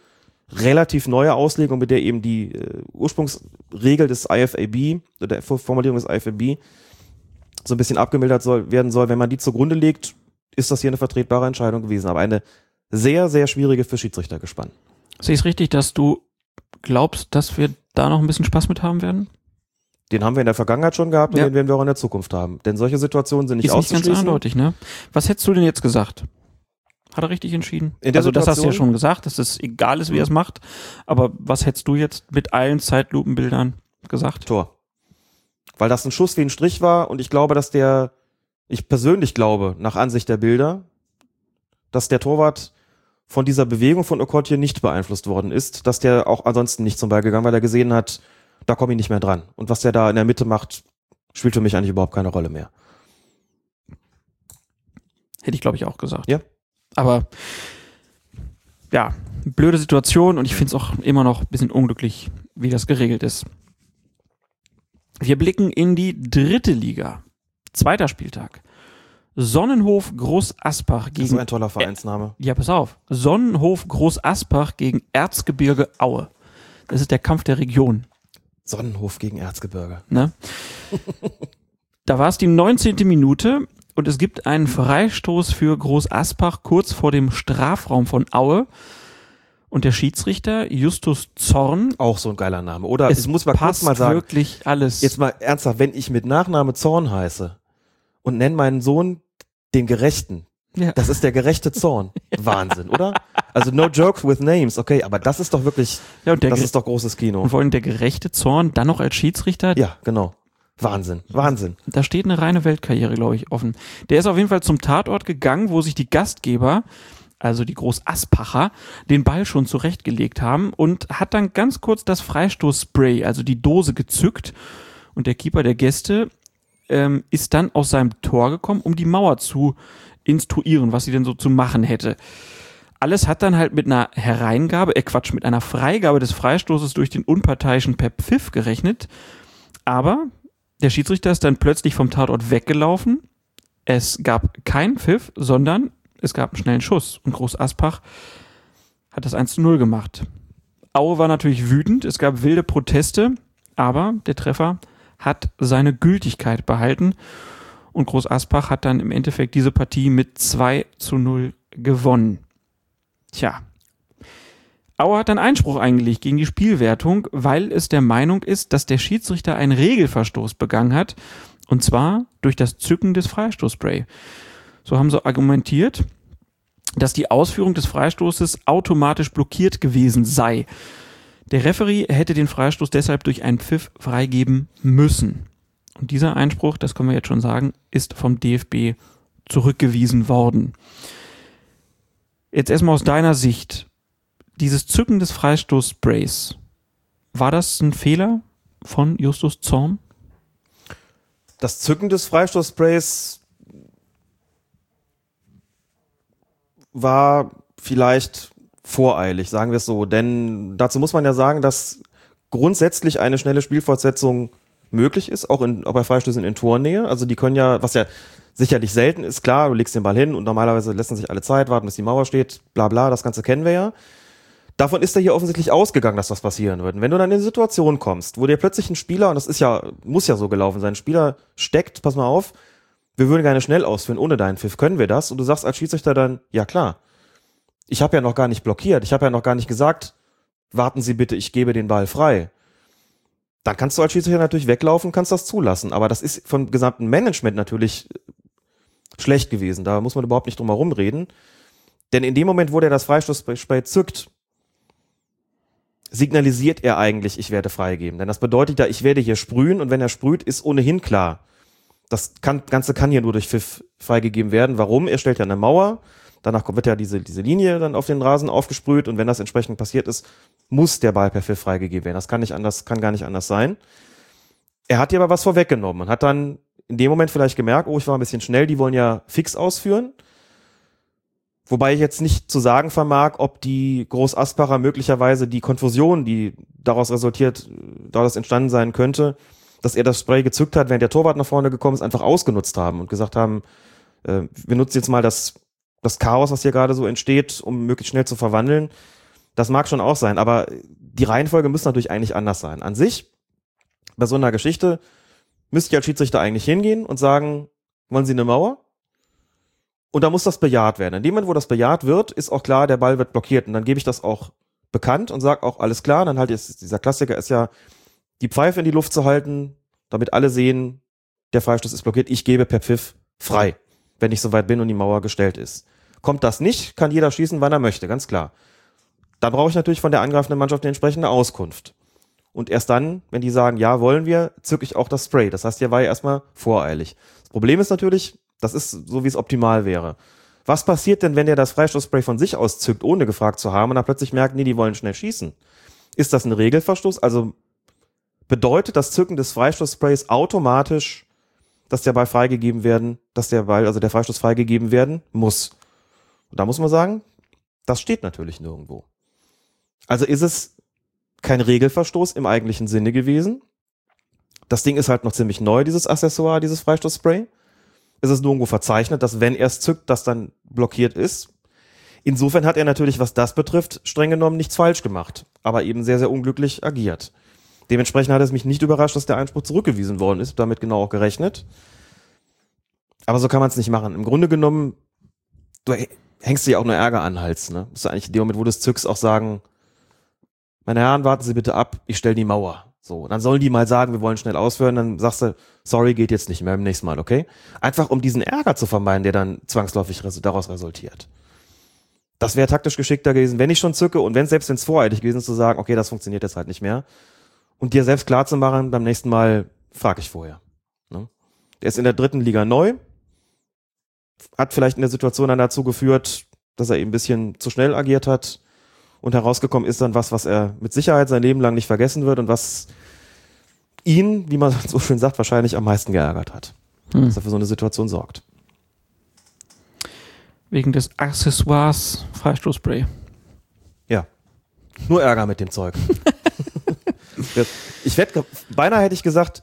relativ neue Auslegung, mit der eben die äh, Ursprungsregel des I F A B, der Formulierung des I F A B, so ein bisschen abgemildert soll, werden soll, wenn man die zugrunde legt, ist das hier eine vertretbare Entscheidung gewesen. Aber eine sehr, sehr schwierige für Schiedsrichter gespannt. Sehe ich es richtig, dass du glaubst, dass wir da noch ein bisschen Spaß mit haben werden? Den haben wir in der Vergangenheit schon gehabt und ja, den werden wir auch in der Zukunft haben. Denn solche Situationen sind nicht auszuschließen. Ist nicht ganz eindeutig, ne? Was hättest du denn jetzt gesagt? Hat er richtig entschieden? Also das hast du ja schon gesagt, dass es egal ist, wie er es macht. Aber was hättest du jetzt mit allen Zeitlupenbildern gesagt? Tor. Weil das ein Schuss wie ein Strich war und ich glaube, dass der, ich persönlich glaube, nach Ansicht der Bilder, dass der Torwart von dieser Bewegung von Okot hier nicht beeinflusst worden ist, dass der auch ansonsten nicht zum Ball gegangen, weil er gesehen hat, da komme ich nicht mehr dran. Und was der da in der Mitte macht, spielt für mich eigentlich überhaupt keine Rolle mehr. Hätte ich, glaube ich, auch gesagt. Ja. Aber ja, blöde Situation und ich finde es auch immer noch ein bisschen unglücklich, wie das geregelt ist. Wir blicken in die dritte Liga. Zweiter Spieltag. Sonnenhof Großaspach gegen... Das ist ein toller Vereinsname. Ja, pass auf. Sonnenhof Großaspach gegen Erzgebirge Aue. Das ist der Kampf der Region. Sonnenhof gegen Erzgebirge. Ne? Da war es die neunzehnte Minute und es gibt einen Freistoß für Großaspach kurz vor dem Strafraum von Aue. Und der Schiedsrichter Justus Zorn. Auch so ein geiler Name. Oder es muss man kurz mal sagen. Wirklich alles. Jetzt mal ernsthaft, wenn ich mit Nachname Zorn heiße und nenne meinen Sohn den Gerechten. Ja. Das ist der gerechte Zorn. Wahnsinn, oder? Also no jokes with names, okay, aber das ist doch wirklich, ja, und der das Gere- ist doch großes Kino. Und vor allem der gerechte Zorn, dann noch als Schiedsrichter. Ja, genau. Wahnsinn, Wahnsinn. Da steht eine reine Weltkarriere, glaube ich, offen. Der ist auf jeden Fall zum Tatort gegangen, wo sich die Gastgeber, also die Großaspacher, den Ball schon zurechtgelegt haben und hat dann ganz kurz das Freistoßspray, also die Dose, gezückt. Und der Keeper der Gäste ähm, ist dann aus seinem Tor gekommen, um die Mauer zu instruieren, was sie denn so zu machen hätte. Alles hat dann halt mit einer Hereingabe, äh Quatsch, mit einer Freigabe des Freistoßes durch den Unparteiischen per Pfiff gerechnet. Aber der Schiedsrichter ist dann plötzlich vom Tatort weggelaufen. Es gab keinen Pfiff, sondern es gab einen schnellen Schuss. Und Großaspach hat das eins zu null gemacht. Aue war natürlich wütend, es gab wilde Proteste, aber der Treffer hat seine Gültigkeit behalten. Und Großaspach hat dann im Endeffekt diese Partie mit zwei zu null gewonnen. Tja, Aue hat dann Einspruch eingelegt gegen die Spielwertung, weil es der Meinung ist, dass der Schiedsrichter einen Regelverstoß begangen hat, und zwar durch das Zücken des Freistoßspray. So haben sie argumentiert, dass die Ausführung des Freistoßes automatisch blockiert gewesen sei. Der Referee hätte den Freistoß deshalb durch einen Pfiff freigeben müssen. Und dieser Einspruch, das können wir jetzt schon sagen, ist vom D F B zurückgewiesen worden. Jetzt erstmal aus deiner Sicht, dieses Zücken des Freistoßsprays, war das ein Fehler von Justus Zorn? Das Zücken des Freistoßsprays war vielleicht voreilig, sagen wir es so. Denn dazu muss man ja sagen, dass grundsätzlich eine schnelle Spielfortsetzung möglich ist, auch, in, auch bei Freistößen in Tornähe. Also die können ja, was ja sicherlich selten ist, klar, du legst den Ball hin und normalerweise lassen sich alle Zeit warten, bis die Mauer steht, bla bla, das Ganze kennen wir ja. Davon ist er hier offensichtlich ausgegangen, dass was passieren wird. Und wenn du dann in eine Situation kommst, wo dir plötzlich ein Spieler, und das ist ja, muss ja so gelaufen sein, ein Spieler steckt, pass mal auf, wir würden gerne schnell ausführen, ohne deinen Pfiff, können wir das? Und du sagst als Schiedsrichter dann, ja klar, ich habe ja noch gar nicht blockiert, ich habe ja noch gar nicht gesagt, warten Sie bitte, ich gebe den Ball frei. Dann kannst du als Schiedsrichter natürlich weglaufen, kannst das zulassen. Aber das ist vom gesamten Management natürlich schlecht gewesen. Da muss man überhaupt nicht drum herum reden. Denn in dem Moment, wo der das Freistoßspray zückt, signalisiert er eigentlich, ich werde freigeben. Denn das bedeutet ja, ich werde hier sprühen. Und wenn er sprüht, ist ohnehin klar, das kann, Ganze kann hier nur durch Pfiff freigegeben werden. Warum? Er stellt ja eine Mauer. Danach wird ja diese, diese Linie dann auf den Rasen aufgesprüht. Und wenn das entsprechend passiert ist, muss der Ball per Pfiff freigegeben werden. Das kann nicht anders, kann gar nicht anders sein. Er hat dir aber was vorweggenommen und hat dann in dem Moment vielleicht gemerkt, oh, ich war ein bisschen schnell, die wollen ja fix ausführen. Wobei ich jetzt nicht zu sagen vermag, ob die Großaspacher möglicherweise die Konfusion, die daraus resultiert, daraus entstanden sein könnte, dass er das Spray gezückt hat, während der Torwart nach vorne gekommen ist, einfach ausgenutzt haben und gesagt haben, äh, wir nutzen jetzt mal das, das Chaos, was hier gerade so entsteht, um möglichst schnell zu verwandeln. Das mag schon auch sein, aber die Reihenfolge müsste natürlich eigentlich anders sein. An sich, bei so einer Geschichte, müsste ich als Schiedsrichter eigentlich hingehen und sagen, wollen Sie eine Mauer? Und da muss das bejaht werden. In dem Moment, wo das bejaht wird, ist auch klar, der Ball wird blockiert. Und dann gebe ich das auch bekannt und sage auch, alles klar. Und dann halt jetzt, dieser Klassiker ist ja, die Pfeife in die Luft zu halten, damit alle sehen, der Freistoß ist blockiert. Ich gebe per Pfiff frei, wenn ich soweit bin und die Mauer gestellt ist. Kommt das nicht, kann jeder schießen, wann er möchte, ganz klar. Dann brauche ich natürlich von der angreifenden Mannschaft eine entsprechende Auskunft. Und erst dann, wenn die sagen, ja, wollen wir, zücke ich auch das Spray. Das heißt, hier war ja erstmal voreilig. Das Problem ist natürlich, das ist so, wie es optimal wäre. Was passiert denn, wenn der das Freistoßspray von sich aus zückt, ohne gefragt zu haben, und dann plötzlich merkt, nee, die wollen schnell schießen? Ist das ein Regelverstoß? Also bedeutet das Zücken des Freistoßsprays automatisch, dass der Ball freigegeben werden, dass der Ball, also der Freistoß freigegeben werden muss? Und da muss man sagen, das steht natürlich nirgendwo. Also ist es kein Regelverstoß im eigentlichen Sinne gewesen. Das Ding ist halt noch ziemlich neu, dieses Accessoire, dieses Freistoßspray. ist es nirgendwo verzeichnet, dass wenn er es zückt, das dann blockiert ist. Insofern hat er natürlich, was das betrifft, streng genommen nichts falsch gemacht, aber eben sehr, sehr unglücklich agiert. Dementsprechend hat es mich nicht überrascht, dass der Einspruch zurückgewiesen worden ist, damit genau auch gerechnet. Aber so kann man es nicht machen. Im Grunde genommen, du hängst dir ja auch nur Ärger an den Hals. Ne? Musst du eigentlich in dem Moment, wo du es zückst, auch sagen, meine Herren, warten Sie bitte ab, ich stelle die Mauer. So, dann sollen die mal sagen, wir wollen schnell ausführen, dann sagst du, sorry, geht jetzt nicht mehr, beim nächsten Mal, okay? Einfach um diesen Ärger zu vermeiden, der dann zwangsläufig daraus resultiert. Das wäre taktisch geschickter gewesen, wenn ich schon zücke und wenn selbst wenn es voreilig gewesen ist, zu sagen, okay, das funktioniert jetzt halt nicht mehr. Und dir selbst klar zu machen, beim nächsten Mal frage ich vorher. Ne? Der ist in der dritten Liga neu, hat vielleicht in der Situation dann dazu geführt, dass er eben ein bisschen zu schnell agiert hat und herausgekommen ist dann was, was er mit Sicherheit sein Leben lang nicht vergessen wird und was ihn, wie man so schön sagt, wahrscheinlich am meisten geärgert hat, hm. dass er für so eine Situation sorgt. Wegen des Accessoires Freistoßspray. Ja, nur Ärger mit dem Zeug. Ich wette, beinahe hätte ich gesagt,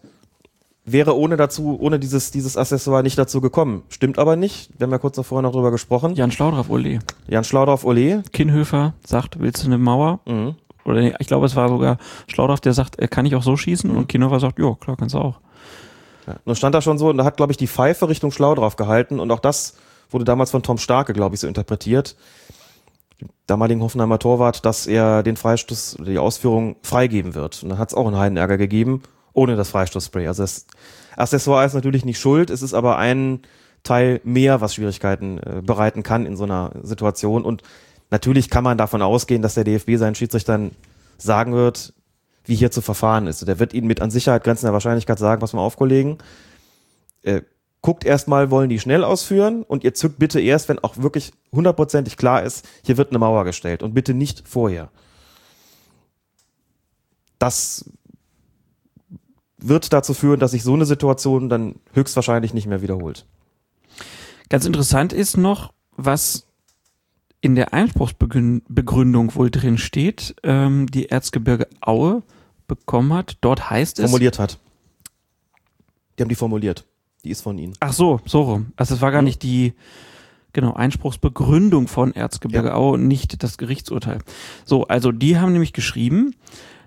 wäre ohne dazu, ohne dieses, dieses Accessoire nicht dazu gekommen. Stimmt aber nicht. Wir haben ja kurz davor noch drüber gesprochen. Jan Schlaudraff Ole. Jan Schlaudraff Ole. Kinhöfer sagt, willst du eine Mauer? Mhm. Oder nee, ich glaube, es war sogar Schlaudraff, der sagt, kann ich auch so schießen? Mhm. Und Kinhöfer sagt, jo, klar, kannst du auch. Ja. Nun stand da schon so, und da hat, glaube ich, die Pfeife Richtung Schlaudraff gehalten. Und auch das wurde damals von Tom Starke, glaube ich, so interpretiert, dem damaligen Hoffenheimer Torwart, dass er den Freistoß oder die Ausführung freigeben wird. Und dann hat es auch einen Heidenärger gegeben, ohne das Freistoßspray. Also das Accessoire ist natürlich nicht schuld, es ist aber ein Teil mehr, was Schwierigkeiten äh, bereiten kann in so einer Situation. Und natürlich kann man davon ausgehen, dass der D F B seinen Schiedsrichtern sagen wird, wie hier zu verfahren ist. Der wird ihnen mit an Sicherheit grenzender Wahrscheinlichkeit sagen, pass mal auf, Kollegen, äh, guckt erstmal, wollen die schnell ausführen und ihr zückt bitte erst, wenn auch wirklich hundertprozentig klar ist, hier wird eine Mauer gestellt und bitte nicht vorher. Das wird dazu führen, dass sich so eine Situation dann höchstwahrscheinlich nicht mehr wiederholt. Ganz interessant ist noch, was in der Einspruchsbegründung wohl drin steht, ähm, die Erzgebirge Aue bekommen hat. Dort heißt es... Formuliert hat. Die haben die formuliert. Die ist von Ihnen. Ach so, so rum. Also es war gar nicht die genau Einspruchsbegründung von Erzgebirge ja. Aue und nicht das Gerichtsurteil. So, also die haben nämlich geschrieben,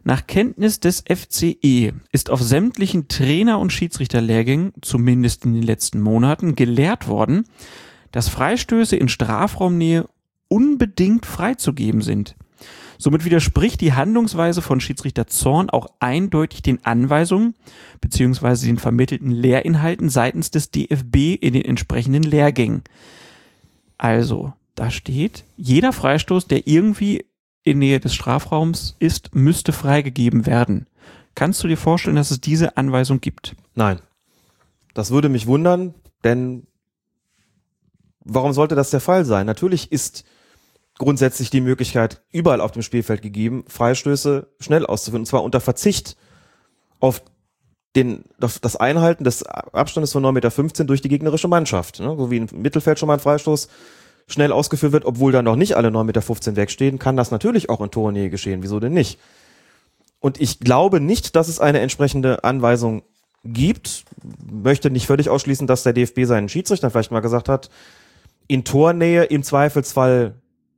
nach Kenntnis des F C E ist auf sämtlichen Trainer- und Schiedsrichterlehrgängen, zumindest in den letzten Monaten, gelehrt worden, dass Freistöße in Strafraumnähe unbedingt freizugeben sind. Somit widerspricht die Handlungsweise von Schiedsrichter Zorn auch eindeutig den Anweisungen bzw. den vermittelten Lehrinhalten seitens des D F B in den entsprechenden Lehrgängen. Also, da steht, jeder Freistoß, der irgendwie in Nähe des Strafraums ist, müsste freigegeben werden. Kannst du dir vorstellen, dass es diese Anweisung gibt? Nein. Das würde mich wundern, denn warum sollte das der Fall sein? Natürlich ist grundsätzlich die Möglichkeit, überall auf dem Spielfeld gegeben, Freistöße schnell auszuführen. Und zwar unter Verzicht auf, den, auf das Einhalten des Abstandes von neun Komma fünfzehn Meter durch die gegnerische Mannschaft. Ne? So wie im Mittelfeld schon mal ein Freistoß schnell ausgeführt wird, obwohl da noch nicht alle neun Komma fünfzehn Meter wegstehen, kann das natürlich auch in Tornähe geschehen. Wieso denn nicht? Und ich glaube nicht, dass es eine entsprechende Anweisung gibt. Möchte nicht völlig ausschließen, dass der D F B seinen Schiedsrichtern vielleicht mal gesagt hat, in Tornähe im Zweifelsfall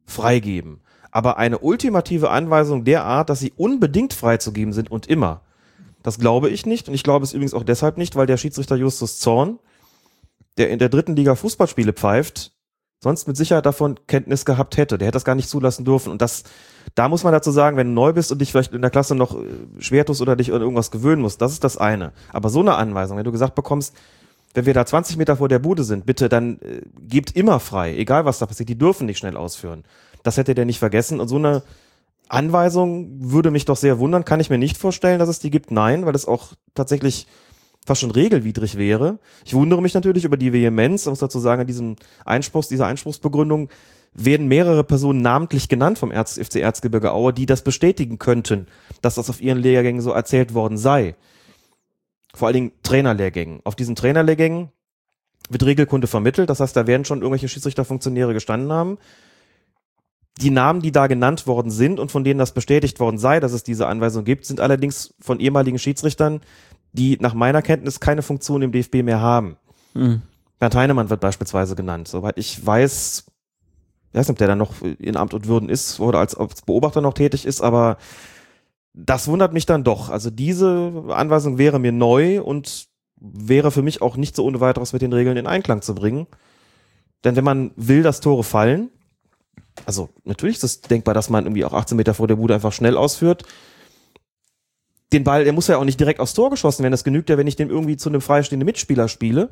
freigeben. Aber eine ultimative Anweisung der Art, dass sie unbedingt freizugeben sind und immer, das glaube ich nicht. Und ich glaube es übrigens auch deshalb nicht, weil der Schiedsrichter Justus Zorn, der in der dritten Liga Fußballspiele pfeift, sonst mit Sicherheit davon Kenntnis gehabt hätte. Der hätte das gar nicht zulassen dürfen. Und das, da muss man dazu sagen, wenn du neu bist und dich vielleicht in der Klasse noch schwer tust oder dich an irgendwas gewöhnen musst, das ist das eine. Aber so eine Anweisung, wenn du gesagt bekommst, wenn wir da zwanzig Meter vor der Bude sind, bitte, dann äh, gebt immer frei, egal was da passiert, die dürfen nicht schnell ausführen. Das hätte der nicht vergessen. Und so eine Anweisung würde mich doch sehr wundern, kann ich mir nicht vorstellen, dass es die gibt. Nein, weil das auch tatsächlich fast schon regelwidrig wäre. Ich wundere mich natürlich über die Vehemenz, ich muss dazu sagen, an diesem Einspruchs, dieser Einspruchsbegründung werden mehrere Personen namentlich genannt vom Erz- F C Erzgebirge Aue, die das bestätigen könnten, dass das auf ihren Lehrgängen so erzählt worden sei. Vor allen Dingen Trainerlehrgängen. Auf diesen Trainerlehrgängen wird Regelkunde vermittelt. Das heißt, da werden schon irgendwelche Schiedsrichterfunktionäre gestanden haben. Die Namen, die da genannt worden sind und von denen das bestätigt worden sei, dass es diese Anweisung gibt, sind allerdings von ehemaligen Schiedsrichtern, die nach meiner Kenntnis keine Funktion im D F B mehr haben. Mhm. Bernd Heinemann wird beispielsweise genannt. Soweit ich weiß, ich weiß nicht, ob der dann noch in Amt und Würden ist oder als Beobachter noch tätig ist, aber das wundert mich dann doch. Also diese Anweisung wäre mir neu und wäre für mich auch nicht so ohne weiteres mit den Regeln in Einklang zu bringen. Denn wenn man will, dass Tore fallen, also natürlich ist es denkbar, dass man irgendwie auch achtzehn Meter vor der Bude einfach schnell ausführt. Den Ball, der muss ja auch nicht direkt aufs Tor geschossen werden. Das genügt ja, wenn ich den irgendwie zu einem freistehenden Mitspieler spiele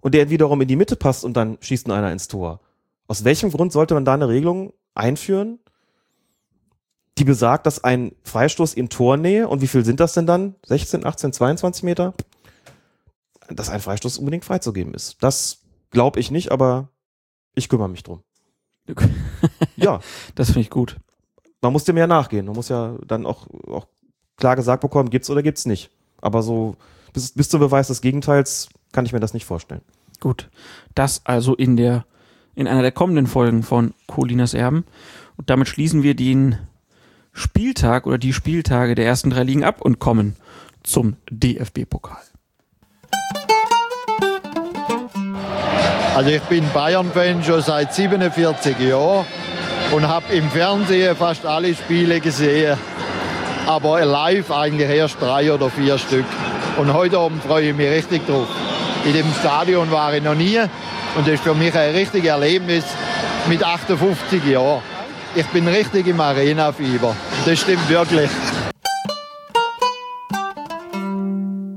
und der wiederum in die Mitte passt und dann schießt einer ins Tor. Aus welchem Grund sollte man da eine Regelung einführen, die besagt, dass ein Freistoß in Tornähe, und wie viel sind das denn dann? sechzehn, achtzehn, zweiundzwanzig Meter? Dass ein Freistoß unbedingt freizugeben ist. Das glaube ich nicht, aber ich kümmere mich drum. Ja. Das finde ich gut. Man muss dem ja nachgehen. Man muss ja dann auch, auch klar gesagt bekommen, gibt's oder gibt's nicht. Aber so bis, bis zum Beweis des Gegenteils kann ich mir das nicht vorstellen. Gut. Das also in der in einer der kommenden Folgen von Colinas Erben. Und damit schließen wir den Spieltag oder die Spieltage der ersten drei Ligen ab und kommen zum D F B-Pokal. Also ich bin Bayern-Fan schon seit siebenundvierzig Jahren und habe im Fernsehen fast alle Spiele gesehen, aber live eigentlich erst drei oder vier Stück. Und heute Abend freue ich mich richtig drauf. In dem Stadion war ich noch nie und das ist für mich ein richtiges Erlebnis mit achtundfünfzig Jahren. Ich bin richtig im Arena-Fieber. Das stimmt wirklich.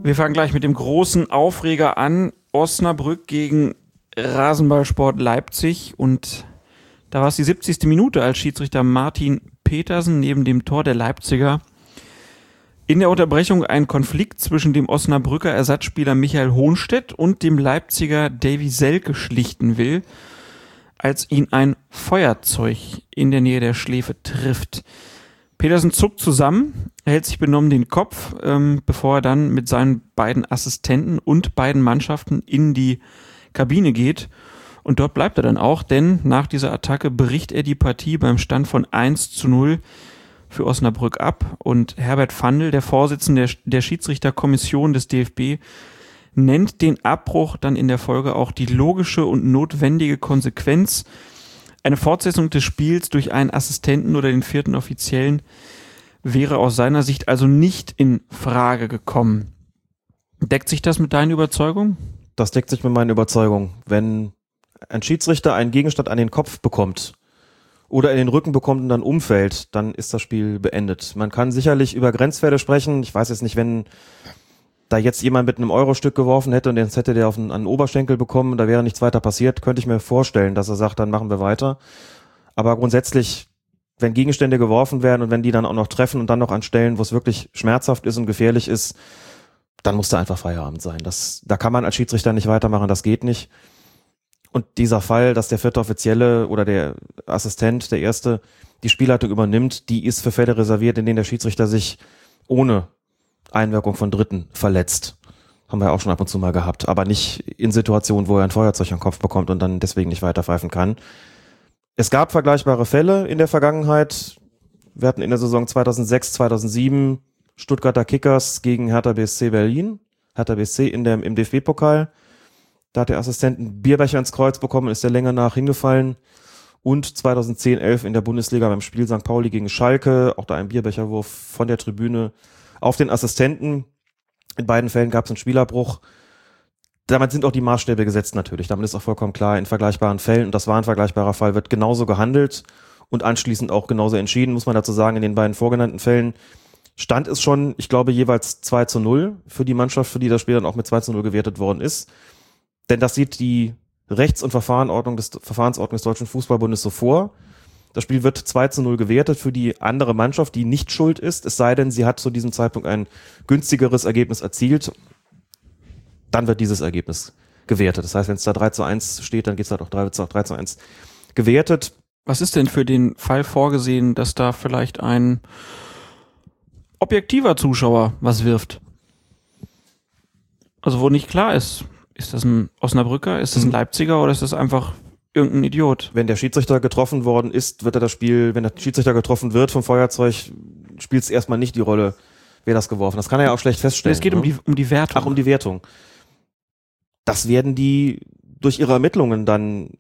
Wir fangen gleich mit dem großen Aufreger an. Osnabrück gegen Rasenballsport Leipzig, und da war es die siebzigste Minute, als Schiedsrichter Martin Petersen neben dem Tor der Leipziger in der Unterbrechung einen Konflikt zwischen dem Osnabrücker Ersatzspieler Michael Hohnstedt und dem Leipziger Davy Selke schlichten will, als ihn ein Feuerzeug in der Nähe der Schläfe trifft. Petersen zuckt zusammen, hält sich benommen den Kopf, ähm, bevor er dann mit seinen beiden Assistenten und beiden Mannschaften in die Kabine geht, und dort bleibt er dann auch, denn nach dieser Attacke bricht er die Partie beim Stand von eins zu null für Osnabrück ab, und Herbert Fandel, der Vorsitzende der Schiedsrichterkommission des D F B, nennt den Abbruch dann in der Folge auch die logische und notwendige Konsequenz. Eine Fortsetzung des Spiels durch einen Assistenten oder den vierten Offiziellen wäre aus seiner Sicht also nicht in Frage gekommen. Deckt sich das mit deinen Überzeugungen? Das deckt sich mit meinen Überzeugungen. Wenn ein Schiedsrichter einen Gegenstand an den Kopf bekommt oder in den Rücken bekommt und dann umfällt, dann ist das Spiel beendet. Man kann sicherlich über Grenzwerte sprechen. Ich weiß jetzt nicht, wenn da jetzt jemand mit einem Eurostück geworfen hätte und jetzt hätte der auf einen, einen Oberschenkel bekommen und da wäre nichts weiter passiert, könnte ich mir vorstellen, dass er sagt, dann machen wir weiter. Aber grundsätzlich, wenn Gegenstände geworfen werden und wenn die dann auch noch treffen und dann noch an Stellen, wo es wirklich schmerzhaft ist und gefährlich ist, dann muss da einfach Feierabend sein. Das, da kann man als Schiedsrichter nicht weitermachen, das geht nicht. Und dieser Fall, dass der vierte Offizielle oder der Assistent, der erste, die Spielleitung übernimmt, die ist für Fälle reserviert, in denen der Schiedsrichter sich ohne Einwirkung von Dritten verletzt. Haben wir ja auch schon ab und zu mal gehabt, aber nicht in Situationen, wo er ein Feuerzeug am Kopf bekommt und dann deswegen nicht weiterpfeifen kann. Es gab vergleichbare Fälle in der Vergangenheit. Wir hatten in der Saison zweitausendsechs, zweitausendsieben Stuttgarter Kickers gegen Hertha B S C Berlin. Hertha B S C in der, im D F B-Pokal. Da hat der Assistent einen Bierbecher ins Kreuz bekommen und ist der Länge nach hingefallen. Und zweitausendzehn, elf in der Bundesliga beim Spiel Sankt Pauli gegen Schalke. Auch da ein Bierbecherwurf von der Tribüne auf den Assistenten. In beiden Fällen gab es einen Spielabbruch. Damit sind auch die Maßstäbe gesetzt natürlich. Damit ist auch vollkommen klar, in vergleichbaren Fällen, und das war ein vergleichbarer Fall, wird genauso gehandelt und anschließend auch genauso entschieden, muss man dazu sagen. In den beiden vorgenannten Fällen stand es schon, ich glaube, jeweils zwei zu null für die Mannschaft, für die das Spiel dann auch mit zwei zu null gewertet worden ist. Denn das sieht die Rechts- und Verfahrensordnung des, Verfahrensordnung des Deutschen Fußballbundes so vor. Das Spiel wird zwei zu null gewertet für die andere Mannschaft, die nicht schuld ist, es sei denn, sie hat zu diesem Zeitpunkt ein günstigeres Ergebnis erzielt. Dann wird dieses Ergebnis gewertet. Das heißt, wenn es da drei zu eins steht, dann geht es halt auch drei zu eins gewertet. Was ist denn für den Fall vorgesehen, dass da vielleicht ein objektiver Zuschauer was wirft? Also wo nicht klar ist, ist das ein Osnabrücker, ist das ein Leipziger oder ist das einfach irgendein Idiot? Wenn der Schiedsrichter getroffen worden ist, wird er das Spiel, wenn der Schiedsrichter getroffen wird vom Feuerzeug, spielt es erstmal nicht die Rolle, wer das geworfen hat. Das kann er ja auch schlecht feststellen. Es geht, ne, um die, um die Wertung. Ach, um die Wertung. Das werden die, durch ihre Ermittlungen dann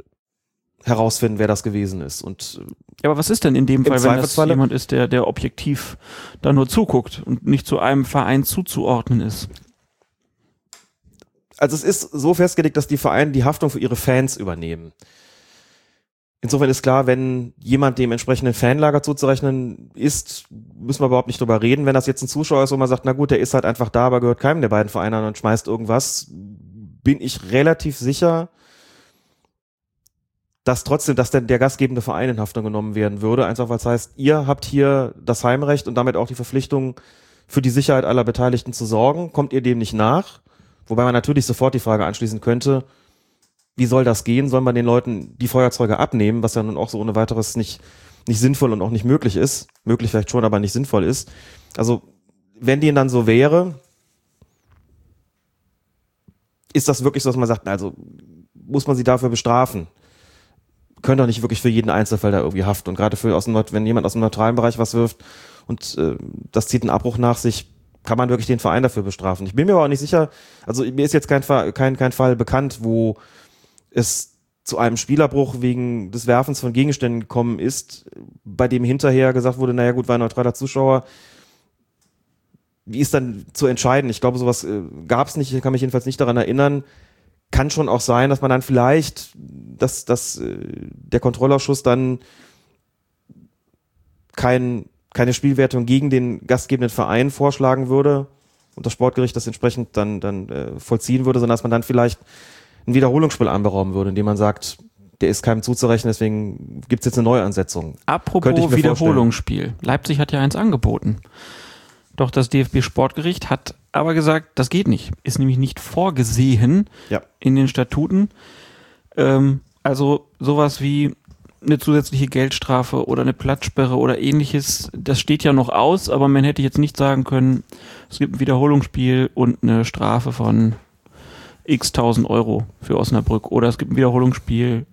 herausfinden, wer das gewesen ist. Und ja, aber was ist denn in dem Fall, wenn das jemand ist, der, der objektiv da nur zuguckt und nicht zu einem Verein zuzuordnen ist? Also es ist so festgelegt, dass die Vereine die Haftung für ihre Fans übernehmen. Insofern ist klar, wenn jemand dem entsprechenden Fanlager zuzurechnen ist, müssen wir überhaupt nicht drüber reden. Wenn das jetzt ein Zuschauer ist, wo man sagt, na gut, der ist halt einfach da, aber gehört keinem der beiden Vereine an und schmeißt irgendwas, bin ich relativ sicher, dass trotzdem, dass der, der gastgebende Verein in Haftung genommen werden würde, einfach weil es heißt, ihr habt hier das Heimrecht und damit auch die Verpflichtung, für die Sicherheit aller Beteiligten zu sorgen, kommt ihr dem nicht nach? Wobei man natürlich sofort die Frage anschließen könnte, wie soll das gehen? Soll man den Leuten die Feuerzeuge abnehmen, was ja nun auch so ohne weiteres nicht, nicht sinnvoll und auch nicht möglich ist, möglich vielleicht schon, aber nicht sinnvoll ist. Also wenn denen dann so wäre, ist das wirklich so, dass man sagt, also muss man sie dafür bestrafen? Können doch nicht wirklich für jeden Einzelfall da irgendwie haften. Und gerade für aus dem, wenn jemand aus dem neutralen Bereich was wirft und äh, das zieht einen Abbruch nach sich, kann man wirklich den Verein dafür bestrafen. Ich bin mir aber auch nicht sicher, also mir ist jetzt kein, kein, kein Fall bekannt, wo es zu einem Spielabbruch wegen des Werfens von Gegenständen gekommen ist, bei dem hinterher gesagt wurde, naja gut, war ein neutraler Zuschauer. Wie ist dann zu entscheiden? Ich glaube, sowas äh, gab es nicht, ich kann mich jedenfalls nicht daran erinnern. Kann schon auch sein, dass man dann vielleicht, dass, dass äh, der Kontrollausschuss dann kein, keine Spielwertung gegen den gastgebenden Verein vorschlagen würde und das Sportgericht das entsprechend dann, dann äh, vollziehen würde, sondern dass man dann vielleicht ein Wiederholungsspiel anberaumen würde, indem man sagt, der ist keinem zuzurechnen, deswegen gibt es jetzt eine Neuansetzung. Apropos Wiederholungsspiel. Vorstellen. Leipzig hat ja eins angeboten. Doch das D F B-Sportgericht hat aber gesagt, das geht nicht. Ist nämlich nicht vorgesehen ja. in den Statuten. Ähm, also sowas wie eine zusätzliche Geldstrafe oder eine Platzsperre oder ähnliches, das steht ja noch aus, aber man hätte jetzt nicht sagen können, es gibt ein Wiederholungsspiel und eine Strafe von x tausend Euro für Osnabrück oder es gibt ein Wiederholungsspiel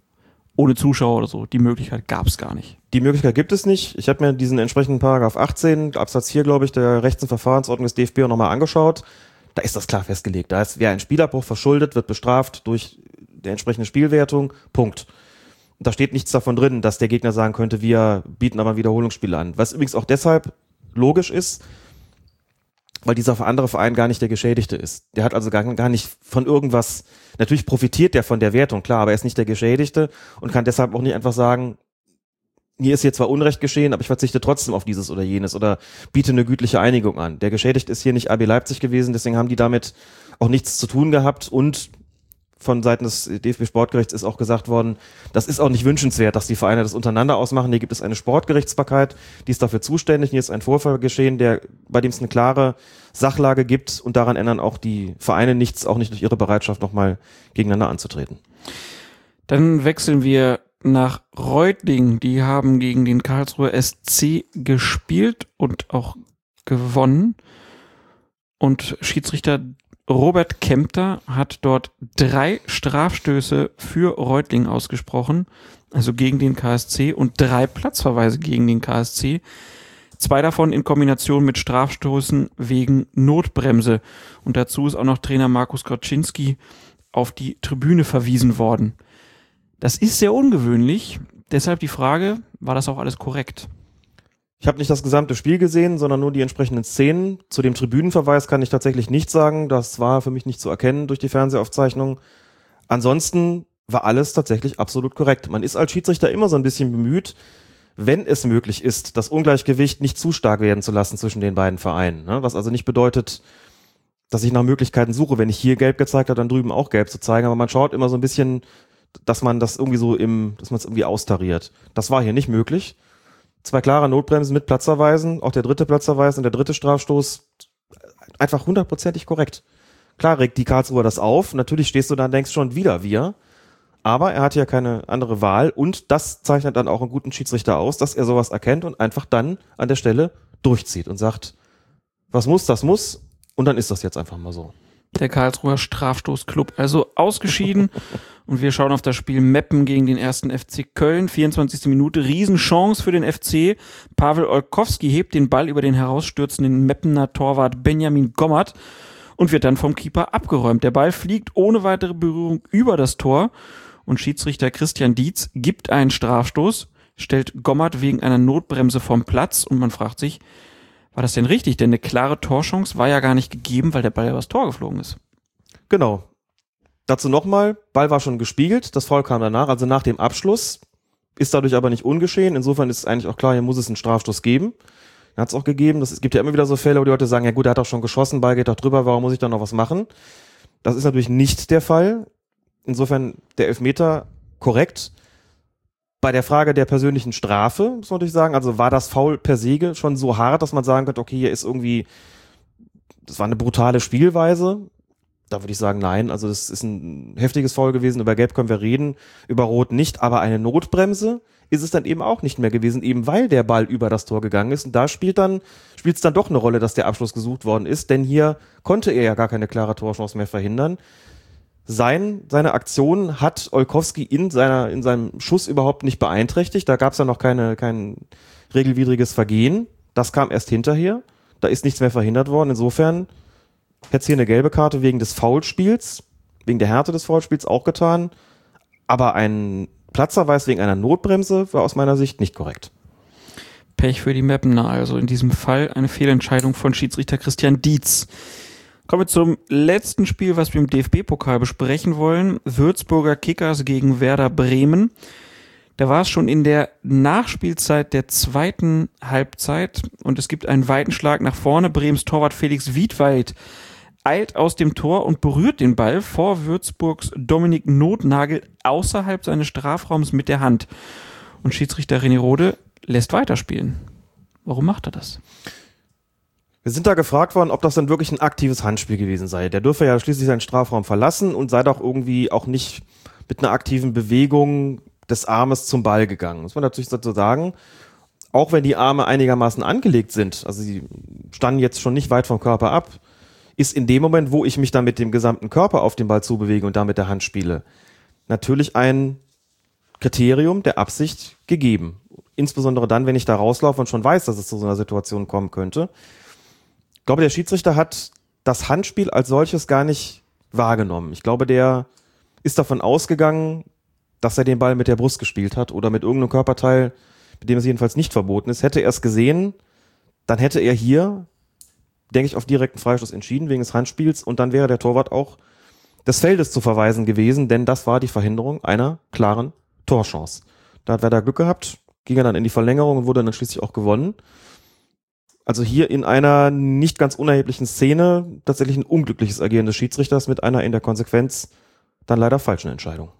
ohne Zuschauer oder so. Die Möglichkeit gab es gar nicht. Die Möglichkeit gibt es nicht. Ich habe mir diesen entsprechenden Paragraph achtzehn, Absatz vier, glaube ich, der Rechts- und Verfahrensordnung des D F B nochmal angeschaut. Da ist das klar festgelegt. Da ist, wer einen Spielabbruch verschuldet, wird bestraft durch die entsprechende Spielwertung. Punkt. Und da steht nichts davon drin, dass der Gegner sagen könnte, wir bieten aber ein Wiederholungsspiel an. Was übrigens auch deshalb logisch ist, weil dieser andere Verein gar nicht der Geschädigte ist. Der hat also gar, gar nicht von irgendwas, natürlich profitiert der von der Wertung, klar, aber er ist nicht der Geschädigte und kann deshalb auch nicht einfach sagen, hier ist hier zwar Unrecht geschehen, aber ich verzichte trotzdem auf dieses oder jenes oder biete eine gütliche Einigung an. Der Geschädigte ist hier nicht A B Leipzig gewesen, deswegen haben die damit auch nichts zu tun gehabt und von Seiten des D F B-Sportgerichts ist auch gesagt worden, das ist auch nicht wünschenswert, dass die Vereine das untereinander ausmachen. Hier gibt es eine Sportgerichtsbarkeit, die ist dafür zuständig. Hier ist ein Vorfall geschehen, der, bei dem es eine klare Sachlage gibt und daran ändern auch die Vereine nichts, auch nicht durch ihre Bereitschaft nochmal gegeneinander anzutreten. Dann wechseln wir nach Reutlingen. Die haben gegen den Karlsruher S C gespielt und auch gewonnen. Und Schiedsrichter Robert Kempter hat dort drei Strafstöße für Reutlingen ausgesprochen, also gegen den K S C und drei Platzverweise gegen den K S C. Zwei davon in Kombination mit Strafstößen wegen Notbremse. Und dazu ist auch noch Trainer Markus Gorczynski auf die Tribüne verwiesen worden. Das ist sehr ungewöhnlich. Deshalb die Frage, war das auch alles korrekt? Ich habe nicht das gesamte Spiel gesehen, sondern nur die entsprechenden Szenen. Zu dem Tribünenverweis kann ich tatsächlich nichts sagen. Das war für mich nicht zu erkennen durch die Fernsehaufzeichnung. Ansonsten war alles tatsächlich absolut korrekt. Man ist als Schiedsrichter immer so ein bisschen bemüht, wenn es möglich ist, das Ungleichgewicht nicht zu stark werden zu lassen zwischen den beiden Vereinen. Was also nicht bedeutet, dass ich nach Möglichkeiten suche, wenn ich hier gelb gezeigt habe, dann drüben auch gelb zu zeigen. Aber man schaut immer so ein bisschen, dass man das irgendwie so im, dass man es irgendwie austariert. Das war hier nicht möglich. Zwei klare Notbremsen mit Platzverweisen, auch der dritte Platzverweis und der dritte Strafstoß, einfach hundertprozentig korrekt. Klar regt die Karlsruher das auf, natürlich stehst du da und denkst schon wieder wir, aber er hat ja keine andere Wahl und das zeichnet dann auch einen guten Schiedsrichter aus, dass er sowas erkennt und einfach dann an der Stelle durchzieht und sagt, was muss, das muss und dann ist das jetzt einfach mal so. Der Karlsruher Strafstoßclub also ausgeschieden und wir schauen auf das Spiel Meppen gegen den ersten F C Köln, vierundzwanzigste Minute, Riesenchance für den F C, Pavel Olkowski hebt den Ball über den herausstürzenden Meppener Torwart Benjamin Gommert und wird dann vom Keeper abgeräumt. Der Ball fliegt ohne weitere Berührung über das Tor und Schiedsrichter Christian Dietz gibt einen Strafstoß, stellt Gommert wegen einer Notbremse vom Platz und man fragt sich, war das denn richtig? Denn eine klare Torchance war ja gar nicht gegeben, weil der Ball übers Tor geflogen ist. Genau. Dazu nochmal, Ball war schon gespiegelt, das Foul kam danach, also nach dem Abschluss, ist dadurch aber nicht ungeschehen. Insofern ist es eigentlich auch klar, hier muss es einen Strafstoß geben. Hat es auch gegeben. Das, es gibt ja immer wieder so Fälle, wo die Leute sagen, ja gut, er hat doch schon geschossen, Ball geht doch drüber, warum muss ich da noch was machen? Das ist natürlich nicht der Fall. Insofern der Elfmeter korrekt. Bei der Frage der persönlichen Strafe, muss man natürlich sagen, also war das Foul per se schon so hart, dass man sagen könnte, okay, hier ist irgendwie, das war eine brutale Spielweise. Da würde ich sagen, nein, also das ist ein heftiges Foul gewesen, über Gelb können wir reden, über Rot nicht, aber eine Notbremse ist es dann eben auch nicht mehr gewesen, eben weil der Ball über das Tor gegangen ist. Und da spielt dann, spielt es dann doch eine Rolle, dass der Abschluss gesucht worden ist, denn hier konnte er ja gar keine klare Torchance mehr verhindern. Sein, seine Aktion hat Olkowski in, seiner, in seinem Schuss überhaupt nicht beeinträchtigt. Da gab es ja noch keine, kein regelwidriges Vergehen. Das kam erst hinterher. Da ist nichts mehr verhindert worden. Insofern hätte es hier eine gelbe Karte wegen des Foulspiels, wegen der Härte des Foulspiels auch getan. Aber ein Platzverweis wegen einer Notbremse war aus meiner Sicht nicht korrekt. Pech für die Meppener, also in diesem Fall eine Fehlentscheidung von Schiedsrichter Christian Dietz. Kommen wir zum letzten Spiel, was wir im D F B-Pokal besprechen wollen. Würzburger Kickers gegen Werder Bremen. Da war es schon in der Nachspielzeit der zweiten Halbzeit und es gibt einen weiten Schlag nach vorne. Bremens Torwart Felix Wiedwald eilt aus dem Tor und berührt den Ball vor Würzburgs Dominik Notnagel außerhalb seines Strafraums mit der Hand. Und Schiedsrichter René Rode lässt weiterspielen. Warum macht er das? Wir sind da gefragt worden, ob das dann wirklich ein aktives Handspiel gewesen sei. Der dürfe ja schließlich seinen Strafraum verlassen und sei doch irgendwie auch nicht mit einer aktiven Bewegung des Armes zum Ball gegangen. Muss man natürlich dazu sagen, auch wenn die Arme einigermaßen angelegt sind, also sie standen jetzt schon nicht weit vom Körper ab, ist in dem Moment, wo ich mich dann mit dem gesamten Körper auf den Ball zubewege und damit der Hand spiele, natürlich ein Kriterium der Absicht gegeben. Insbesondere dann, wenn ich da rauslaufe und schon weiß, dass es zu so einer Situation kommen könnte. Ich glaube, der Schiedsrichter hat das Handspiel als solches gar nicht wahrgenommen. Ich glaube, der ist davon ausgegangen, dass er den Ball mit der Brust gespielt hat oder mit irgendeinem Körperteil, mit dem es jedenfalls nicht verboten ist. Hätte er es gesehen, dann hätte er hier, denke ich, auf direkten Freistoß entschieden wegen des Handspiels und dann wäre der Torwart auch des Feldes zu verweisen gewesen, denn das war die Verhinderung einer klaren Torchance. Da hat Werder Glück gehabt, ging er dann in die Verlängerung und wurde dann schließlich auch gewonnen. Also hier in einer nicht ganz unerheblichen Szene tatsächlich ein unglückliches Agieren des Schiedsrichters mit einer in der Konsequenz dann leider falschen Entscheidung.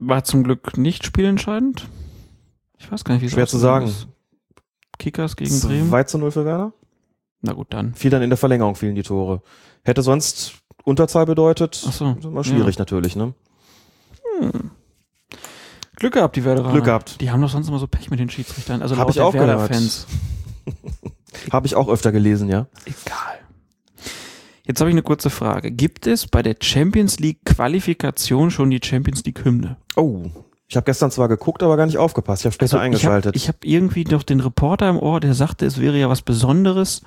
War zum Glück nicht spielentscheidend? Ich weiß gar nicht, wie es schwer zu sagen. Ist. Kickers gegen Bremen. zwei zu null für Werder? Na gut, dann. Fiel dann in der Verlängerung, fielen die Tore. Hätte sonst Unterzahl bedeutet. Ach so. War schwierig ja. Natürlich, ne? Hm. Glück gehabt, die Werderaner. Glück gehabt. Die haben doch sonst immer so Pech mit den Schiedsrichtern. Also laut der Werder-Fans. Habe ich auch öfter gelesen, ja. Egal. Jetzt habe ich eine kurze Frage. Gibt es bei der Champions League Qualifikation schon die Champions League Hymne? Oh, ich habe gestern zwar geguckt, aber gar nicht aufgepasst. Ich habe später also eingeschaltet. Ich habe hab irgendwie noch den Reporter im Ohr, der sagte, es wäre ja was Besonderes,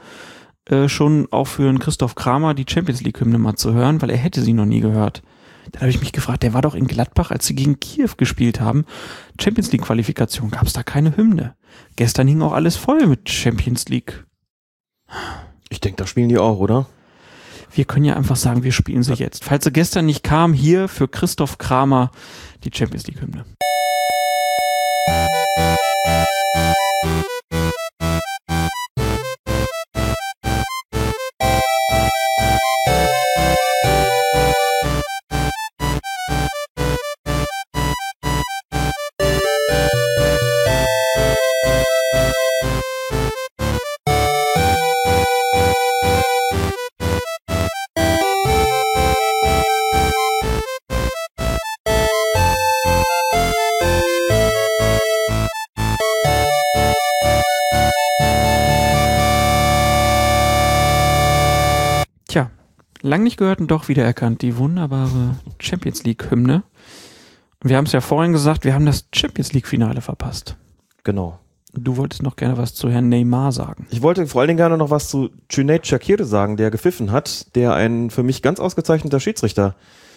äh, schon auch für einen Christoph Kramer die Champions League Hymne mal zu hören, weil er hätte sie noch nie gehört. Dann habe ich mich gefragt, der war doch in Gladbach, als sie gegen Kiew gespielt haben. Champions League Qualifikation, gab es da keine Hymne. Gestern hing auch alles voll mit Champions League. Ich denke, da spielen die auch, oder? Wir können ja einfach sagen, wir spielen sie jetzt. Falls sie gestern nicht kam, hier für Christoph Kramer die Champions League Hymne. Lang nicht gehört und doch wiedererkannt, die wunderbare Champions League-Hymne. Wir haben es ja vorhin gesagt, wir haben das Champions League-Finale verpasst. Genau. Du wolltest noch gerne was zu Herrn Neymar sagen. Ich wollte vor allen Dingen gerne noch was zu Cüneyt Çakır sagen, der gepfiffen hat, der ein für mich ganz ausgezeichneter Schiedsrichter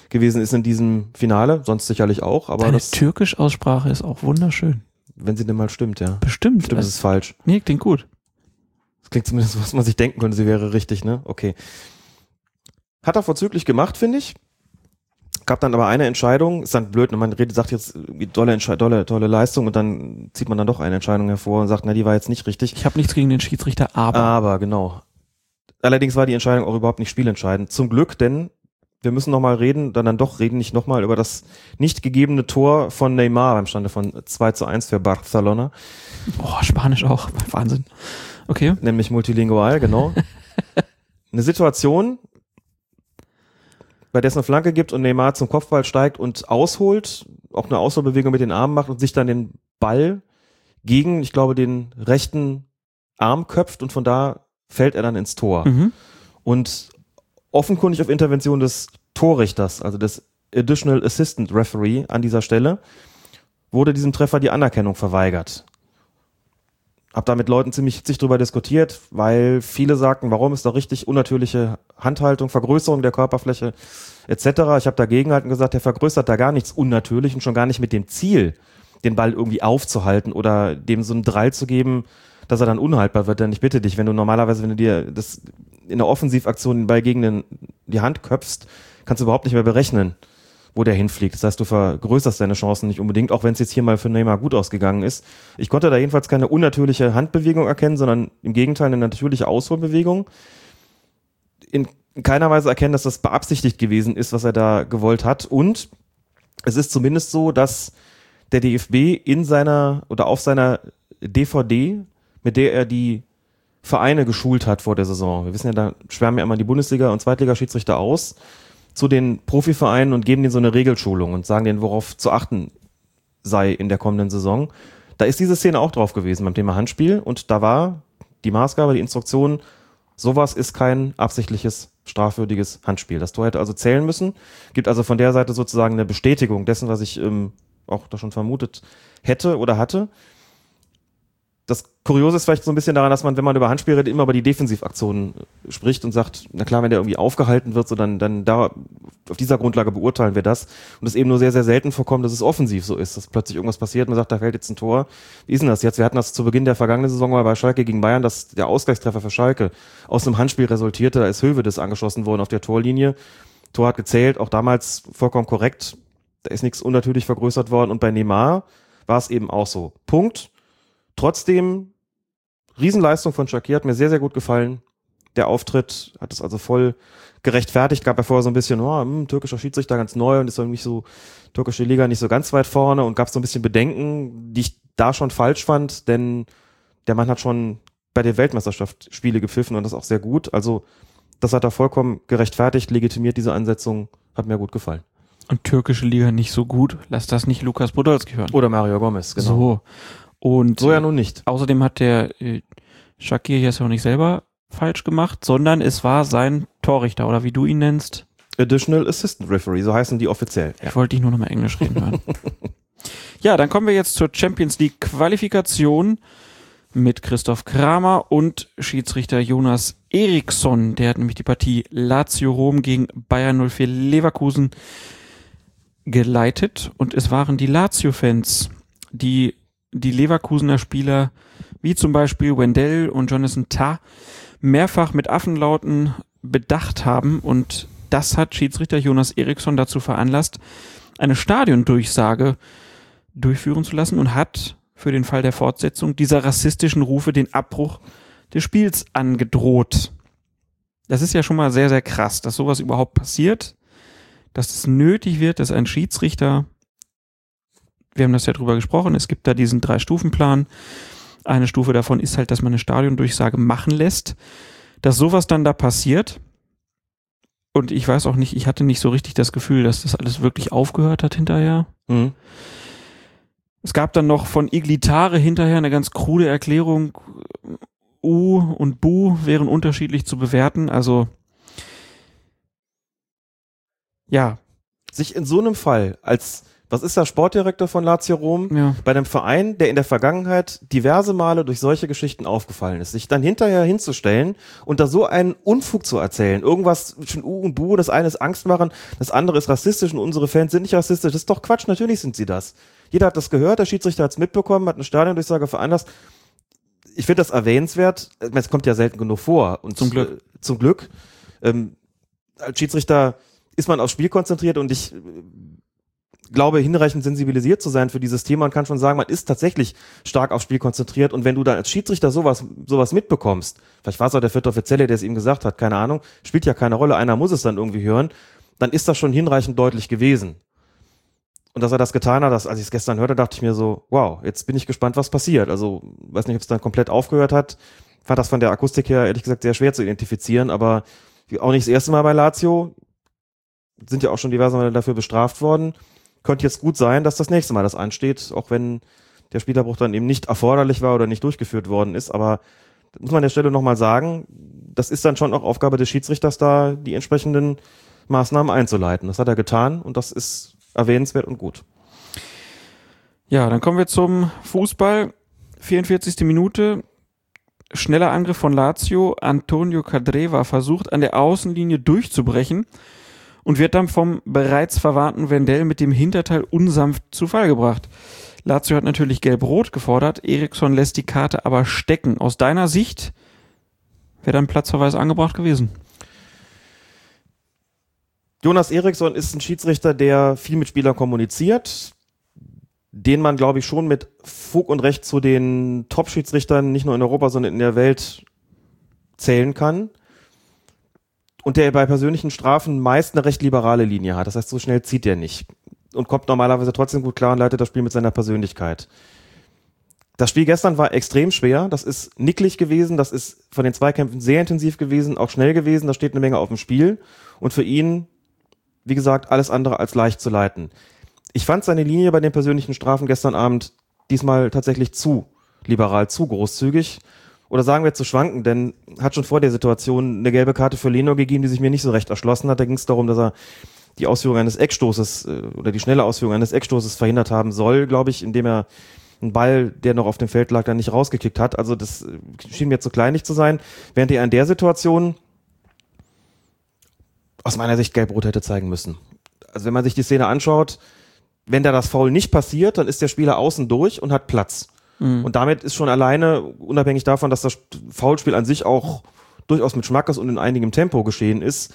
gewesen ist in diesem Finale, sonst sicherlich auch. Aber deine türkische Aussprache ist auch wunderschön. Wenn sie denn mal stimmt, ja. Bestimmt. Bestimmt also, ist es falsch. Nee, klingt gut. Das klingt zumindest, was man sich denken könnte, sie wäre richtig, ne? Okay. Hat er vorzüglich gemacht, finde ich. Gab dann aber eine Entscheidung, ist dann blöd, man redet, sagt jetzt tolle, Entsche- tolle, tolle Leistung und dann zieht man dann doch eine Entscheidung hervor und sagt, na, die war jetzt nicht richtig. Ich habe nichts gegen den Schiedsrichter, aber. Aber, genau. Allerdings war die Entscheidung auch überhaupt nicht spielentscheidend. Zum Glück, denn wir müssen nochmal reden, dann dann doch reden, nicht nochmal über das nicht gegebene Tor von Neymar beim Stande von zwei zu eins für Barcelona. Boah, Spanisch auch, Wahnsinn. Okay. Nämlich multilingual, genau. Eine Situation, bei der es eine Flanke gibt und Neymar zum Kopfball steigt und ausholt, auch eine Ausholbewegung mit den Armen macht und sich dann den Ball gegen, ich glaube, den rechten Arm köpft und von da fällt er dann ins Tor. Mhm. Und offenkundig auf Intervention des Torrichters, also des Additional Assistant Referee an dieser Stelle, wurde diesem Treffer die Anerkennung verweigert. Hab da mit Leuten ziemlich hitzig drüber diskutiert, weil viele sagten, warum ist da richtig unnatürliche Handhaltung, Vergrößerung der Körperfläche et cetera. Ich habe dagegen halt gesagt, der vergrößert da gar nichts unnatürlich und schon gar nicht mit dem Ziel, den Ball irgendwie aufzuhalten oder dem so einen Drall zu geben, dass er dann unhaltbar wird. Denn ich bitte dich, wenn du normalerweise, wenn du dir das in der Offensivaktion den Ball gegen den, die Hand köpfst, kannst du überhaupt nicht mehr berechnen, wo der hinfliegt. Das heißt, du vergrößerst deine Chancen nicht unbedingt, auch wenn es jetzt hier mal für Neymar gut ausgegangen ist. Ich konnte da jedenfalls keine unnatürliche Handbewegung erkennen, sondern im Gegenteil eine natürliche Ausholbewegung. In keiner Weise erkennen, dass das beabsichtigt gewesen ist, was er da gewollt hat. Und es ist zumindest so, dass der D F B in seiner oder auf seiner D V D, mit der er die Vereine geschult hat vor der Saison. Wir wissen ja, da schwärmen ja immer die Bundesliga- und Zweitligaschiedsrichter aus zu den Profivereinen und geben denen so eine Regelschulung und sagen denen, worauf zu achten sei in der kommenden Saison. Da ist diese Szene auch drauf gewesen beim Thema Handspiel und da war die Maßgabe, die Instruktion, sowas ist kein absichtliches, strafwürdiges Handspiel. Das Tor hätte also zählen müssen, gibt also von der Seite sozusagen eine Bestätigung dessen, was ich ähm, auch da schon vermutet hätte oder hatte. Das Kuriose ist vielleicht so ein bisschen daran, dass man, wenn man über Handspiel redet, immer über die Defensivaktionen spricht und sagt, na klar, wenn der irgendwie aufgehalten wird, so dann, dann da, auf dieser Grundlage beurteilen wir das. Und es eben nur sehr, sehr selten vorkommt, dass es offensiv so ist, dass plötzlich irgendwas passiert, man sagt, da fällt jetzt ein Tor. Wie ist denn das jetzt? Wir hatten das zu Beginn der vergangenen Saison mal bei Schalke gegen Bayern, dass der Ausgleichstreffer für Schalke aus einem Handspiel resultierte, da ist Höwedes angeschossen worden auf der Torlinie. Tor hat gezählt, auch damals vollkommen korrekt. Da ist nichts unnatürlich vergrößert worden und bei Neymar war es eben auch so. Punkt. Trotzdem, Riesenleistung von Çakır, hat mir sehr, sehr gut gefallen. Der Auftritt hat es also voll gerechtfertigt. Gab ja vorher so ein bisschen, oh, mh, türkischer Schiedsrichter ganz neu und ist nicht so, türkische Liga nicht so ganz weit vorne und gab so ein bisschen Bedenken, die ich da schon falsch fand, denn der Mann hat schon bei der Weltmeisterschaft Spiele gepfiffen und das auch sehr gut. Also das hat er vollkommen gerechtfertigt, legitimiert diese Ansetzung, hat mir gut gefallen. Und türkische Liga nicht so gut, lass das nicht Lukas Podolski hören. Oder Mario Gomez, genau. So. Und so ja nun nicht. Außerdem hat der äh, Çakır hier es ja auch nicht selber falsch gemacht, sondern es war sein Torrichter, oder wie du ihn nennst. Additional Assistant Referee, so heißen die offiziell. Ja. Ich wollte dich nur nochmal Englisch reden hören. Ja, dann kommen wir jetzt zur Champions League Qualifikation mit Christoph Kramer und Schiedsrichter Jonas Eriksson. Der hat nämlich die Partie Lazio Rom gegen Bayern null vier Leverkusen geleitet. Und es waren die Lazio-Fans, die die Leverkusener Spieler, wie zum Beispiel Wendell und Jonathan Tah, mehrfach mit Affenlauten bedacht haben. Und das hat Schiedsrichter Jonas Eriksson dazu veranlasst, eine Stadiondurchsage durchführen zu lassen und hat für den Fall der Fortsetzung dieser rassistischen Rufe den Abbruch des Spiels angedroht. Das ist ja schon mal sehr, sehr krass, dass sowas überhaupt passiert, dass es nötig wird, dass ein Schiedsrichter... Wir haben das ja drüber gesprochen, es gibt da diesen Drei-Stufen-Plan. Eine Stufe davon ist halt, dass man eine Stadiondurchsage machen lässt, dass sowas dann da passiert. Und ich weiß auch nicht, ich hatte nicht so richtig das Gefühl, dass das alles wirklich aufgehört hat hinterher. Mhm. Es gab dann noch von Iglitare hinterher eine ganz krude Erklärung, U und Bu wären unterschiedlich zu bewerten. Also ja. Sich in so einem Fall als was ist der Sportdirektor von Lazio Rom? Ja. Bei einem Verein, der in der Vergangenheit diverse Male durch solche Geschichten aufgefallen ist, sich dann hinterher hinzustellen und da so einen Unfug zu erzählen, irgendwas zwischen U und Bu, das eine ist Angst machen, das andere ist rassistisch und unsere Fans sind nicht rassistisch, das ist doch Quatsch, natürlich sind sie das. Jeder hat das gehört, der Schiedsrichter hat es mitbekommen, hat eine Stadiondurchsage veranlasst. Ich finde das erwähnenswert, es kommt ja selten genug vor. Und zum Glück. Äh, zum Glück. Ähm, als Schiedsrichter ist man aufs Spiel konzentriert und ich glaube, hinreichend sensibilisiert zu sein für dieses Thema und kann schon sagen, man ist tatsächlich stark aufs Spiel konzentriert und wenn du dann als Schiedsrichter sowas sowas mitbekommst, vielleicht war es auch der vierte Offizielle, der es ihm gesagt hat, keine Ahnung, spielt ja keine Rolle, einer muss es dann irgendwie hören, dann ist das schon hinreichend deutlich gewesen. Und dass er das getan hat, dass, als ich es gestern hörte, dachte ich mir so, wow, jetzt bin ich gespannt, was passiert. Also, weiß nicht, ob es dann komplett aufgehört hat, fand das von der Akustik her, ehrlich gesagt, sehr schwer zu identifizieren, aber auch nicht das erste Mal bei Lazio, sind ja auch schon diverse Male dafür bestraft worden. Könnte jetzt gut sein, dass das nächste Mal das ansteht, auch wenn der Spielerbruch dann eben nicht erforderlich war oder nicht durchgeführt worden ist. Aber das muss man an der Stelle nochmal sagen, das ist dann schon auch Aufgabe des Schiedsrichters, da die entsprechenden Maßnahmen einzuleiten. Das hat er getan und das ist erwähnenswert und gut. Ja, dann kommen wir zum Fußball. vierundvierzigste Minute. Schneller Angriff von Lazio. Antonio Candreva versucht an der Außenlinie durchzubrechen und wird dann vom bereits verwarnten Wendell mit dem Hinterteil unsanft zu Fall gebracht. Lazio hat natürlich gelb-rot gefordert, Eriksson lässt die Karte aber stecken. Aus deiner Sicht wäre dann Platzverweis angebracht gewesen? Jonas Eriksson ist ein Schiedsrichter, der viel mit Spielern kommuniziert, den man, glaube ich, schon mit Fug und Recht zu den Top-Schiedsrichtern nicht nur in Europa, sondern in der Welt zählen kann. Und der bei persönlichen Strafen meist eine recht liberale Linie hat. Das heißt, so schnell zieht er nicht. Und kommt normalerweise trotzdem gut klar und leitet das Spiel mit seiner Persönlichkeit. Das Spiel gestern war extrem schwer. Das ist nicklig gewesen. Das ist von den Zweikämpfen sehr intensiv gewesen, auch schnell gewesen. Da steht eine Menge auf dem Spiel. Und für ihn, wie gesagt, alles andere als leicht zu leiten. Ich fand seine Linie bei den persönlichen Strafen gestern Abend diesmal tatsächlich zu liberal, zu großzügig. Oder sagen wir zu schwanken, denn hat schon vor der Situation eine gelbe Karte für Leno gegeben, die sich mir nicht so recht erschlossen hat. Da ging es darum, dass er die Ausführung eines Eckstoßes oder die schnelle Ausführung eines Eckstoßes verhindert haben soll, glaube ich, indem er einen Ball, der noch auf dem Feld lag, dann nicht rausgekickt hat. Also das schien mir zu kleinlich zu sein. Während er in der Situation aus meiner Sicht gelb-rot hätte zeigen müssen. Also wenn man sich die Szene anschaut, wenn da das Foul nicht passiert, dann ist der Spieler außen durch und hat Platz. Und damit ist schon alleine, unabhängig davon, dass das Foulspiel an sich auch durchaus mit Schmackes und in einigem Tempo geschehen ist,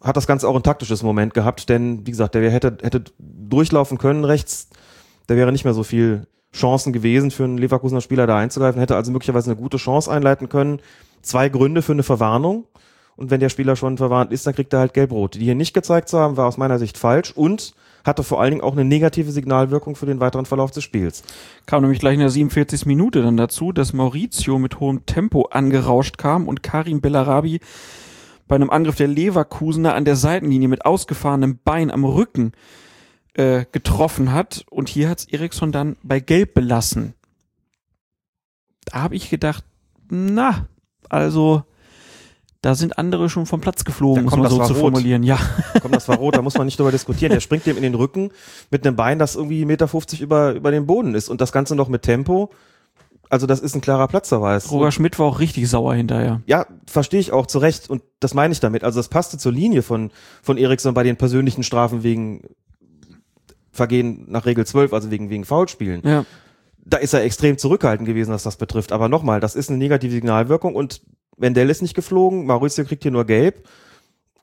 hat das Ganze auch ein taktisches Moment gehabt, denn wie gesagt, der hätte, hätte durchlaufen können rechts, da wäre nicht mehr so viel Chancen gewesen für einen Leverkusener Spieler da einzugreifen, hätte also möglicherweise eine gute Chance einleiten können. Zwei Gründe für eine Verwarnung und wenn der Spieler schon verwarnt ist, dann kriegt er halt gelb-rot. Die hier nicht gezeigt zu haben, war aus meiner Sicht falsch und hatte vor allen Dingen auch eine negative Signalwirkung für den weiteren Verlauf des Spiels. Kam nämlich gleich in der siebenundvierzigsten Minute dann dazu, dass Maurizio mit hohem Tempo angerauscht kam und Karim Bellarabi bei einem Angriff der Leverkusener an der Seitenlinie mit ausgefahrenem Bein am Rücken äh, getroffen hat. Und hier hat es Eriksson dann bei Gelb belassen. Da habe ich gedacht, na, also... Da sind andere schon vom Platz geflogen, ja, komm, um das so zu formulieren. Ja. Komm, das war rot, da muss man nicht drüber diskutieren. Der springt dem in den Rücken mit einem Bein, das irgendwie eins Komma fünfzig Meter über, über dem Boden ist. Und das Ganze noch mit Tempo. Also das ist ein klarer Platzverweis. Roger Schmidt war auch richtig sauer hinterher. Ja, verstehe ich auch, zu Recht. Und das meine ich damit. Also das passte zur Linie von, von Eriksson bei den persönlichen Strafen wegen Vergehen nach Regel zwölf, also wegen, wegen Foulspielen. Ja. Da ist er extrem zurückhaltend gewesen, was das betrifft. Aber nochmal, das ist eine negative Signalwirkung und Wendell ist nicht geflogen, Maurizio kriegt hier nur gelb.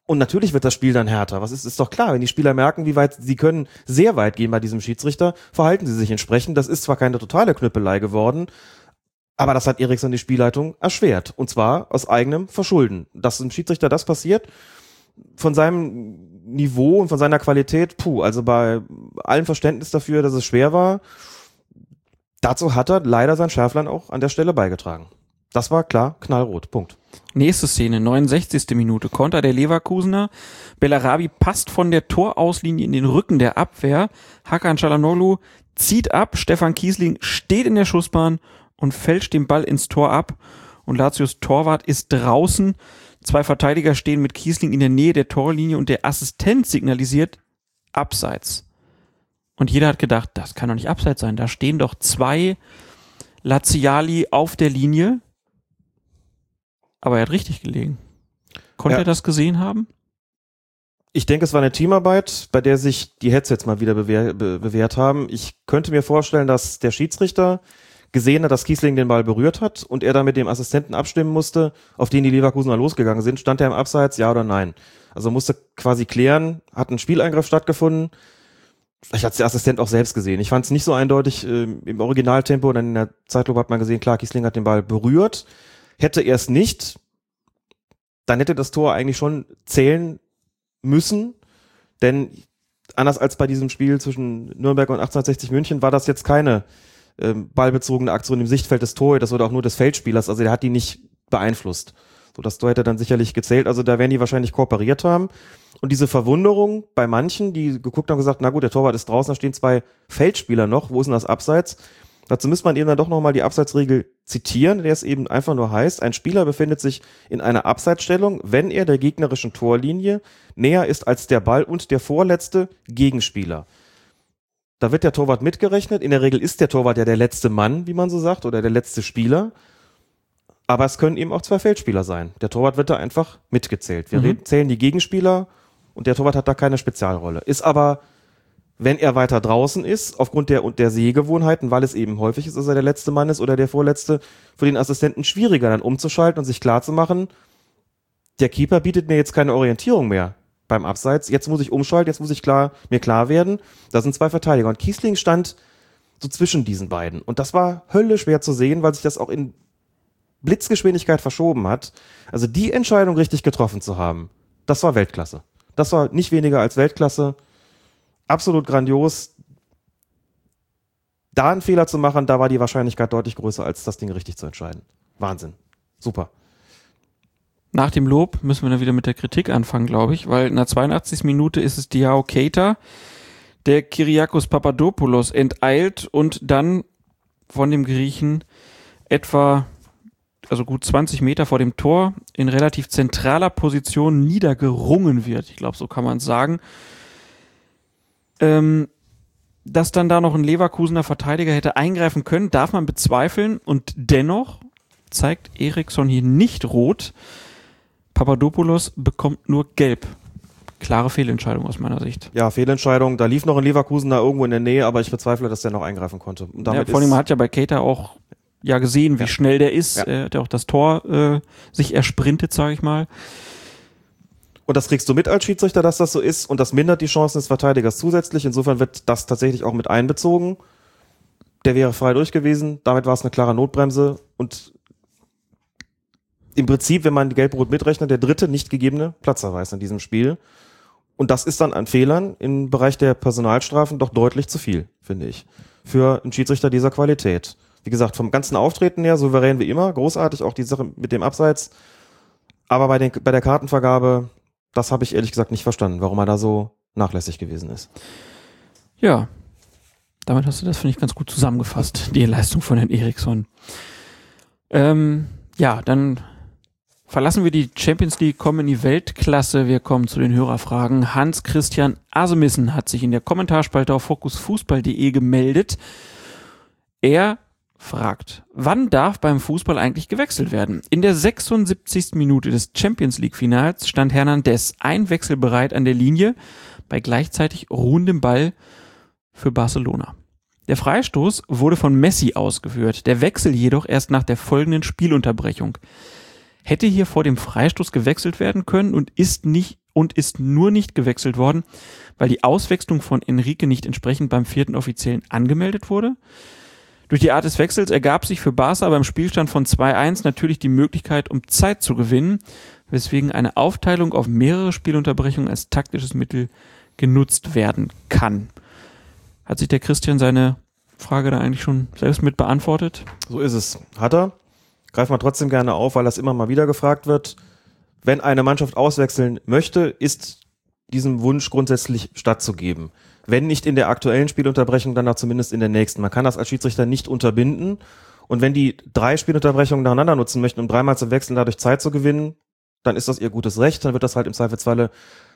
Und natürlich wird das Spiel dann härter. Was ist, ist doch klar, wenn die Spieler merken, wie weit, sie können sehr weit gehen bei diesem Schiedsrichter, verhalten sie sich entsprechend. Das ist zwar keine totale Knüppelei geworden, aber das hat Eriksson die Spielleitung erschwert. Und zwar aus eigenem Verschulden. Dass einem Schiedsrichter das passiert, von seinem Niveau und von seiner Qualität, puh, also bei allem Verständnis dafür, dass es schwer war, dazu hat er leider sein Schärflein auch an der Stelle beigetragen. Das war klar, knallrot, Punkt. Nächste Szene, neunundsechzigste Minute, Konter der Leverkusener. Bellarabi passt von der Torauslinie in den Rücken der Abwehr. Hakan Çalhanoğlu zieht ab, Stefan Kießling steht in der Schussbahn und fälscht den Ball ins Tor ab. Und Lazios Torwart ist draußen. Zwei Verteidiger stehen mit Kießling in der Nähe der Torlinie und der Assistent signalisiert Abseits. Und jeder hat gedacht, das kann doch nicht abseits sein. Da stehen doch zwei Laziali auf der Linie. Aber er hat richtig gelegen. Konnte ja. er das gesehen haben? Ich denke, es war eine Teamarbeit, bei der sich die Headsets mal wieder bewehr, be, bewährt haben. Ich könnte mir vorstellen, dass der Schiedsrichter gesehen hat, dass Kießling den Ball berührt hat und er dann mit dem Assistenten abstimmen musste, auf den die Leverkusener losgegangen sind. Stand er im Abseits, ja oder nein? Also musste quasi klären, hat ein Spieleingriff stattgefunden. Vielleicht hat es der Assistent auch selbst gesehen. Ich fand es nicht so eindeutig äh, im Originaltempo, dann in der Zeitlupe hat man gesehen, klar, Kießling hat den Ball berührt. Hätte er es nicht, dann hätte das Tor eigentlich schon zählen müssen, denn anders als bei diesem Spiel zwischen Nürnberg und achtzehnhundertsechzig München war das jetzt keine ähm, ballbezogene Aktion im Sichtfeld des Torhüters oder auch nur des Feldspielers, also der hat die nicht beeinflusst. So, das Tor hätte dann sicherlich gezählt, also da werden die wahrscheinlich kooperiert haben. Und diese Verwunderung bei manchen, die geguckt haben und gesagt, na gut, der Torwart ist draußen, da stehen zwei Feldspieler noch, wo ist denn das Abseits? Dazu müsste man eben dann doch nochmal die Abseitsregel zitieren, der es eben einfach nur heißt, ein Spieler befindet sich in einer Abseitsstellung, wenn er der gegnerischen Torlinie näher ist als der Ball und der vorletzte Gegenspieler. Da wird der Torwart mitgerechnet, in der Regel ist der Torwart ja der letzte Mann, wie man so sagt, oder der letzte Spieler, aber es können eben auch zwei Feldspieler sein. Der Torwart wird da einfach mitgezählt. Wir mhm. zählen die Gegenspieler und der Torwart hat da keine Spezialrolle. Ist aber... Wenn er weiter draußen ist, aufgrund der und der Sehgewohnheiten, weil es eben häufig ist, dass er der letzte Mann ist oder der vorletzte, für den Assistenten schwieriger dann umzuschalten und sich klarzumachen, der Keeper bietet mir jetzt keine Orientierung mehr beim Abseits, jetzt muss ich umschalten, jetzt muss ich klar, mir klar werden, da sind zwei Verteidiger. Und Kießling stand so zwischen diesen beiden und das war höllisch schwer zu sehen, weil sich das auch in Blitzgeschwindigkeit verschoben hat. Also die Entscheidung richtig getroffen zu haben, das war Weltklasse. Das war nicht weniger als Weltklasse. Absolut grandios, da einen Fehler zu machen, da war die Wahrscheinlichkeit deutlich größer, als das Ding richtig zu entscheiden. Wahnsinn. Super. Nach dem Lob müssen wir dann wieder mit der Kritik anfangen, glaube ich, weil in der zweiundachtzigsten Minute ist es Diao Keita, der Kyriakos Papadopoulos enteilt und dann von dem Griechen etwa, also gut zwanzig Meter vor dem Tor, in relativ zentraler Position niedergerungen wird. Ich glaube, so kann man es sagen. Ähm, dass dann da noch ein Leverkusener Verteidiger hätte eingreifen können, darf man bezweifeln. Und dennoch zeigt Eriksson hier nicht rot. Papadopoulos bekommt nur gelb. Klare Fehlentscheidung aus meiner Sicht. Ja, Fehlentscheidung. Da lief noch ein Leverkusener irgendwo in der Nähe, aber ich bezweifle, dass der noch eingreifen konnte. Und damit ja, vor allem, man hat ja bei Keita auch ja gesehen, wie ja. schnell der ist. Ja. Er hat ja auch das Tor äh, sich ersprintet, sage ich mal. Und das kriegst du mit als Schiedsrichter, dass das so ist. Und das mindert die Chancen des Verteidigers zusätzlich. Insofern wird das tatsächlich auch mit einbezogen. Der wäre frei durch gewesen. Damit war es eine klare Notbremse. Und im Prinzip, wenn man die Gelb-Rot mitrechnet, der dritte nicht gegebene Platzverweis in diesem Spiel. Und das ist dann an Fehlern im Bereich der Personalstrafen doch deutlich zu viel, finde ich. Für einen Schiedsrichter dieser Qualität. Wie gesagt, vom ganzen Auftreten her, souverän wie immer, großartig, auch die Sache mit dem Abseits. Aber bei, den, bei der Kartenvergabe... Das habe ich ehrlich gesagt nicht verstanden, warum er da so nachlässig gewesen ist. Ja, damit hast du das, finde ich, ganz gut zusammengefasst, die Leistung von Herrn Eriksson. Ähm, ja, dann verlassen wir die Champions League, kommen in die Weltklasse. Wir kommen zu den Hörerfragen. Hans-Christian Asemissen hat sich in der Kommentarspalte auf fokusfußball punkt de gemeldet. Er fragt, wann darf beim Fußball eigentlich gewechselt werden? In der sechsundsiebzigsten Minute des Champions-League-Finals stand Hernandez einwechselbereit an der Linie bei gleichzeitig ruhendem Ball für Barcelona. Der Freistoß wurde von Messi ausgeführt, der Wechsel jedoch erst nach der folgenden Spielunterbrechung. Hätte hier vor dem Freistoß gewechselt werden können und ist nicht und ist nur nicht gewechselt worden, weil die Auswechslung von Enrique nicht entsprechend beim vierten Offiziellen angemeldet wurde? Durch die Art des Wechsels ergab sich für Barca beim Spielstand von zwei eins natürlich die Möglichkeit, um Zeit zu gewinnen, weswegen eine Aufteilung auf mehrere Spielunterbrechungen als taktisches Mittel genutzt werden kann. Hat sich der Christian seine Frage da eigentlich schon selbst mit beantwortet? So ist es. Hat er. Greift man trotzdem gerne auf, weil das immer mal wieder gefragt wird. Wenn eine Mannschaft auswechseln möchte, ist diesem Wunsch grundsätzlich stattzugeben. Wenn nicht in der aktuellen Spielunterbrechung, dann auch zumindest in der nächsten. Man kann das als Schiedsrichter nicht unterbinden. Und wenn die drei Spielunterbrechungen nacheinander nutzen möchten, um dreimal zu wechseln, dadurch Zeit zu gewinnen, dann ist das ihr gutes Recht, dann wird das halt im Zweifelsfalle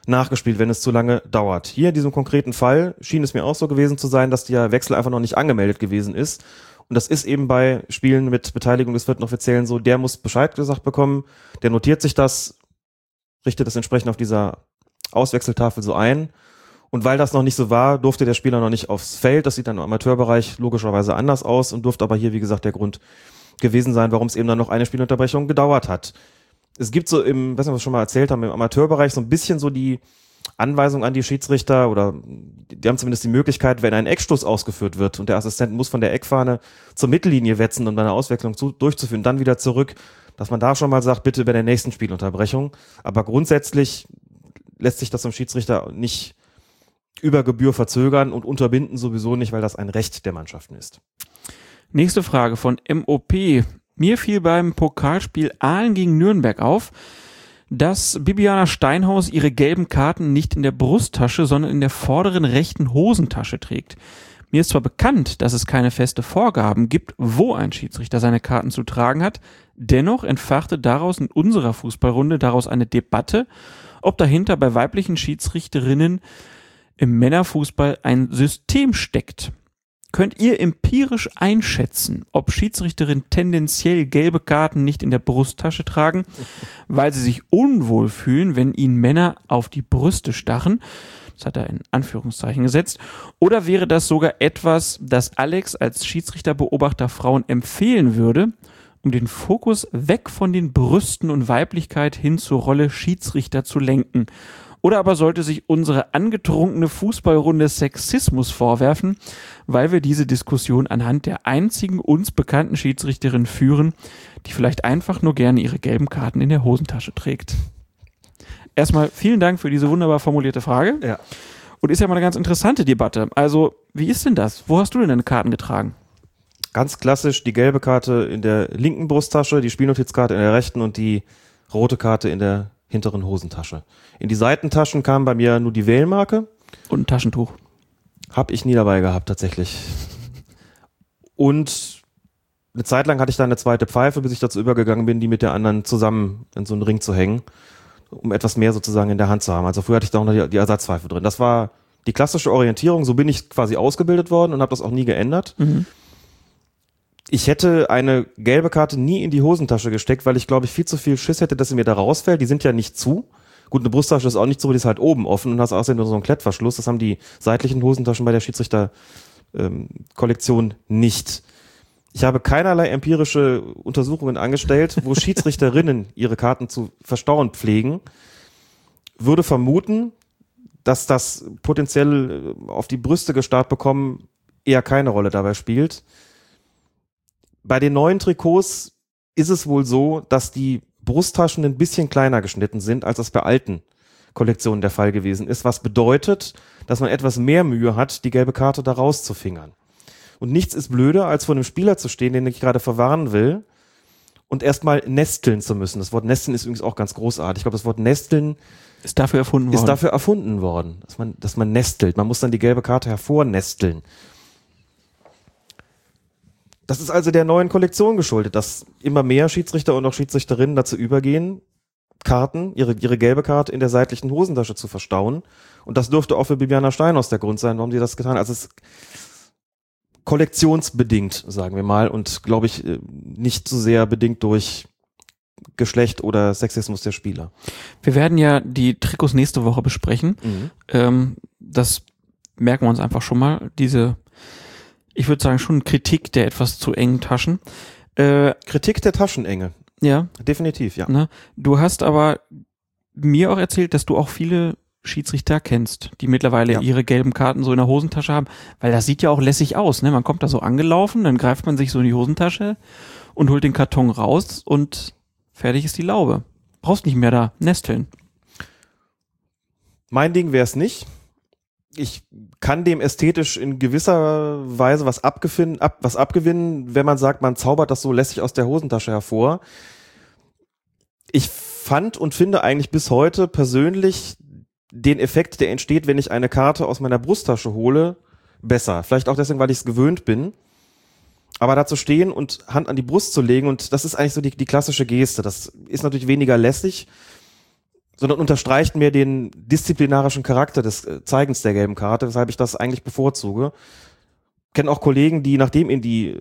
nachgespielt, wenn es zu lange dauert. Hier in diesem konkreten Fall schien es mir auch so gewesen zu sein, dass der Wechsel einfach noch nicht angemeldet gewesen ist. Und das ist eben bei Spielen mit Beteiligung des vierten Offiziellen so, der muss Bescheid gesagt bekommen, der notiert sich das, richtet das entsprechend auf dieser Auswechseltafel so ein. Und weil das noch nicht so war, durfte der Spieler noch nicht aufs Feld. Das sieht dann im Amateurbereich logischerweise anders aus und durfte aber hier, wie gesagt, der Grund gewesen sein, warum es eben dann noch eine Spielunterbrechung gedauert hat. Es gibt so im, weiß nicht, was wir schon mal erzählt haben, im Amateurbereich so ein bisschen so die Anweisung an die Schiedsrichter, oder die haben zumindest die Möglichkeit, wenn ein Eckstoß ausgeführt wird und der Assistent muss von der Eckfahne zur Mittellinie wetzen, um eine Auswechslung zu, durchzuführen, dann wieder zurück, dass man da schon mal sagt, bitte bei der nächsten Spielunterbrechung. Aber grundsätzlich lässt sich das vom Schiedsrichter nicht über Gebühr verzögern und unterbinden sowieso nicht, weil das ein Recht der Mannschaften ist. Nächste Frage von M O P. Mir fiel beim Pokalspiel Aalen gegen Nürnberg auf, dass Bibiana Steinhaus ihre gelben Karten nicht in der Brusttasche, sondern in der vorderen rechten Hosentasche trägt. Mir ist zwar bekannt, dass es keine feste Vorgaben gibt, wo ein Schiedsrichter seine Karten zu tragen hat, dennoch entfachte daraus in unserer Fußballrunde daraus eine Debatte, ob dahinter bei weiblichen Schiedsrichterinnen im Männerfußball ein System steckt. Könnt ihr empirisch einschätzen, ob Schiedsrichterinnen tendenziell gelbe Karten nicht in der Brusttasche tragen, weil sie sich unwohl fühlen, wenn ihnen Männer auf die Brüste stachen? Das hat er in Anführungszeichen gesetzt. Oder wäre das sogar etwas, das Alex als Schiedsrichterbeobachter Frauen empfehlen würde, um den Fokus weg von den Brüsten und Weiblichkeit hin zur Rolle Schiedsrichter zu lenken? Oder aber sollte sich unsere angetrunkene Fußballrunde Sexismus vorwerfen, weil wir diese Diskussion anhand der einzigen uns bekannten Schiedsrichterin führen, die vielleicht einfach nur gerne ihre gelben Karten in der Hosentasche trägt? Erstmal vielen Dank für diese wunderbar formulierte Frage. Ja. Und ist ja mal eine ganz interessante Debatte. Also, wie ist denn das? Wo hast du denn deine Karten getragen? Ganz klassisch die gelbe Karte in der linken Brusttasche, die Spielnotizkarte in der rechten und die rote Karte in der hinteren Hosentasche. In die Seitentaschen kam bei mir nur die Wählmarke. Und ein Taschentuch. Hab ich nie dabei gehabt, tatsächlich. Und eine Zeit lang hatte ich da eine zweite Pfeife, bis ich dazu übergegangen bin, die mit der anderen zusammen in so einen Ring zu hängen, um etwas mehr sozusagen in der Hand zu haben. Also früher hatte ich da auch noch die Ersatzpfeife drin. Das war die klassische Orientierung. So bin ich quasi ausgebildet worden und habe das auch nie geändert. Mhm. Ich hätte eine gelbe Karte nie in die Hosentasche gesteckt, weil ich, glaube ich, viel zu viel Schiss hätte, dass sie mir da rausfällt. Die sind ja nicht zu. Gut, eine Brusttasche ist auch nicht zu, die ist halt oben offen und hast außerdem nur so einen Klettverschluss. Das haben die seitlichen Hosentaschen bei der Schiedsrichter-Kollektion nicht. Ich habe keinerlei empirische Untersuchungen angestellt, wo Schiedsrichterinnen ihre Karten zu verstauen pflegen. Würde vermuten, dass das potenziell auf die Brüste gestarrt bekommen eher keine Rolle dabei spielt. Bei den neuen Trikots ist es wohl so, dass die Brusttaschen ein bisschen kleiner geschnitten sind, als das bei alten Kollektionen der Fall gewesen ist, was bedeutet, dass man etwas mehr Mühe hat, die gelbe Karte da rauszufingern. Und nichts ist blöder, als vor einem Spieler zu stehen, den ich gerade verwarnen will, und erstmal nesteln zu müssen. Das Wort nesteln ist übrigens auch ganz großartig. Ich glaube, das Wort nesteln ist dafür erfunden worden, ist dafür erfunden worden dass, man, dass man nestelt. Man muss dann die gelbe Karte hervornesteln. Das ist also der neuen Kollektion geschuldet, dass immer mehr Schiedsrichter und auch Schiedsrichterinnen dazu übergehen, Karten, ihre, ihre gelbe Karte in der seitlichen Hosentasche zu verstauen. Und das dürfte auch für Bibiana Steinhaus der Grund sein, warum sie das getan hat. Also es ist kollektionsbedingt, sagen wir mal, und glaube ich nicht so sehr bedingt durch Geschlecht oder Sexismus der Spieler. Wir werden ja die Trikots nächste Woche besprechen. Mhm. Ähm, das merken wir uns einfach schon mal, diese... Ich würde sagen, schon Kritik der etwas zu engen Taschen. Äh, Kritik der Taschenenge. Ja. Definitiv, ja. Ne? Du hast aber mir auch erzählt, dass du auch viele Schiedsrichter kennst, die mittlerweile ja. ihre gelben Karten so in der Hosentasche haben, weil das sieht ja auch lässig aus. Ne? Man kommt da so angelaufen, dann greift man sich so in die Hosentasche und holt den Karton raus und fertig ist die Laube. Brauchst nicht mehr da nesteln. Mein Ding wäre es nicht. Ich kann dem ästhetisch in gewisser Weise was, ab, was abgewinnen, wenn man sagt, man zaubert das so lässig aus der Hosentasche hervor. Ich fand und finde eigentlich bis heute persönlich den Effekt, der entsteht, wenn ich eine Karte aus meiner Brusttasche hole, besser. Vielleicht auch deswegen, weil ich es gewöhnt bin. Aber da zu stehen und Hand an die Brust zu legen, und das ist eigentlich so die, die klassische Geste. Das ist natürlich weniger lässig. sondern unterstreicht mir den disziplinarischen Charakter des Zeigens der gelben Karte, weshalb ich das eigentlich bevorzuge. Ich kenne auch Kollegen, die, nachdem ihnen die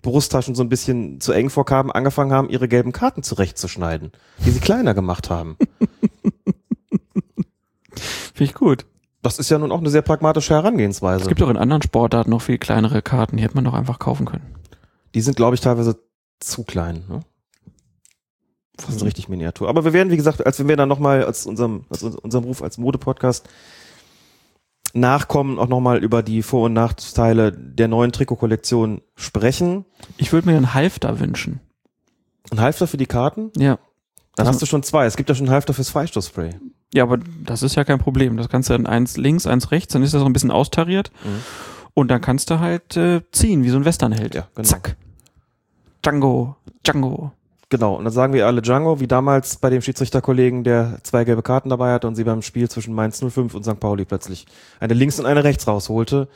Brusttaschen so ein bisschen zu eng vorkamen, angefangen haben, ihre gelben Karten zurechtzuschneiden, die sie kleiner gemacht haben. Finde ich gut. Das ist ja nun auch eine sehr pragmatische Herangehensweise. Es gibt auch in anderen Sportarten noch viel kleinere Karten, die hätte man doch einfach kaufen können. Die sind, glaube ich, teilweise zu klein, ne? Fast richtig Miniatur. Aber wir werden, wie gesagt, als wenn wir dann nochmal als unserem, als unserem Ruf als Mode-Podcast nachkommen, auch nochmal über die Vor- und Nachteile der neuen Trikotkollektion sprechen. Ich würde mir einen Halfter wünschen. Ein Halfter für die Karten? Ja. Dann also, hast du schon zwei. Es gibt ja schon einen Halfter fürs Freistoßspray. Ja, aber das ist ja kein Problem. Das kannst du dann eins links, eins rechts, dann ist das so ein bisschen austariert. Mhm. Und dann kannst du halt äh, ziehen, wie so ein Westernheld. Ja, genau. Zack. Django. Django. Genau, und dann sagen wir alle Django, wie damals bei dem Schiedsrichterkollegen, der zwei gelbe Karten dabei hatte und sie beim Spiel zwischen Mainz null fünf und Sankt Pauli plötzlich eine links und eine rechts rausholte.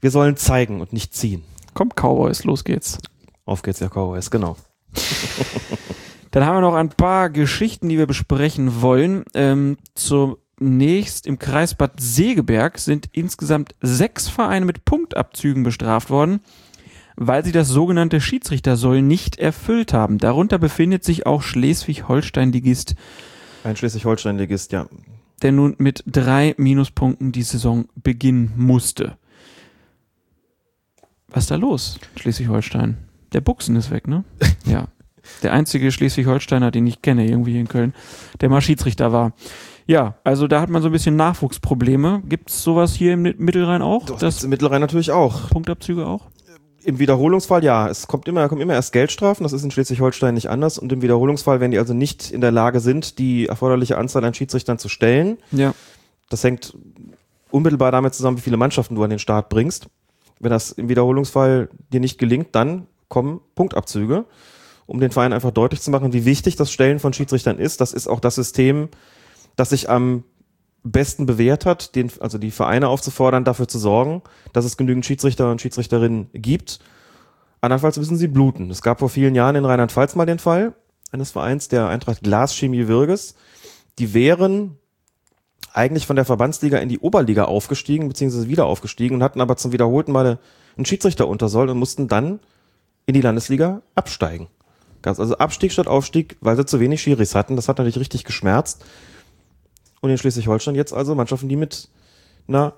Wir sollen zeigen und nicht ziehen. Komm, Cowboys, los geht's. Auf geht's, ja, Cowboys, genau. Dann haben wir noch ein paar Geschichten, die wir besprechen wollen. Ähm, zunächst im Kreis Bad Segeberg sind insgesamt sechs Vereine mit Punktabzügen bestraft worden, weil sie das sogenannte Schiedsrichtersoll nicht erfüllt haben. Darunter befindet sich auch Schleswig-Holstein-Ligist. Ein Schleswig-Holstein-Ligist, ja. Der nun mit drei Minuspunkten die Saison beginnen musste. Was ist da los, Schleswig-Holstein? Der Buchsen ist weg, ne? Ja. Der einzige Schleswig-Holsteiner, den ich kenne, irgendwie in Köln, der mal Schiedsrichter war. Ja, also da hat man so ein bisschen Nachwuchsprobleme. Gibt es sowas hier im Mittelrhein auch? Doch, das im Mittelrhein natürlich auch. Punktabzüge auch? Im Wiederholungsfall, ja, es kommt immer, kommen immer erst Geldstrafen, das ist in Schleswig-Holstein nicht anders, und im Wiederholungsfall, wenn die also nicht in der Lage sind, die erforderliche Anzahl an Schiedsrichtern zu stellen, ja. Das hängt unmittelbar damit zusammen, wie viele Mannschaften du an den Start bringst. Wenn das im Wiederholungsfall dir nicht gelingt, dann kommen Punktabzüge, um den Verein einfach deutlich zu machen, wie wichtig das Stellen von Schiedsrichtern ist. Das ist auch das System, das sich am besten bewährt hat, den, also die Vereine aufzufordern, dafür zu sorgen, dass es genügend Schiedsrichter und Schiedsrichterinnen gibt. Andernfalls müssen sie bluten. Es gab vor vielen Jahren in Rheinland-Pfalz mal den Fall eines Vereins, der Eintracht Glaschemie Wirges. Die wären eigentlich von der Verbandsliga in die Oberliga aufgestiegen, beziehungsweise wieder aufgestiegen, und hatten aber zum wiederholten Mal einen Schiedsrichter unter Soll und mussten dann in die Landesliga absteigen. Also Abstieg statt Aufstieg, weil sie zu wenig Schiris hatten. Das hat natürlich richtig geschmerzt. Und in Schleswig-Holstein jetzt also Mannschaften, die mit einer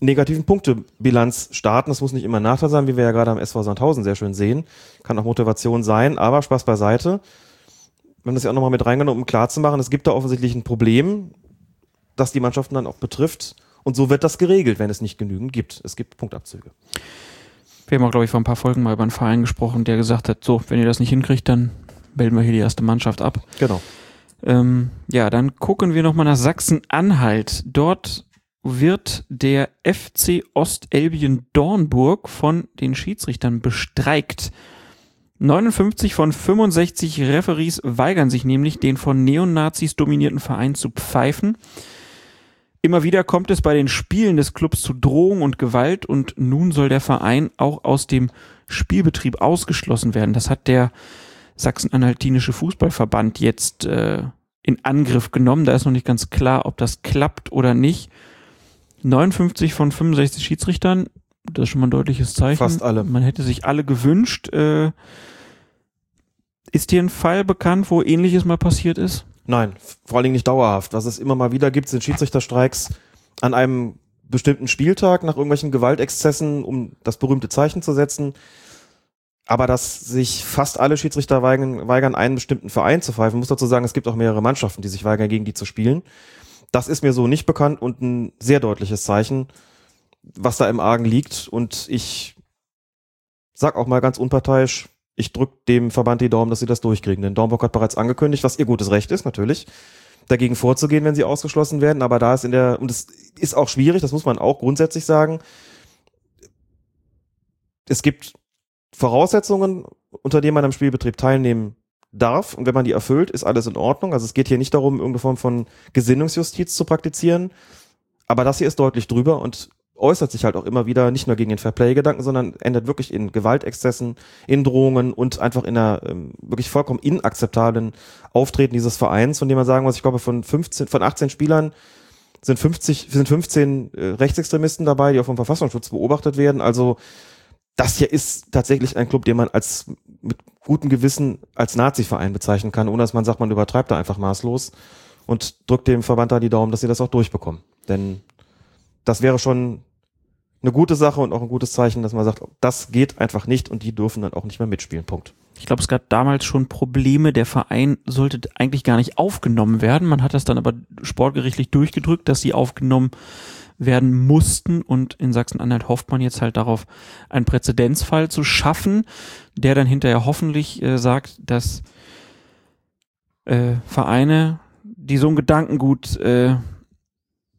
negativen Punktebilanz starten. Das muss nicht immer ein Nachteil sein, wie wir ja gerade am S V Sandhausen sehr schön sehen. Kann auch Motivation sein, aber Spaß beiseite. Wir haben das ja auch nochmal mit reingenommen, um klarzumachen, es gibt da offensichtlich ein Problem, das die Mannschaften dann auch betrifft. Und so wird das geregelt, wenn es nicht genügend gibt. Es gibt Punktabzüge. Wir haben auch, glaube ich, vor ein paar Folgen mal über einen Verein gesprochen, der gesagt hat, so, wenn ihr das nicht hinkriegt, dann melden wir hier die erste Mannschaft ab. Genau. Ähm, ja, dann gucken wir nochmal nach Sachsen-Anhalt. Dort wird der F C Ostelbien Dornburg von den Schiedsrichtern bestreikt. neunundfünfzig von fünfundsechzig Referees weigern sich nämlich, den von Neonazis dominierten Verein zu pfeifen. Immer wieder kommt es bei den Spielen des Clubs zu Drohung und Gewalt, und nun soll der Verein auch aus dem Spielbetrieb ausgeschlossen werden. Das hat der Sachsen-Anhaltinische Fußballverband jetzt äh, in Angriff genommen. Da ist noch nicht ganz klar, ob das klappt oder nicht. neunundfünfzig von fünfundsechzig Schiedsrichtern, das ist schon mal ein deutliches Zeichen. Fast alle. Man hätte sich alle gewünscht. Äh, ist dir ein Fall bekannt, wo Ähnliches mal passiert ist? Nein, vor allen Dingen nicht dauerhaft. Was es immer mal wieder gibt, sind Schiedsrichterstreiks an einem bestimmten Spieltag nach irgendwelchen Gewaltexzessen, um das berühmte Zeichen zu setzen. Aber dass sich fast alle Schiedsrichter weigern, weigern, einen bestimmten Verein zu pfeifen, muss dazu sagen, es gibt auch mehrere Mannschaften, die sich weigern, gegen die zu spielen. Das ist mir so nicht bekannt und ein sehr deutliches Zeichen, was da im Argen liegt. Und ich sag auch mal ganz unparteiisch, ich drücke dem Verband die Daumen, dass sie das durchkriegen. Denn Dornburg hat bereits angekündigt, was ihr gutes Recht ist, natürlich, dagegen vorzugehen, wenn sie ausgeschlossen werden. Aber da ist in der, und es ist auch schwierig, das muss man auch grundsätzlich sagen, es gibt Voraussetzungen, unter denen man am Spielbetrieb teilnehmen darf, und wenn man die erfüllt, ist alles in Ordnung. Also es geht hier nicht darum, irgendeine Form von Gesinnungsjustiz zu praktizieren, aber das hier ist deutlich drüber, und äußert sich halt auch immer wieder nicht nur gegen den Fairplay-Gedanken, sondern endet wirklich in Gewaltexzessen, in Drohungen und einfach in einer ähm, wirklich vollkommen inakzeptablen Auftreten dieses Vereins, von dem man sagen muss, ich glaube von fünfzehn, von achtzehn Spielern sind fünfzig, sind fünfzehn äh, Rechtsextremisten dabei, die auch vom Verfassungsschutz beobachtet werden. Also das hier ist tatsächlich ein Club, den man als mit gutem Gewissen als Nazi-Verein bezeichnen kann, ohne dass man sagt, man übertreibt da einfach maßlos und drückt dem Verband da die Daumen, dass sie das auch durchbekommen. Denn das wäre schon eine gute Sache und auch ein gutes Zeichen, dass man sagt, das geht einfach nicht und die dürfen dann auch nicht mehr mitspielen, Punkt. Ich glaube, es gab damals schon Probleme, der Verein sollte eigentlich gar nicht aufgenommen werden, man hat das dann aber sportgerichtlich durchgedrückt, dass sie aufgenommen werden mussten und in Sachsen-Anhalt hofft man jetzt halt darauf, einen Präzedenzfall zu schaffen, der dann hinterher hoffentlich äh, sagt, dass äh, Vereine, die so ein Gedankengut äh,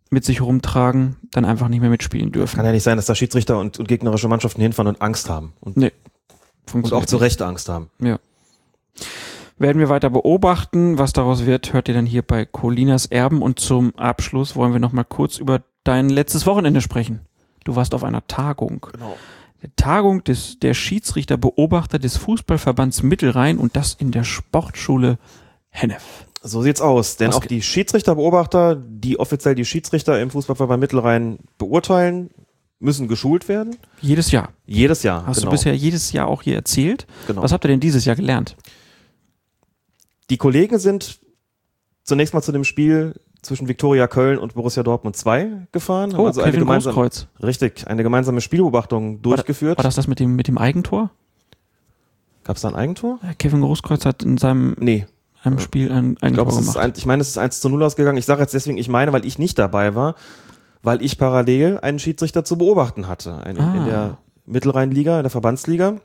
mit sich rumtragen, dann einfach nicht mehr mitspielen dürfen. Kann ja nicht sein, dass da Schiedsrichter und, und gegnerische Mannschaften hinfahren und Angst haben. Und, nee, und auch zu Recht Angst haben. Ja. Werden wir weiter beobachten. Was daraus wird, hört ihr dann hier bei Colinas Erben. Und zum Abschluss wollen wir noch mal kurz über dein letztes Wochenende sprechen. Du warst auf einer Tagung. Genau. Der Tagung des, der Schiedsrichterbeobachter des Fußballverbands Mittelrhein und das in der Sportschule Hennef. So sieht's aus, denn auch die Schiedsrichterbeobachter, die offiziell die Schiedsrichter im Fußballverband Mittelrhein beurteilen, müssen geschult werden. Jedes Jahr. Jedes Jahr. Hast genau. du bisher jedes Jahr auch hier erzählt? Genau. Was habt ihr denn dieses Jahr gelernt? Die Kollegen sind zunächst mal zu dem Spiel zwischen Viktoria Köln und Borussia Dortmund zwei gefahren. Oh, haben also eine gemeinsame, richtig, eine gemeinsame Spielbeobachtung durchgeführt. War das das mit dem, mit dem Eigentor? Gab es da ein Eigentor? Kevin Großkreuz hat in seinem... Nee. Einem Spiel ein, ein ich glaub, Tor gemacht. Ein, ich meine, es ist eins zu null ausgegangen. Ich sage jetzt deswegen, ich meine, weil ich nicht dabei war, weil ich parallel einen Schiedsrichter zu beobachten hatte. Ein, ah. In der Mittelrheinliga, in der Verbandsliga.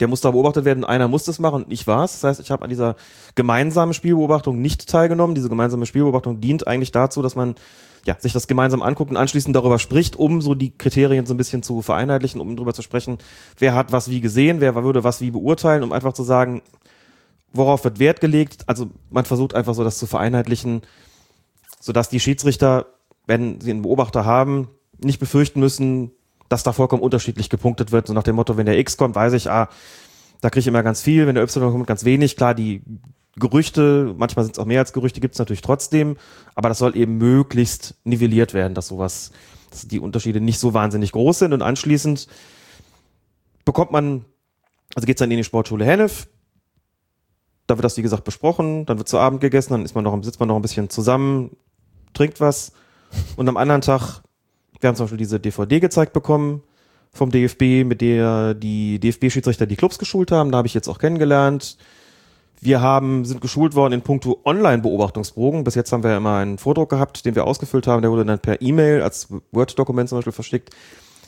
Der musste da beobachtet werden, einer musste es machen und ich war es. Das heißt, ich habe an dieser gemeinsamen Spielbeobachtung nicht teilgenommen. Diese gemeinsame Spielbeobachtung dient eigentlich dazu, dass man ja, sich das gemeinsam anguckt und anschließend darüber spricht, um so die Kriterien so ein bisschen zu vereinheitlichen, um darüber zu sprechen, wer hat was wie gesehen, wer würde was wie beurteilen, um einfach zu sagen, worauf wird Wert gelegt? Also man versucht einfach so das zu vereinheitlichen, sodass die Schiedsrichter, wenn sie einen Beobachter haben, nicht befürchten müssen, dass da vollkommen unterschiedlich gepunktet wird. So nach dem Motto, wenn der X kommt, weiß ich, ah, da kriege ich immer ganz viel, wenn der Y kommt, ganz wenig. Klar, die Gerüchte, manchmal sind es auch mehr als Gerüchte, gibt es natürlich trotzdem, aber das soll eben möglichst nivelliert werden, dass sowas, dass die Unterschiede nicht so wahnsinnig groß sind. Und anschließend bekommt man, also geht's dann in die Sportschule Hennef. Da wird das, wie gesagt, besprochen, dann wird zu Abend gegessen, dann ist man noch, sitzt man noch ein bisschen zusammen, trinkt was und am anderen Tag, wir haben zum Beispiel diese D V D gezeigt bekommen vom D F B, mit der die D F B-Schiedsrichter die Clubs geschult haben, da habe ich jetzt auch kennengelernt. Wir haben, sind geschult worden in puncto Online-Beobachtungsbogen, bis jetzt haben wir immer einen Vordruck gehabt, den wir ausgefüllt haben, der wurde dann per E-Mail als Word-Dokument zum Beispiel verschickt.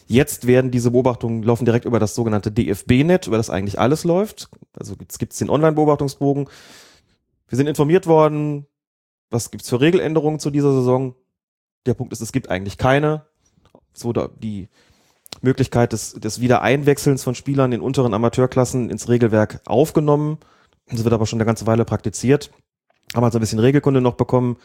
Jetzt werden diese Beobachtungen, laufen direkt über das sogenannte D F B-Net, über das eigentlich alles läuft. Also jetzt gibt es den Online-Beobachtungsbogen. Wir sind informiert worden, was gibt es für Regeländerungen zu dieser Saison. Der Punkt ist, es gibt eigentlich keine. So die Möglichkeit des, des Wiedereinwechselns von Spielern in unteren Amateurklassen ins Regelwerk aufgenommen. Das wird aber schon eine ganze Weile praktiziert. Haben also ein bisschen Regelkunde noch bekommen.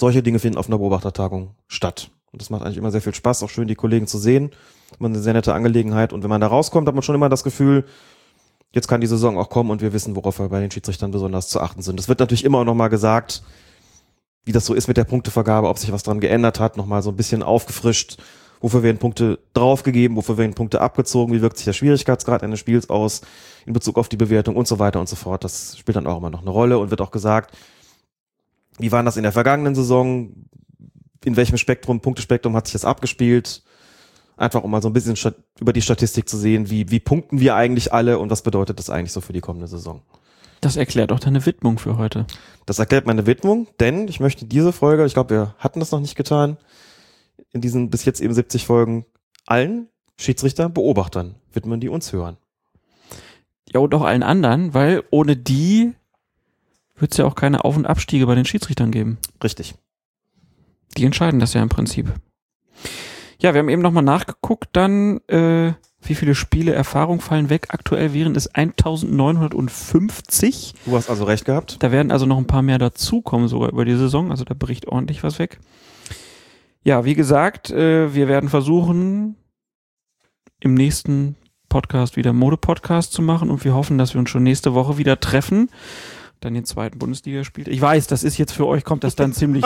Solche Dinge finden auf einer Beobachtertagung statt. Und das macht eigentlich immer sehr viel Spaß, auch schön die Kollegen zu sehen. Immer eine sehr nette Angelegenheit. Und wenn man da rauskommt, hat man schon immer das Gefühl, jetzt kann die Saison auch kommen und wir wissen, worauf wir bei den Schiedsrichtern besonders zu achten sind. Es wird natürlich immer noch mal gesagt, wie das so ist mit der Punktevergabe, ob sich was dran geändert hat, nochmal so ein bisschen aufgefrischt. Wofür werden Punkte draufgegeben, wofür werden Punkte abgezogen, wie wirkt sich der Schwierigkeitsgrad eines Spiels aus in Bezug auf die Bewertung und so weiter und so fort. Das spielt dann auch immer noch eine Rolle und wird auch gesagt, wie waren das in der vergangenen Saison? In welchem Spektrum, Punktespektrum hat sich das abgespielt? Einfach um mal so ein bisschen stat- über die Statistik zu sehen, wie, wie punkten wir eigentlich alle und was bedeutet das eigentlich so für die kommende Saison? Das erklärt auch deine Widmung für heute. Das erklärt meine Widmung, denn ich möchte diese Folge, ich glaube, wir hatten das noch nicht getan, in diesen bis jetzt eben siebzig Folgen allen Schiedsrichter, Beobachtern widmen, die uns hören. Ja, und auch allen anderen, weil ohne die wird es ja auch keine Auf- und Abstiege bei den Schiedsrichtern geben. Richtig. Die entscheiden das ja im Prinzip. Ja, wir haben eben nochmal nachgeguckt, dann äh, wie viele Spiele Erfahrung fallen weg. Aktuell wären es neunzehnhundertfünfzig. Du hast also recht gehabt. Da werden also noch ein paar mehr dazukommen sogar über die Saison. Also da bricht ordentlich was weg. Ja, wie gesagt, äh, wir werden versuchen, im nächsten Podcast wieder Mode-Podcast zu machen und wir hoffen, dass wir uns schon nächste Woche wieder treffen. Dann den zweiten Bundesligaspieltag. Ich weiß, das ist jetzt für euch, kommt das dann ziemlich,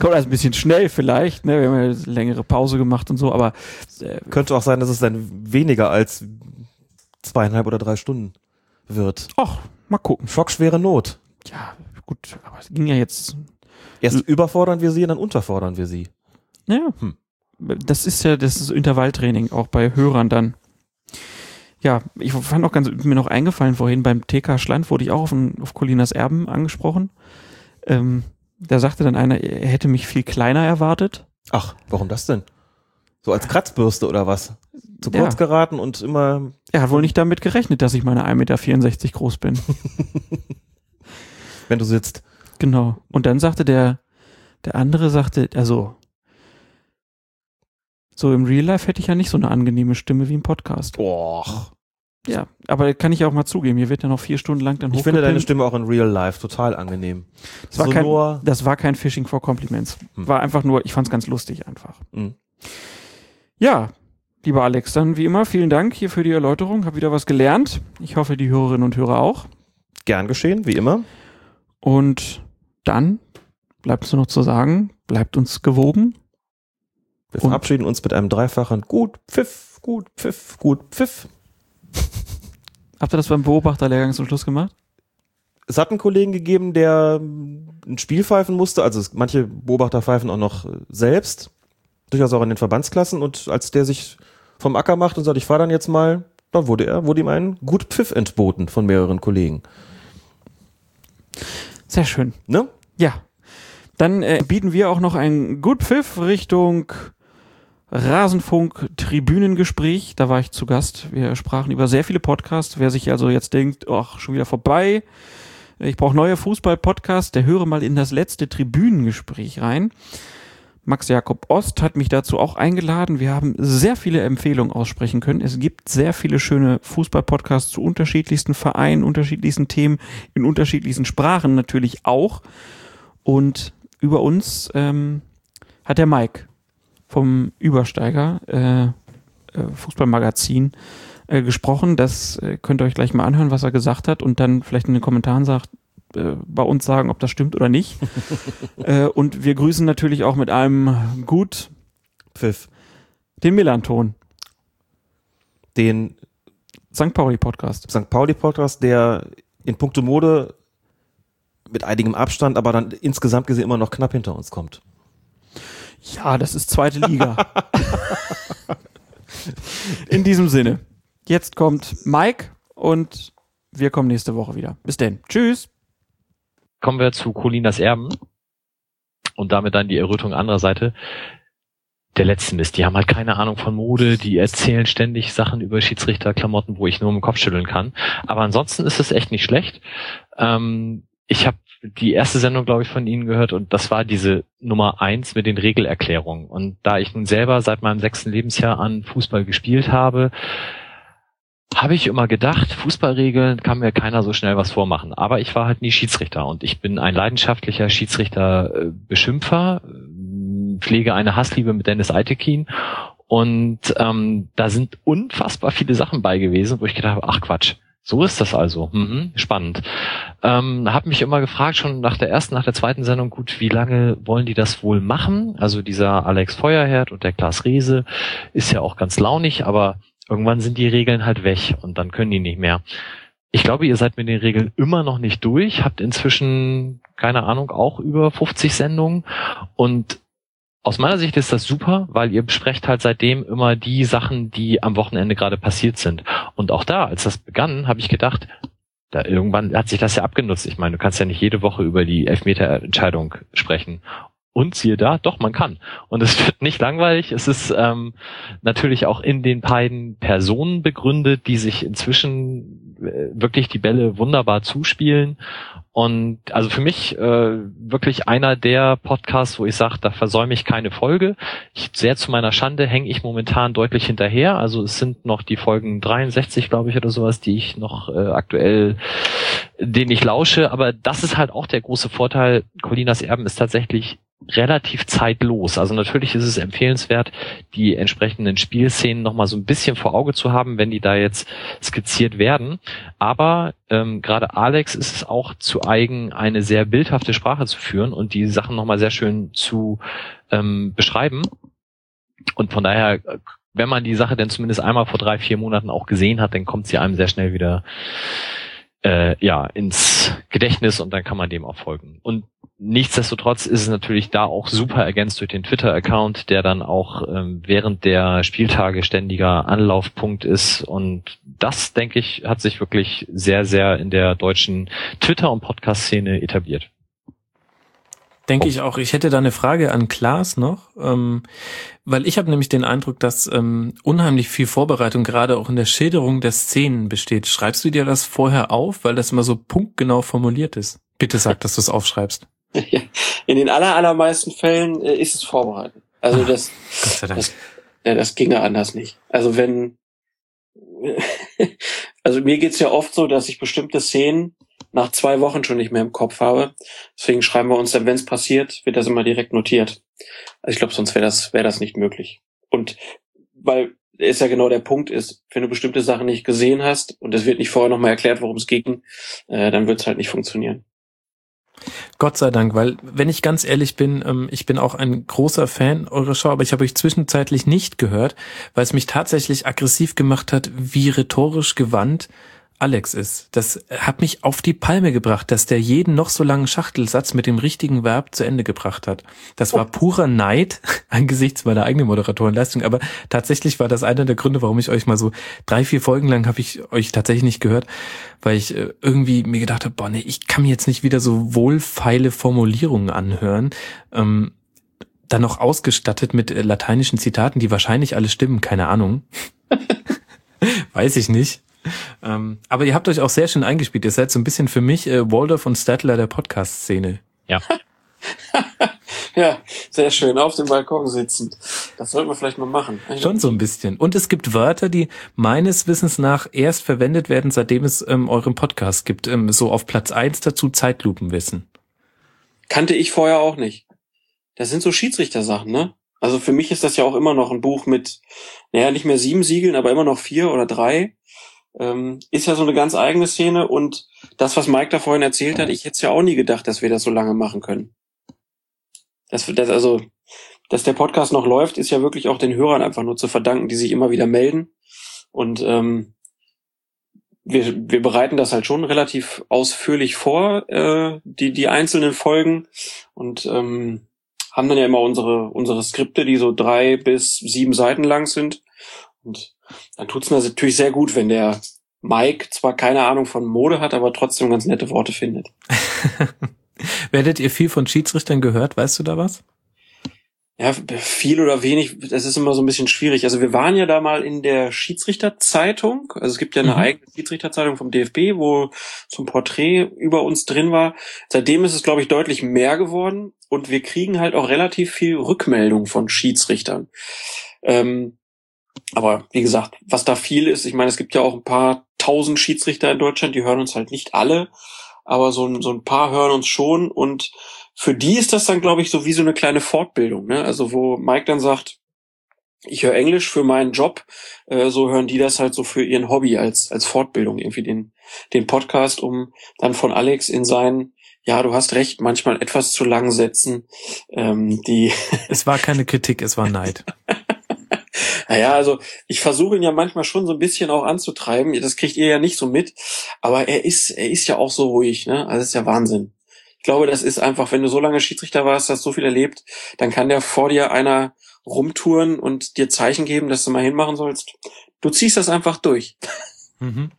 kommt das ein bisschen schnell vielleicht, ne? Wir haben ja eine längere Pause gemacht und so, aber äh, könnte auch sein, dass es dann weniger als zweieinhalb oder drei Stunden wird. Ach, mal gucken. Schockschwere Not. Ja, gut, aber es ging ja jetzt. Erst L- überfordern wir sie, dann unterfordern wir sie. Ja, hm. Das ist ja das ist Intervalltraining, auch bei Hörern dann. Ja, ich fand auch ganz, mir noch eingefallen vorhin, beim T K Schland wurde ich auch auf, ein, auf Colinas Erben angesprochen. Ähm, da sagte dann einer, er hätte mich viel kleiner erwartet. Ach, warum das denn? So als Kratzbürste oder was? Zu kurz ja. geraten und immer... Er hat wohl nicht damit gerechnet, dass ich meine eins Komma vierundsechzig Meter groß bin. Wenn du sitzt. Genau. Und dann sagte der, der andere sagte, also... So im Real Life hätte ich ja nicht so eine angenehme Stimme wie im Podcast. Och. Ja, aber kann ich auch mal zugeben. Hier wird ja noch vier Stunden lang dann hochgepimpt. Ich finde deine Stimme auch in Real Life total angenehm. Das war, so kein, nur das war kein Fishing for Compliments. Hm. War einfach nur, ich fand es ganz lustig einfach. Hm. Ja, lieber Alex, dann wie immer vielen Dank hier für die Erläuterung. Hab wieder was gelernt. Ich hoffe, die Hörerinnen und Hörer auch. Gern geschehen, wie immer. Und dann bleibt es nur noch zu sagen, bleibt uns gewogen. Wir verabschieden uns mit einem dreifachen Gut, Pfiff, Gut, Pfiff, Gut, Pfiff. Habt ihr das beim Beobachterlehrgang zum Schluss gemacht? Es hat einen Kollegen gegeben, der ein Spiel pfeifen musste. Also es, manche Beobachter pfeifen auch noch selbst. Durchaus auch in den Verbandsklassen. Und als der sich vom Acker macht und sagt, ich fahre dann jetzt mal, dann wurde er, wurde ihm ein Gut Pfiff entboten von mehreren Kollegen. Sehr schön. Ne? Ja. Dann äh, bieten wir auch noch einen Gut Pfiff Richtung Rasenfunk-Tribünengespräch, da war ich zu Gast. Wir sprachen über sehr viele Podcasts. Wer sich also jetzt denkt, ach, schon wieder vorbei, ich brauche neue Fußball-Podcasts, der höre mal in das letzte Tribünengespräch rein. Max Jakob Ost hat mich dazu auch eingeladen. Wir haben sehr viele Empfehlungen aussprechen können. Es gibt sehr viele schöne Fußball-Podcasts zu unterschiedlichsten Vereinen, unterschiedlichsten Themen, in unterschiedlichsten Sprachen natürlich auch. Und über uns ähm, hat der Mike vom Übersteiger äh, äh, Fußballmagazin äh, gesprochen. Das äh, könnt ihr euch gleich mal anhören, was er gesagt hat und dann vielleicht in den Kommentaren sagt, äh, bei uns sagen, ob das stimmt oder nicht. äh, und wir grüßen natürlich auch mit einem Gut Pfiff den Millanton. Den Sankt Pauli Podcast. Sankt Pauli Podcast, der in puncto Mode mit einigem Abstand, aber dann insgesamt gesehen immer noch knapp hinter uns kommt. Ja, das ist zweite Liga. In diesem Sinne. Jetzt kommt Mike und wir kommen nächste Woche wieder. Bis denn. Tschüss. Kommen wir zu Colinas Erben und damit dann die Errötung anderer Seite. Der letzten ist, die haben halt keine Ahnung von Mode, die erzählen ständig Sachen über Schiedsrichterklamotten, wo ich nur im Kopf schütteln kann. Aber ansonsten ist es echt nicht schlecht. Ähm, ich habe die erste Sendung, glaube ich, von Ihnen gehört und das war diese Nummer eins mit den Regelerklärungen. Und da ich nun selber seit meinem sechsten Lebensjahr an Fußball gespielt habe, habe ich immer gedacht, Fußballregeln kann mir keiner so schnell was vormachen. Aber ich war halt nie Schiedsrichter und ich bin ein leidenschaftlicher Schiedsrichter-Beschimpfer, pflege eine Hassliebe mit Dennis Aytekin und ähm, da sind unfassbar viele Sachen bei gewesen, wo ich gedacht habe, ach Quatsch. So ist das also. Mhm, spannend. Ähm, hab mich immer gefragt, schon nach der ersten, nach der zweiten Sendung, gut, wie lange wollen die das wohl machen? Also dieser Alex Feuerherrth und der Klaas Rehse ist ja auch ganz launig, aber irgendwann sind die Regeln halt weg und dann können die nicht mehr. Ich glaube, ihr seid mit den Regeln immer noch nicht durch, habt inzwischen, keine Ahnung, auch über fünfzig Sendungen und aus meiner Sicht ist das super, weil ihr besprecht halt seitdem immer die Sachen, die am Wochenende gerade passiert sind. Und auch da, als das begann, habe ich gedacht, da irgendwann hat sich das ja abgenutzt. Ich meine, du kannst ja nicht jede Woche über die Elfmeterentscheidung sprechen. Und siehe da, doch, man kann. Und es wird nicht langweilig. Es ist ähm, natürlich auch in den beiden Personen begründet, die sich inzwischen äh, wirklich die Bälle wunderbar zuspielen. Und also für mich äh, wirklich einer der Podcasts, wo ich sage, da versäume ich keine Folge. Ich, sehr zu meiner Schande hänge ich momentan deutlich hinterher. Also es sind noch die Folgen dreiundsechzig, glaube ich, oder sowas, die ich noch äh, aktuell, denen ich lausche. Aber das ist halt auch der große Vorteil. Colinas Erben ist tatsächlich relativ zeitlos. Also natürlich ist es empfehlenswert, die entsprechenden Spielszenen nochmal so ein bisschen vor Auge zu haben, wenn die da jetzt skizziert werden. Aber ähm, gerade Alex ist es auch zu eigen, eine sehr bildhafte Sprache zu führen und die Sachen nochmal sehr schön zu ähm, beschreiben. Und von daher, wenn man die Sache denn zumindest einmal vor drei, vier Monaten auch gesehen hat, dann kommt sie einem sehr schnell wieder äh, ja ins Gedächtnis und dann kann man dem auch folgen. Und nichtsdestotrotz ist es natürlich da auch super ergänzt durch den Twitter-Account, der dann auch ähm, während der Spieltage ständiger Anlaufpunkt ist. Und das, denke ich, hat sich wirklich sehr, sehr in der deutschen Twitter- und Podcast-Szene etabliert. Denke ich auch. Ich hätte da eine Frage an Klaas noch, ähm, weil ich habe nämlich den Eindruck, dass ähm, unheimlich viel Vorbereitung gerade auch in der Schilderung der Szenen besteht. Schreibst du dir das vorher auf, weil das immer so punktgenau formuliert ist? Bitte sag, dass du es aufschreibst. In den aller, allermeisten Fällen äh, ist es vorbereitet. Also das, Ach, Gott sei Dank. das, ja, das ginge anders nicht. Also wenn, also mir geht's ja oft so, dass ich bestimmte Szenen nach zwei Wochen schon nicht mehr im Kopf habe. Deswegen schreiben wir uns dann, wenn es passiert, wird das immer direkt notiert. Also ich glaube, sonst wäre das, wäre das nicht möglich. Und weil es ja genau der Punkt ist, wenn du bestimmte Sachen nicht gesehen hast und es wird nicht vorher nochmal erklärt, worum es ging, äh, dann wird's halt nicht funktionieren. Gott sei Dank, weil, wenn ich ganz ehrlich bin, ähm, ich bin auch ein großer Fan eurer Show, aber ich habe euch zwischenzeitlich nicht gehört, weil es mich tatsächlich aggressiv gemacht hat, wie rhetorisch gewandt Alex ist. Das hat mich auf die Palme gebracht, dass der jeden noch so langen Schachtelsatz mit dem richtigen Verb zu Ende gebracht hat. Das war purer Neid angesichts meiner eigenen Moderatorenleistung, aber tatsächlich war das einer der Gründe, warum ich euch mal so drei, vier Folgen lang habe ich euch tatsächlich nicht gehört, weil ich irgendwie mir gedacht habe, boah, nee, ich kann mir jetzt nicht wieder so wohlfeile Formulierungen anhören, ähm, dann noch ausgestattet mit lateinischen Zitaten, die wahrscheinlich alle stimmen, keine Ahnung. Weiß ich nicht. Ähm, aber ihr habt euch auch sehr schön eingespielt. Ihr seid so ein bisschen für mich äh, Waldorf und Statler der Podcast-Szene. Ja. Ja, sehr schön. Auf dem Balkon sitzend. Das sollten wir vielleicht mal machen. Schon so ein bisschen. Und es gibt Wörter, die meines Wissens nach erst verwendet werden, seitdem es ähm, euren Podcast gibt. Ähm, so auf Platz eins dazu Zeitlupenwissen. Kannte ich vorher auch nicht. Das sind so Schiedsrichtersachen, ne? Also für mich ist das ja auch immer noch ein Buch mit, naja, nicht mehr sieben Siegeln, aber immer noch vier oder drei. Ähm, ist ja so eine ganz eigene Szene und das, was Mike da vorhin erzählt hat, ich hätte es ja auch nie gedacht, dass wir das so lange machen können. Das, das, also, dass der Podcast noch läuft, ist ja wirklich auch den Hörern einfach nur zu verdanken, die sich immer wieder melden und ähm, wir, wir bereiten das halt schon relativ ausführlich vor, äh, die, die einzelnen Folgen und ähm, haben dann ja immer unsere, unsere Skripte, die so drei bis sieben Seiten lang sind und dann tut's mir natürlich sehr gut, wenn der Mike zwar keine Ahnung von Mode hat, aber trotzdem ganz nette Worte findet. Werdet ihr viel von Schiedsrichtern gehört? Weißt du da was? Ja, viel oder wenig. Das ist immer so ein bisschen schwierig. Also wir waren ja da mal in der Schiedsrichterzeitung. Also es gibt ja eine mhm. eigene Schiedsrichterzeitung vom D F B, wo so ein Porträt über uns drin war. Seitdem ist es, glaube ich, deutlich mehr geworden. Und wir kriegen halt auch relativ viel Rückmeldung von Schiedsrichtern. Ähm, Aber wie gesagt, was da viel ist, ich meine, es gibt ja auch ein paar tausend Schiedsrichter in Deutschland, die hören uns halt nicht alle, aber so ein, so ein paar hören uns schon und für die ist das dann, glaube ich, so wie so eine kleine Fortbildung, ne? Also wo Mike dann sagt, ich höre Englisch für meinen Job, äh, so hören die das halt so für ihren Hobby als als Fortbildung, irgendwie den den Podcast, um dann von Alex in seinen, ja, du hast recht, manchmal etwas zu langen Sätzen, ähm, die... Es war keine Kritik, es war Neid. Naja, also ich versuche ihn ja manchmal schon so ein bisschen auch anzutreiben. Das kriegt ihr ja nicht so mit. Aber er ist er ist ja auch so ruhig, ne? Also das ist ja Wahnsinn. Ich glaube, das ist einfach, wenn du so lange Schiedsrichter warst, hast so viel erlebt, dann kann der vor dir einer rumtouren und dir Zeichen geben, dass du mal hinmachen sollst. Du ziehst das einfach durch. Mhm.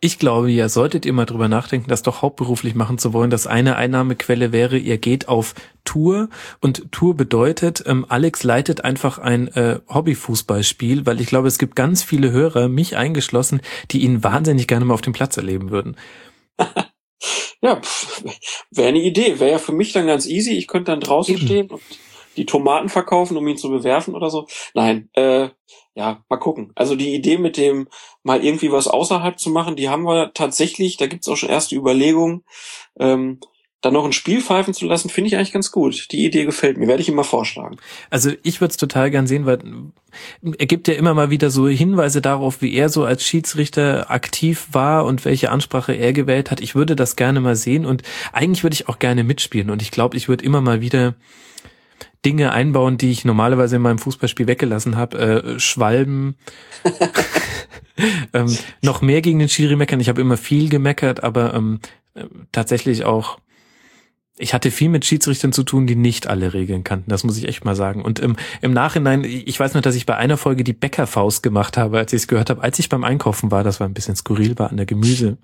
Ich glaube ja, solltet ihr mal drüber nachdenken, das doch hauptberuflich machen zu wollen, dass eine Einnahmequelle wäre, ihr geht auf Tour und Tour bedeutet, ähm, Alex leitet einfach ein äh, Hobbyfußballspiel, weil ich glaube, es gibt ganz viele Hörer, mich eingeschlossen, die ihn wahnsinnig gerne mal auf dem Platz erleben würden. Ja, wäre eine Idee, wäre ja für mich dann ganz easy, ich könnte dann draußen Eben. stehen und die Tomaten verkaufen, um ihn zu bewerfen oder so. Nein, äh, ja, mal gucken. Also die Idee mit dem, mal irgendwie was außerhalb zu machen, die haben wir tatsächlich, da gibt's auch schon erste Überlegungen. Ähm, dann noch ein Spiel pfeifen zu lassen, finde ich eigentlich ganz gut. Die Idee gefällt mir, werde ich ihm mal vorschlagen. Also ich würde es total gern sehen, weil er gibt ja immer mal wieder so Hinweise darauf, wie er so als Schiedsrichter aktiv war und welche Ansprache er gewählt hat. Ich würde das gerne mal sehen und eigentlich würde ich auch gerne mitspielen und ich glaube, ich würde immer mal wieder Dinge einbauen, die ich normalerweise in meinem Fußballspiel weggelassen habe, äh, Schwalben, ähm, noch mehr gegen den Schiri meckern. Ich habe immer viel gemeckert, aber ähm, tatsächlich auch, ich hatte viel mit Schiedsrichtern zu tun, die nicht alle Regeln kannten, das muss ich echt mal sagen. Und ähm, im Nachhinein, ich weiß noch, dass ich bei einer Folge die Bäckerfaust gemacht habe, als ich es gehört habe, als ich beim Einkaufen war, das war ein bisschen skurril, war an der Gemüse,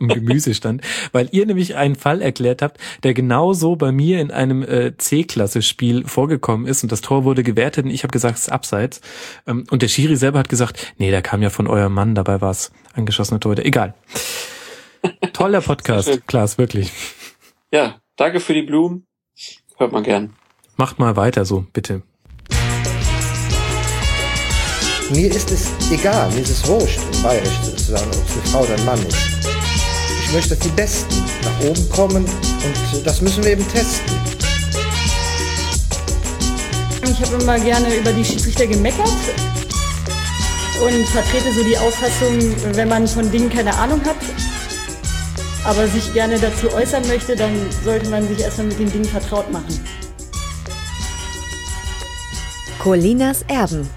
am Gemüsestand, weil ihr nämlich einen Fall erklärt habt, der genau so bei mir in einem äh, C-Klasse-Spiel vorgekommen ist und das Tor wurde gewertet und ich habe gesagt, es ist abseits. Ähm, und der Schiri selber hat gesagt, nee, der kam ja von eurem Mann, dabei war es angeschossene Torhüter. Egal. Toller Podcast, Klaas, wirklich. Ja, danke für die Blumen. Hört man gern. Macht mal weiter so, bitte. Mir ist es egal, mir ist es wurscht, im Bayerisch zu sagen, ob es eine Frau oder ein Mann ist. Ich möchte, dass die Besten nach oben kommen und das müssen wir eben testen. Ich habe immer gerne über die Schiedsrichter gemeckert und vertrete so die Auffassung, wenn man von Dingen keine Ahnung hat, aber sich gerne dazu äußern möchte, dann sollte man sich erstmal mit den Dingen vertraut machen. Colinas Erben.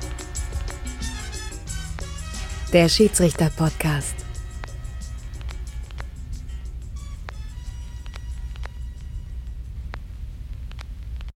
Der Schiedsrichter-Podcast.